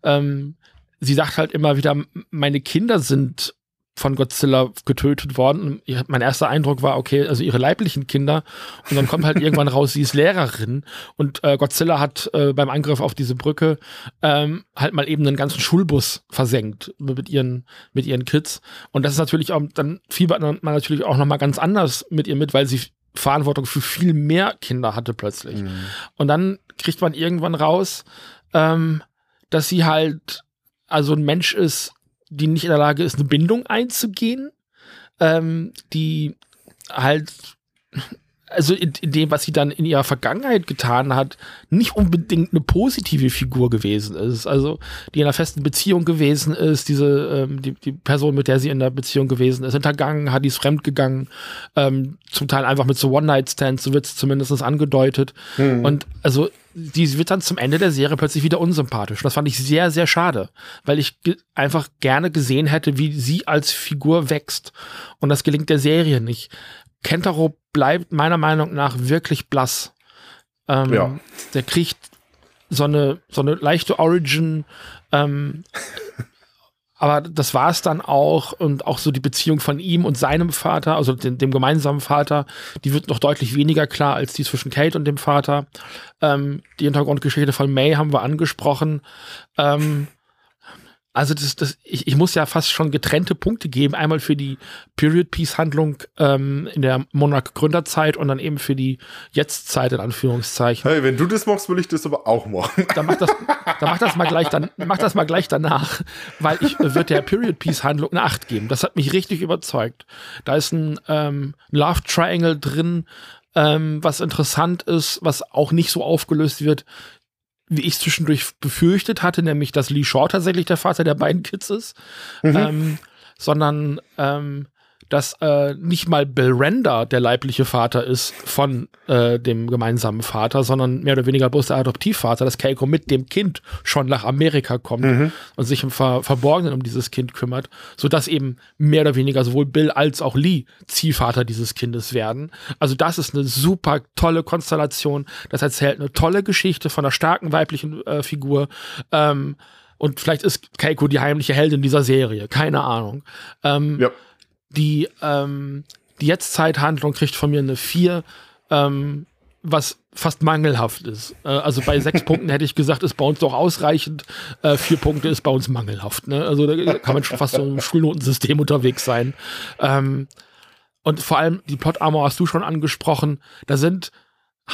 ähm, sie sagt halt immer wieder, meine Kinder sind von Godzilla getötet worden. Und mein erster Eindruck war, okay, also ihre leiblichen Kinder. Und dann kommt halt irgendwann raus, sie ist Lehrerin. Und äh, Godzilla hat äh, beim Angriff auf diese Brücke ähm, halt mal eben einen ganzen Schulbus versenkt mit ihren, mit ihren Kids. Und das ist natürlich auch, dann fiebert man natürlich auch nochmal ganz anders mit ihr mit, weil sie Verantwortung für viel mehr Kinder hatte plötzlich. Mhm. Und dann kriegt man irgendwann raus, ähm, dass sie halt also ein Mensch ist, die nicht in der Lage ist, eine Bindung einzugehen, ähm, die halt, also in, in dem, was sie dann in ihrer Vergangenheit getan hat, nicht unbedingt eine positive Figur gewesen ist, also die in einer festen Beziehung gewesen ist, diese, ähm, die, die Person, mit der sie in der Beziehung gewesen ist, hintergangen hat, die ist fremdgegangen, ähm, zum Teil einfach mit so One-Night-Stands, so wird es zumindest angedeutet, mhm. und also die wird dann zum Ende der Serie plötzlich wieder unsympathisch. Das fand ich sehr, sehr schade, weil ich ge- einfach gerne gesehen hätte, wie sie als Figur wächst. Und das gelingt der Serie nicht. Kentaro bleibt meiner Meinung nach wirklich blass. Ähm, ja. Der kriegt so eine, so eine leichte Origin. Ähm, aber das war es dann auch. Und auch so die Beziehung von ihm und seinem Vater, also dem, dem gemeinsamen Vater, die wird noch deutlich weniger klar als die zwischen Kate und dem Vater. Ähm, die Hintergrundgeschichte von May haben wir angesprochen. Ähm, also das, das, ich, ich muss ja fast schon getrennte Punkte geben. Einmal für die Period-Piece-Handlung ähm, in der Monarch-Gründerzeit und dann eben für die Jetztzeit, in Anführungszeichen. Hey, wenn du das machst, will ich das aber auch machen. Dann mach das... Dann mach das mal gleich, dann mach das mal gleich danach, weil ich äh, wird der Period Piece Handlung eine acht geben. Das hat mich richtig überzeugt. Da ist ein ähm, Love Triangle drin, ähm, was interessant ist, was auch nicht so aufgelöst wird, wie ich zwischendurch befürchtet hatte, nämlich dass Lee Shaw tatsächlich der Vater der beiden Kids ist, mhm. ähm, sondern ähm, dass äh, nicht mal Belrenda der leibliche Vater ist von äh, dem gemeinsamen Vater, sondern mehr oder weniger bloß der Adoptivvater, dass Keiko mit dem Kind schon nach Amerika kommt mhm. und sich im Ver- Verborgenen um dieses Kind kümmert, sodass eben mehr oder weniger sowohl Bill als auch Lee Ziehvater dieses Kindes werden. Also das ist eine super tolle Konstellation. Das erzählt eine tolle Geschichte von einer starken weiblichen äh, Figur. Ähm, und vielleicht ist Keiko die heimliche Heldin dieser Serie. Keine Ahnung. Ähm, ja. Die, ähm, die Jetztzeit-Handlung kriegt von mir eine vier, ähm, was fast mangelhaft ist. Äh, also bei sechs Punkten hätte ich gesagt, ist bei uns doch ausreichend. Äh, vier Punkte ist bei uns mangelhaft. Ne? Also da kann man schon fast so im Schulnotensystem unterwegs sein. Ähm, und vor allem die Plot-Armor hast du schon angesprochen. Da sind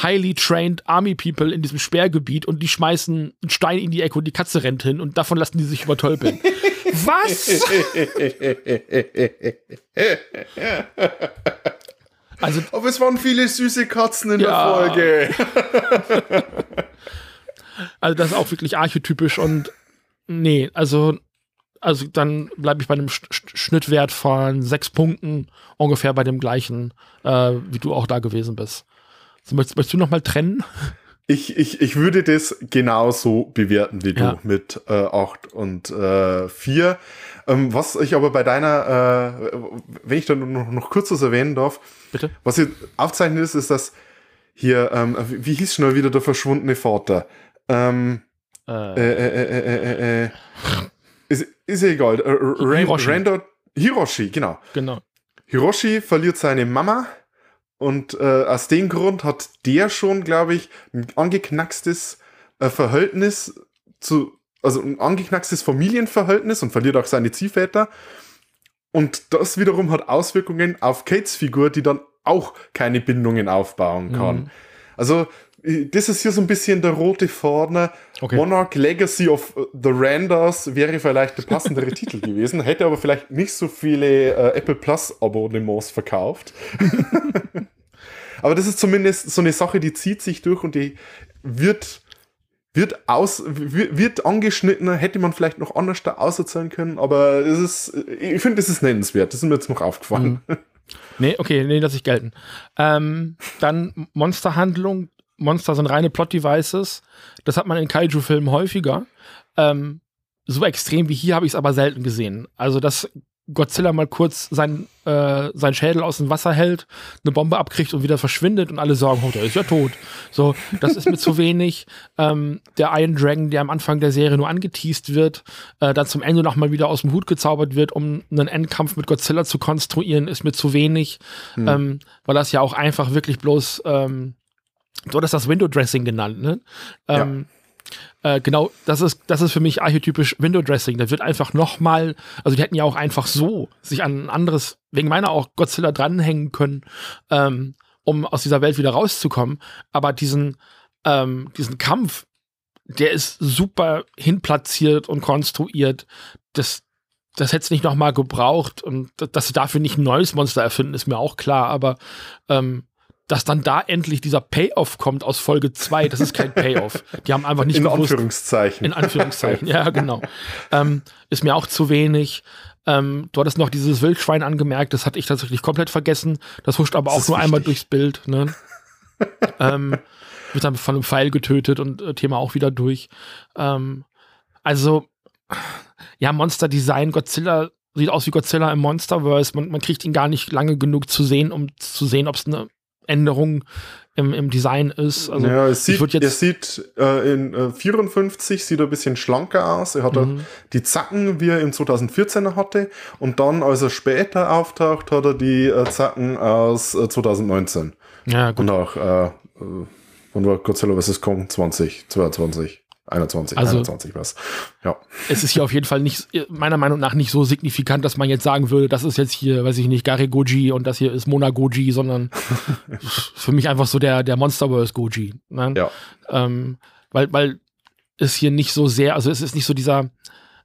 highly trained Army People in diesem Sperrgebiet und die schmeißen einen Stein in die Ecke und die Katze rennt hin und davon lassen die sich übertölpeln. Was? Also, aber es waren viele süße Katzen in ja. der Folge. Also das ist auch wirklich archetypisch und nee, also also dann bleibe ich bei einem Schnittwert von sechs Punkten, ungefähr bei dem gleichen, äh, wie du auch da gewesen bist. Also, möchtest, möchtest du noch mal trennen? Ich, ich, ich würde das genauso bewerten wie du, ja, mit äh, acht und äh, vier. Ähm, was ich aber bei deiner, äh, wenn ich da noch, noch kurz was erwähnen darf, bitte? Was hier aufzeichnet ist, ist, dass hier, ähm, wie hieß schon wieder der verschwundene Vater? Ähm, äh, äh, äh, äh, äh, ist, ist egal. Äh, Hiroshi. Rando, Hiroshi, genau. genau. Hiroshi verliert seine Mama. Und äh, aus dem Grund hat der schon, glaube ich, ein angeknackstes äh, Verhältnis zu, also ein angeknackstes Familienverhältnis und verliert auch seine Ziehväter. Und das wiederum hat Auswirkungen auf Kates Figur, die dann auch keine Bindungen aufbauen kann. Mhm. Also das ist hier so ein bisschen der rote Faden. Okay. Monarch Legacy of the Randos wäre vielleicht der passendere Titel gewesen, hätte aber vielleicht nicht so viele äh, Apple Plus Abonnements verkauft. Aber das ist zumindest so eine Sache, die zieht sich durch und die wird, wird, aus, wird, wird angeschnitten, hätte man vielleicht noch anders da auserzählen können, aber es ist, ich finde, das ist nennenswert, das ist mir jetzt noch aufgefallen. Mhm. Nee, okay, nee, lass ich gelten. Ähm, dann Monsterhandlung. Monster sind reine Plot-Devices. Das hat man in Kaiju-Filmen häufiger. Ähm, so extrem wie hier habe ich es aber selten gesehen. Also, dass Godzilla mal kurz sein, äh, sein Schädel aus dem Wasser hält, eine Bombe abkriegt und wieder verschwindet und alle sagen, oh, der ist ja tot. So, das ist mir zu wenig. Ähm, der Iron Dragon, der am Anfang der Serie nur angeteast wird, äh, dann zum Ende noch mal wieder aus dem Hut gezaubert wird, um einen Endkampf mit Godzilla zu konstruieren, ist mir zu wenig. Hm. Ähm, weil das ja auch einfach wirklich bloß ähm, so, das ist das Window-Dressing genannt, ne? Ja. Ähm, äh, genau, das ist, das ist für mich archetypisch Window-Dressing. Da wird einfach nochmal, also die hätten ja auch einfach so sich an ein anderes, wegen meiner auch Godzilla dranhängen können, ähm, um aus dieser Welt wieder rauszukommen. Aber diesen, ähm, diesen Kampf, der ist super hinplatziert und konstruiert. Das, das hätte es nicht nochmal gebraucht. Und dass sie dafür nicht ein neues Monster erfinden, ist mir auch klar. Aber, ähm, dass dann da endlich dieser Payoff kommt aus Folge zwei, das ist kein Payoff. Die haben einfach nicht in gewusst. In Anführungszeichen. In Anführungszeichen, ja, genau. Ähm, ist mir auch zu wenig. Ähm, du hattest noch dieses Wildschwein angemerkt, das hatte ich tatsächlich komplett vergessen. Das huscht aber das auch nur wichtig. Einmal durchs Bild. Ne? ähm, wird dann von einem Pfeil getötet und äh, Thema auch wieder durch. Ähm, also, ja, Monster-Design, Godzilla sieht aus wie Godzilla im Monsterverse. Man, man kriegt ihn gar nicht lange genug zu sehen, um zu sehen, ob es eine Änderung im, im Design ist. Also ja, es sieht, jetzt er sieht äh, in äh, vierundfünfzig sieht er ein bisschen schlanker aus. Er hat mhm. die Zacken, wie er im zweitausendvierzehner hatte. Und dann, als er später auftaucht, hat er die äh, Zacken aus äh, zweitausendneunzehn. Ja, gut. Und auch äh, und war Godzilla versus. Kong zwanzig, zweiundzwanzig, einundzwanzig, also, einundzwanzig was. Ja. Es ist hier auf jeden Fall nicht, meiner Meinung nach, nicht so signifikant, dass man jetzt sagen würde, das ist jetzt hier, weiß ich nicht, Gare Goji und das hier ist Mona Goji, sondern für mich einfach so der, der Monsterverse Goji. Ne? Ja. Ähm, weil, weil es hier nicht so sehr, also es ist nicht so dieser,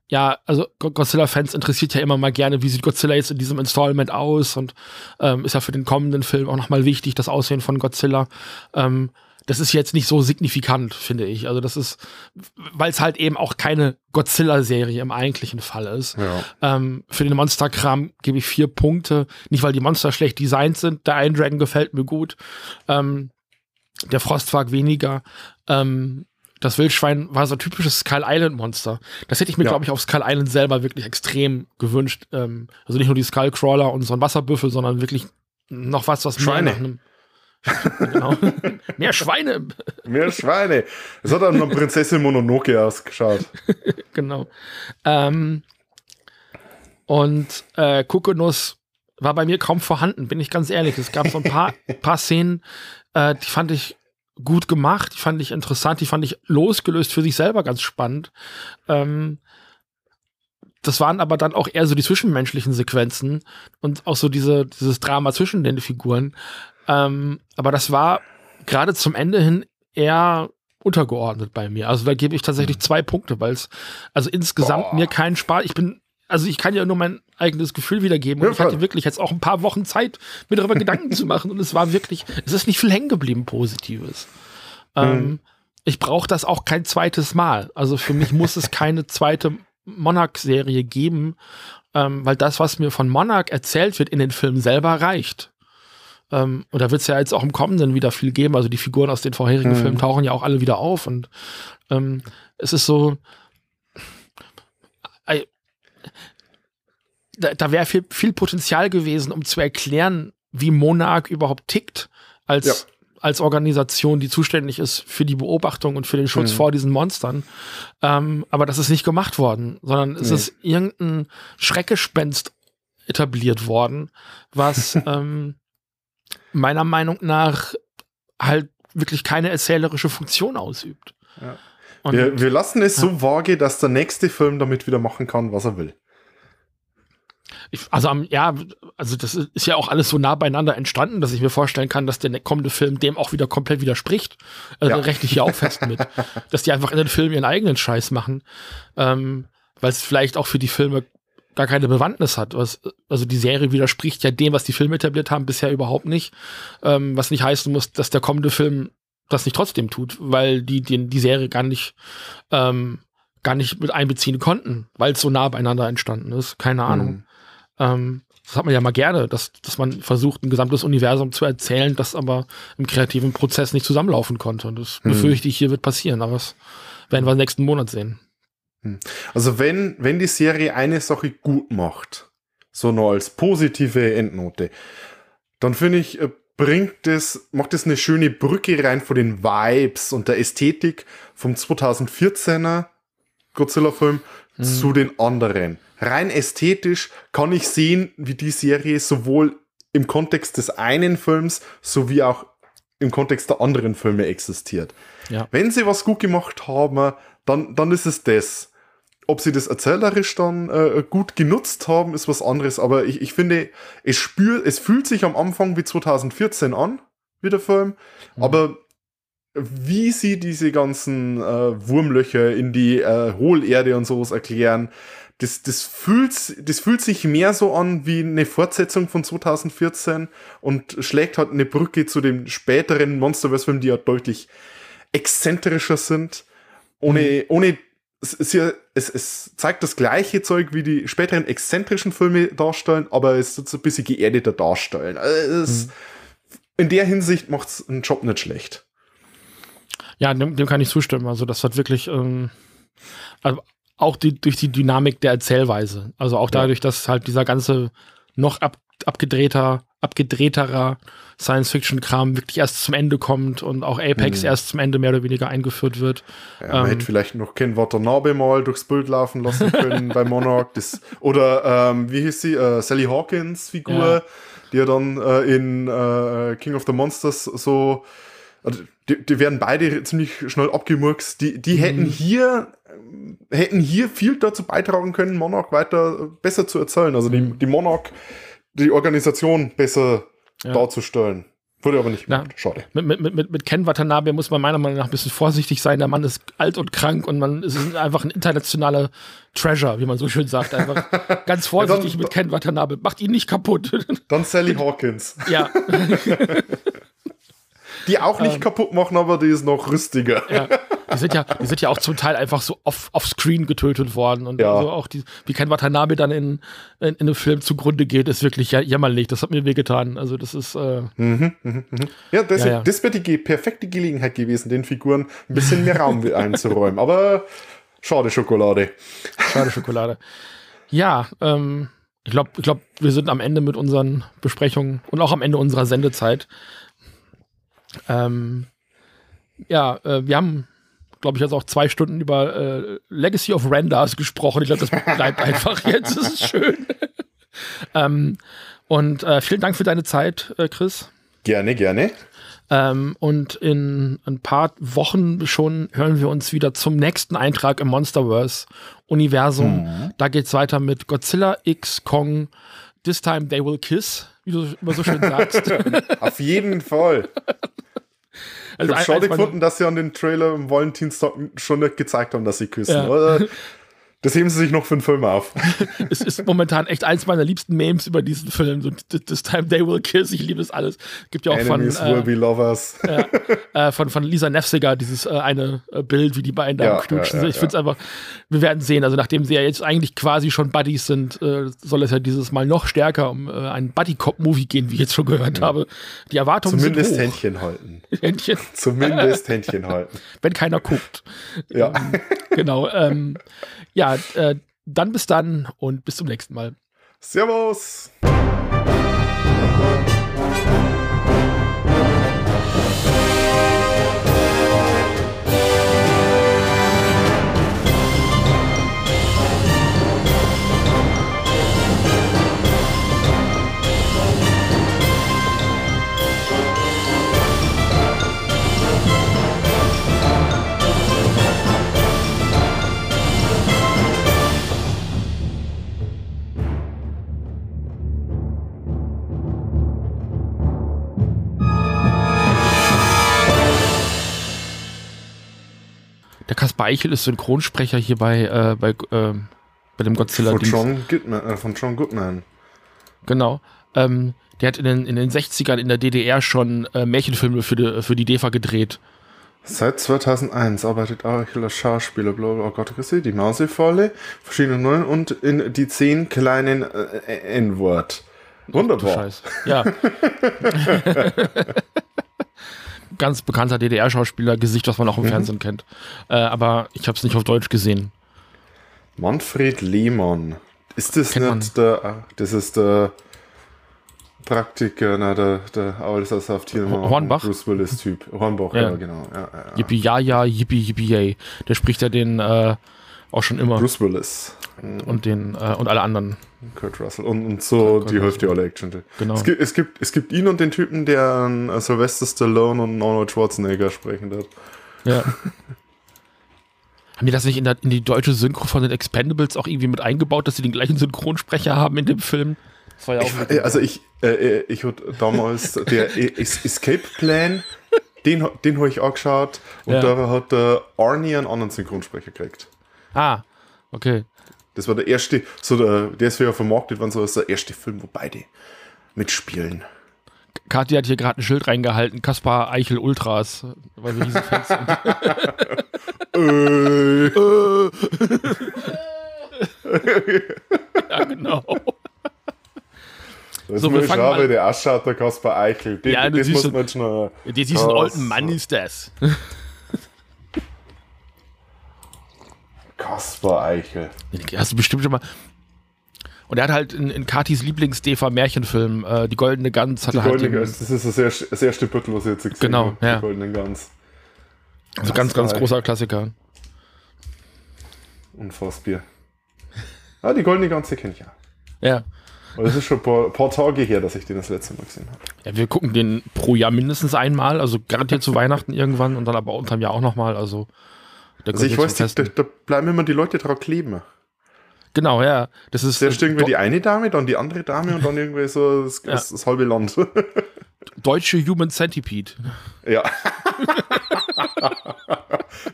ja, also Godzilla-Fans interessiert ja immer mal gerne, wie sieht Godzilla jetzt in diesem Installment aus und ähm, ist ja für den kommenden Film auch nochmal wichtig, das Aussehen von Godzilla. Ähm, Das ist jetzt nicht so signifikant, finde ich. Also das ist, weil es halt eben auch keine Godzilla-Serie im eigentlichen Fall ist. Ja. Ähm, für den Monster-Kram gebe ich vier Punkte. Nicht, weil die Monster schlecht designt sind. Der Iron Dragon gefällt mir gut. Ähm, der Frostwag weniger. Ähm, das Wildschwein war so ein typisches Skull Island-Monster. Das hätte ich mir, ja. glaube ich, auf Skull Island selber wirklich extrem gewünscht. Ähm, also nicht nur die Skullcrawler und so ein Wasserbüffel, sondern wirklich noch was, was mehr nach einem genau. Mehr Schweine. Mehr Schweine. Es hat dann noch Prinzessin Mononoke ausgeschaut. Genau. Ähm, und äh, Kokonuss war bei mir kaum vorhanden, bin ich ganz ehrlich. Es gab so ein paar, paar Szenen, äh, die fand ich gut gemacht, die fand ich interessant, die fand ich losgelöst für sich selber ganz spannend. Ähm, Das waren aber dann auch eher so die zwischenmenschlichen Sequenzen und auch so diese, dieses Drama zwischen den Figuren. Ähm, aber das war gerade zum Ende hin eher untergeordnet bei mir. Also da gebe ich tatsächlich zwei Punkte, weil es also insgesamt Boah. mir keinen Spaß, ich bin, also ich kann ja nur mein eigenes Gefühl wiedergeben und ich hatte wirklich jetzt auch ein paar Wochen Zeit, mir darüber Gedanken zu machen und es war wirklich, es ist nicht viel hängen geblieben Positives. Mhm. Ähm, ich brauche das auch kein zweites Mal. Also für mich muss es keine zweite Monarch-Serie geben, ähm, weil das, was mir von Monarch erzählt wird in den Filmen selber, reicht. Ähm, und da wird es ja jetzt auch im Kommenden wieder viel geben. Also die Figuren aus den vorherigen mhm. Filmen tauchen ja auch alle wieder auf. Und ähm, es ist so, äh, da, da wäre viel, viel Potenzial gewesen, um zu erklären, wie Monarch überhaupt tickt als, ja. als Organisation, die zuständig ist für die Beobachtung und für den Schutz mhm. vor diesen Monstern. Ähm, aber das ist nicht gemacht worden, sondern es nee. ist irgendein Schreckgespenst etabliert worden, was ähm, meiner Meinung nach halt wirklich keine erzählerische Funktion ausübt. Ja. Und wir, wir lassen es ja. so vage, dass der nächste Film damit wieder machen kann, was er will. Ich, also am, ja, also das ist ja auch alles so nah beieinander entstanden, dass ich mir vorstellen kann, dass der kommende Film dem auch wieder komplett widerspricht. Also ja. rechne ich hier auch fest mit, dass die einfach in den Filmen ihren eigenen Scheiß machen, ähm, weil es vielleicht auch für die Filme gar keine Bewandtnis hat. Was, also die Serie widerspricht ja dem, was die Filme etabliert haben, bisher überhaupt nicht. Ähm, was nicht heißen muss, dass der kommende Film das nicht trotzdem tut, weil die die, die Serie gar nicht ähm, gar nicht mit einbeziehen konnten, weil es so nah beieinander entstanden ist. Keine Ahnung. Mhm. Ähm, das hat man ja mal gerne, dass, dass man versucht, ein gesamtes Universum zu erzählen, das aber im kreativen Prozess nicht zusammenlaufen konnte. Und das hm. befürchte ich, hier wird passieren, aber das werden wir nächsten Monat sehen. Also wenn, wenn die Serie eine Sache gut macht, so nur als positive Endnote, dann finde ich, bringt das, macht das eine schöne Brücke rein von den Vibes und der Ästhetik vom zweitausendvierzehner Godzilla-Film hm. zu den anderen. Rein ästhetisch kann ich sehen, wie die Serie sowohl im Kontext des einen Films sowie auch im Kontext der anderen Filme existiert. Ja. Wenn sie was gut gemacht haben, dann, dann ist es das. Ob sie das erzählerisch dann äh, gut genutzt haben, ist was anderes. Aber ich, ich finde, es, spür, es fühlt sich am Anfang wie zweitausendvierzehn an, wie der Film. Mhm. Aber wie sie diese ganzen äh, Wurmlöcher in die äh, Hohlerde und sowas erklären, Das, das, fühlt, das fühlt sich mehr so an wie eine Fortsetzung von zweitausendvierzehn und schlägt halt eine Brücke zu den späteren Monsterverse-Filmen, die ja deutlich exzentrischer sind. Ohne, mhm. ohne es, es, es zeigt das gleiche Zeug, wie die späteren exzentrischen Filme darstellen, aber es ist ein bisschen geerdeter darstellen. Also es, mhm. in der Hinsicht macht es einen Job nicht schlecht. Ja, dem, dem kann ich zustimmen. Also das hat wirklich ähm, also auch die, durch die Dynamik der Erzählweise. Also auch dadurch, dass halt dieser ganze noch ab, abgedrehter, abgedrehterer Science-Fiction-Kram wirklich erst zum Ende kommt und auch Apex mhm. erst zum Ende mehr oder weniger eingeführt wird. Ja, man ähm, hätte vielleicht noch Ken Watanabe mal durchs Bild laufen lassen können bei Monarch. Das, oder, ähm, wie hieß sie? Äh, Sally Hawkins Figur, ja. die ja dann äh, in äh, King of the Monsters so also die, die werden beide ziemlich schnell abgemurkst. Die, die mhm. hätten hier hätten hier viel dazu beitragen können, Monarch weiter besser zu erzählen. Also die, die Monarch, die Organisation besser ja. darzustellen. Wurde aber nicht gemacht. Schade. Mit, mit, mit, mit Ken Watanabe muss man meiner Meinung nach ein bisschen vorsichtig sein. Der Mann ist alt und krank und man ist einfach ein internationaler Treasure, wie man so schön sagt. Einfach ganz vorsichtig ja, dann, mit Ken Watanabe. Macht ihn nicht kaputt. Dann Sally Hawkins. Ja. Die auch nicht ähm, kaputt machen, aber die ist noch rüstiger. Ja, die, sind ja, die sind ja auch zum Teil einfach so off, offscreen getötet worden. Und ja. also auch die, wie Ken Watanabe dann in, in, in einem Film zugrunde geht, ist wirklich jämmerlich. Das hat mir wehgetan. Also das ist äh mhm, mh, mh. Ja, das wäre ja, ja. die perfekte Gelegenheit gewesen, den Figuren ein bisschen mehr Raum einzuräumen. Aber schade Schokolade. Schade Schokolade. Ja, ähm, ich glaube, ich glaub, wir sind am Ende mit unseren Besprechungen und auch am Ende unserer Sendezeit. Ähm, ja, äh, wir haben, glaube ich, jetzt auch zwei Stunden über äh, Legacy of Randas gesprochen. Ich glaube, das bleibt einfach jetzt. Das ist schön. ähm, und äh, vielen Dank für deine Zeit, äh, Chris. Gerne, gerne. Ähm, und in ein paar Wochen schon hören wir uns wieder zum nächsten Eintrag im Monsterverse-Universum. Mhm. Da geht's weiter mit Godzilla x Kong. This time they will kiss, wie du immer so schön sagst. Auf jeden Fall. Also ich habe schade gefunden, dass sie an den Trailer am Valentinstag schon nicht gezeigt haben, dass sie küssen. Ja. Das heben sie sich noch für einen Film auf. Es ist momentan echt eins meiner liebsten Memes über diesen Film. So, this time they will kiss. Ich liebe es alles. Gibt ja auch Enemies von, will äh, be lovers. Äh, äh, von, von Lisa Nefziger dieses äh, eine Bild, wie die beiden da ja, knutschen. Ja, ja, ich finde es ja. einfach, wir werden sehen. Also nachdem sie ja jetzt eigentlich quasi schon Buddies sind, äh, soll es ja dieses Mal noch stärker um äh, einen Buddy-Cop-Movie gehen, wie ich jetzt schon gehört mhm. habe. Die Erwartungen Zumindest sind hoch. Händchen halten. Händchen. Zumindest Händchen halten. Wenn keiner guckt. Ja. Ähm, genau. Ähm, ja, äh, dann bis dann und bis zum nächsten Mal. Servus! Der Kaspar Eichel ist Synchronsprecher hier bei, äh, bei, äh, bei dem Godzilla-Dings. Von John Goodman. Äh, von John Goodman. Genau. Ähm, der hat in den, in den sechzigern in der D D R schon äh, Märchenfilme für die, für die D E F A gedreht. Seit zweitausendeins arbeitet Eichel als Schauspieler. Oh Gott, die Mausefalle, verschiedene Nullen und in die zehn kleinen äh, N-Wort. Wunderbar. Scheiß. Ja. Ganz bekannter D D R-Schauspieler, Gesicht, was man auch im mhm. Fernsehen kennt. Äh, aber ich habe es nicht auf Deutsch gesehen. Manfred Lehmann. Ist das kennt nicht man. Der... Das ist der Praktiker, na, der, der Auershaft hier. Hornbach? Bruce Willis-Typ. Hornbach, ja, ja genau. Ja, ja, ja. Yippie, ja, ja, yippie, yippie, yay. Der spricht ja den äh, auch schon immer. Bruce Willis. Und den äh, und alle anderen. Kurt Russell. Und, und so Kurt die Hälfte aller Action. Genau. Es gibt, es, gibt, es gibt ihn und den Typen, der äh, Sylvester Stallone und Arnold Schwarzenegger sprechen hat. Ja. Haben die das nicht in, der, in die deutsche Synchro von den Expendables auch irgendwie mit eingebaut, dass sie den gleichen Synchronsprecher haben in dem Film? Das war ja auch ich, also ich, äh, ich hatte damals der Escape Plan, den, den habe ich angeschaut und ja. da hat der Arnie einen anderen Synchronsprecher gekriegt. Ah, okay. Das war der erste, so der, der ist ja vermarktet worden, so ist der erste Film, wo beide mitspielen. Kathi hat hier gerade ein Schild reingehalten, Kaspar Eichel Ultras, weil wir riesen Fans sind. Ja, genau. Das so, ist wir Schabe, mal. Der Asche hat der Kaspar Eichel. Den, ja, das muss man schon... Diesen alten Mann ist das. Kaspar Eichel. Hast du bestimmt schon mal. Und er hat halt in, in Katis Lieblings-D E F A-Märchenfilm, äh, Die Goldene Gans, hat Die er halt. Goldene Gans, das ist das sehr, sehr Stück, was ich jetzt gesehen Genau, ja. Die Goldene Gans. Also Kaspar ganz, ganz Eichel. Großer Klassiker. Und Faustbier. Ah, Die Goldene Gans, die kenne ich ja. Ja. Aber das ist schon ein paar, paar Tage her, dass ich den das letzte Mal gesehen habe. Ja, wir gucken den pro Jahr mindestens einmal, also garantiert zu Weihnachten irgendwann und dann aber unterm Jahr auch nochmal, also. Also ich weiß nicht, da, da bleiben immer die Leute drauf kleben. Genau, ja. Das ist Zuerst irgendwie die eine Dame, dann die andere Dame und dann irgendwie so das, ja. das, das halbe Land. Deutsche Human Centipede. Ja.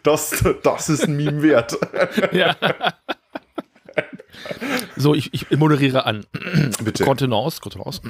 das, das ist ein Meme wert. Ja. So, ich, ich moderiere an. Bitte. Kontenance, Kontenance.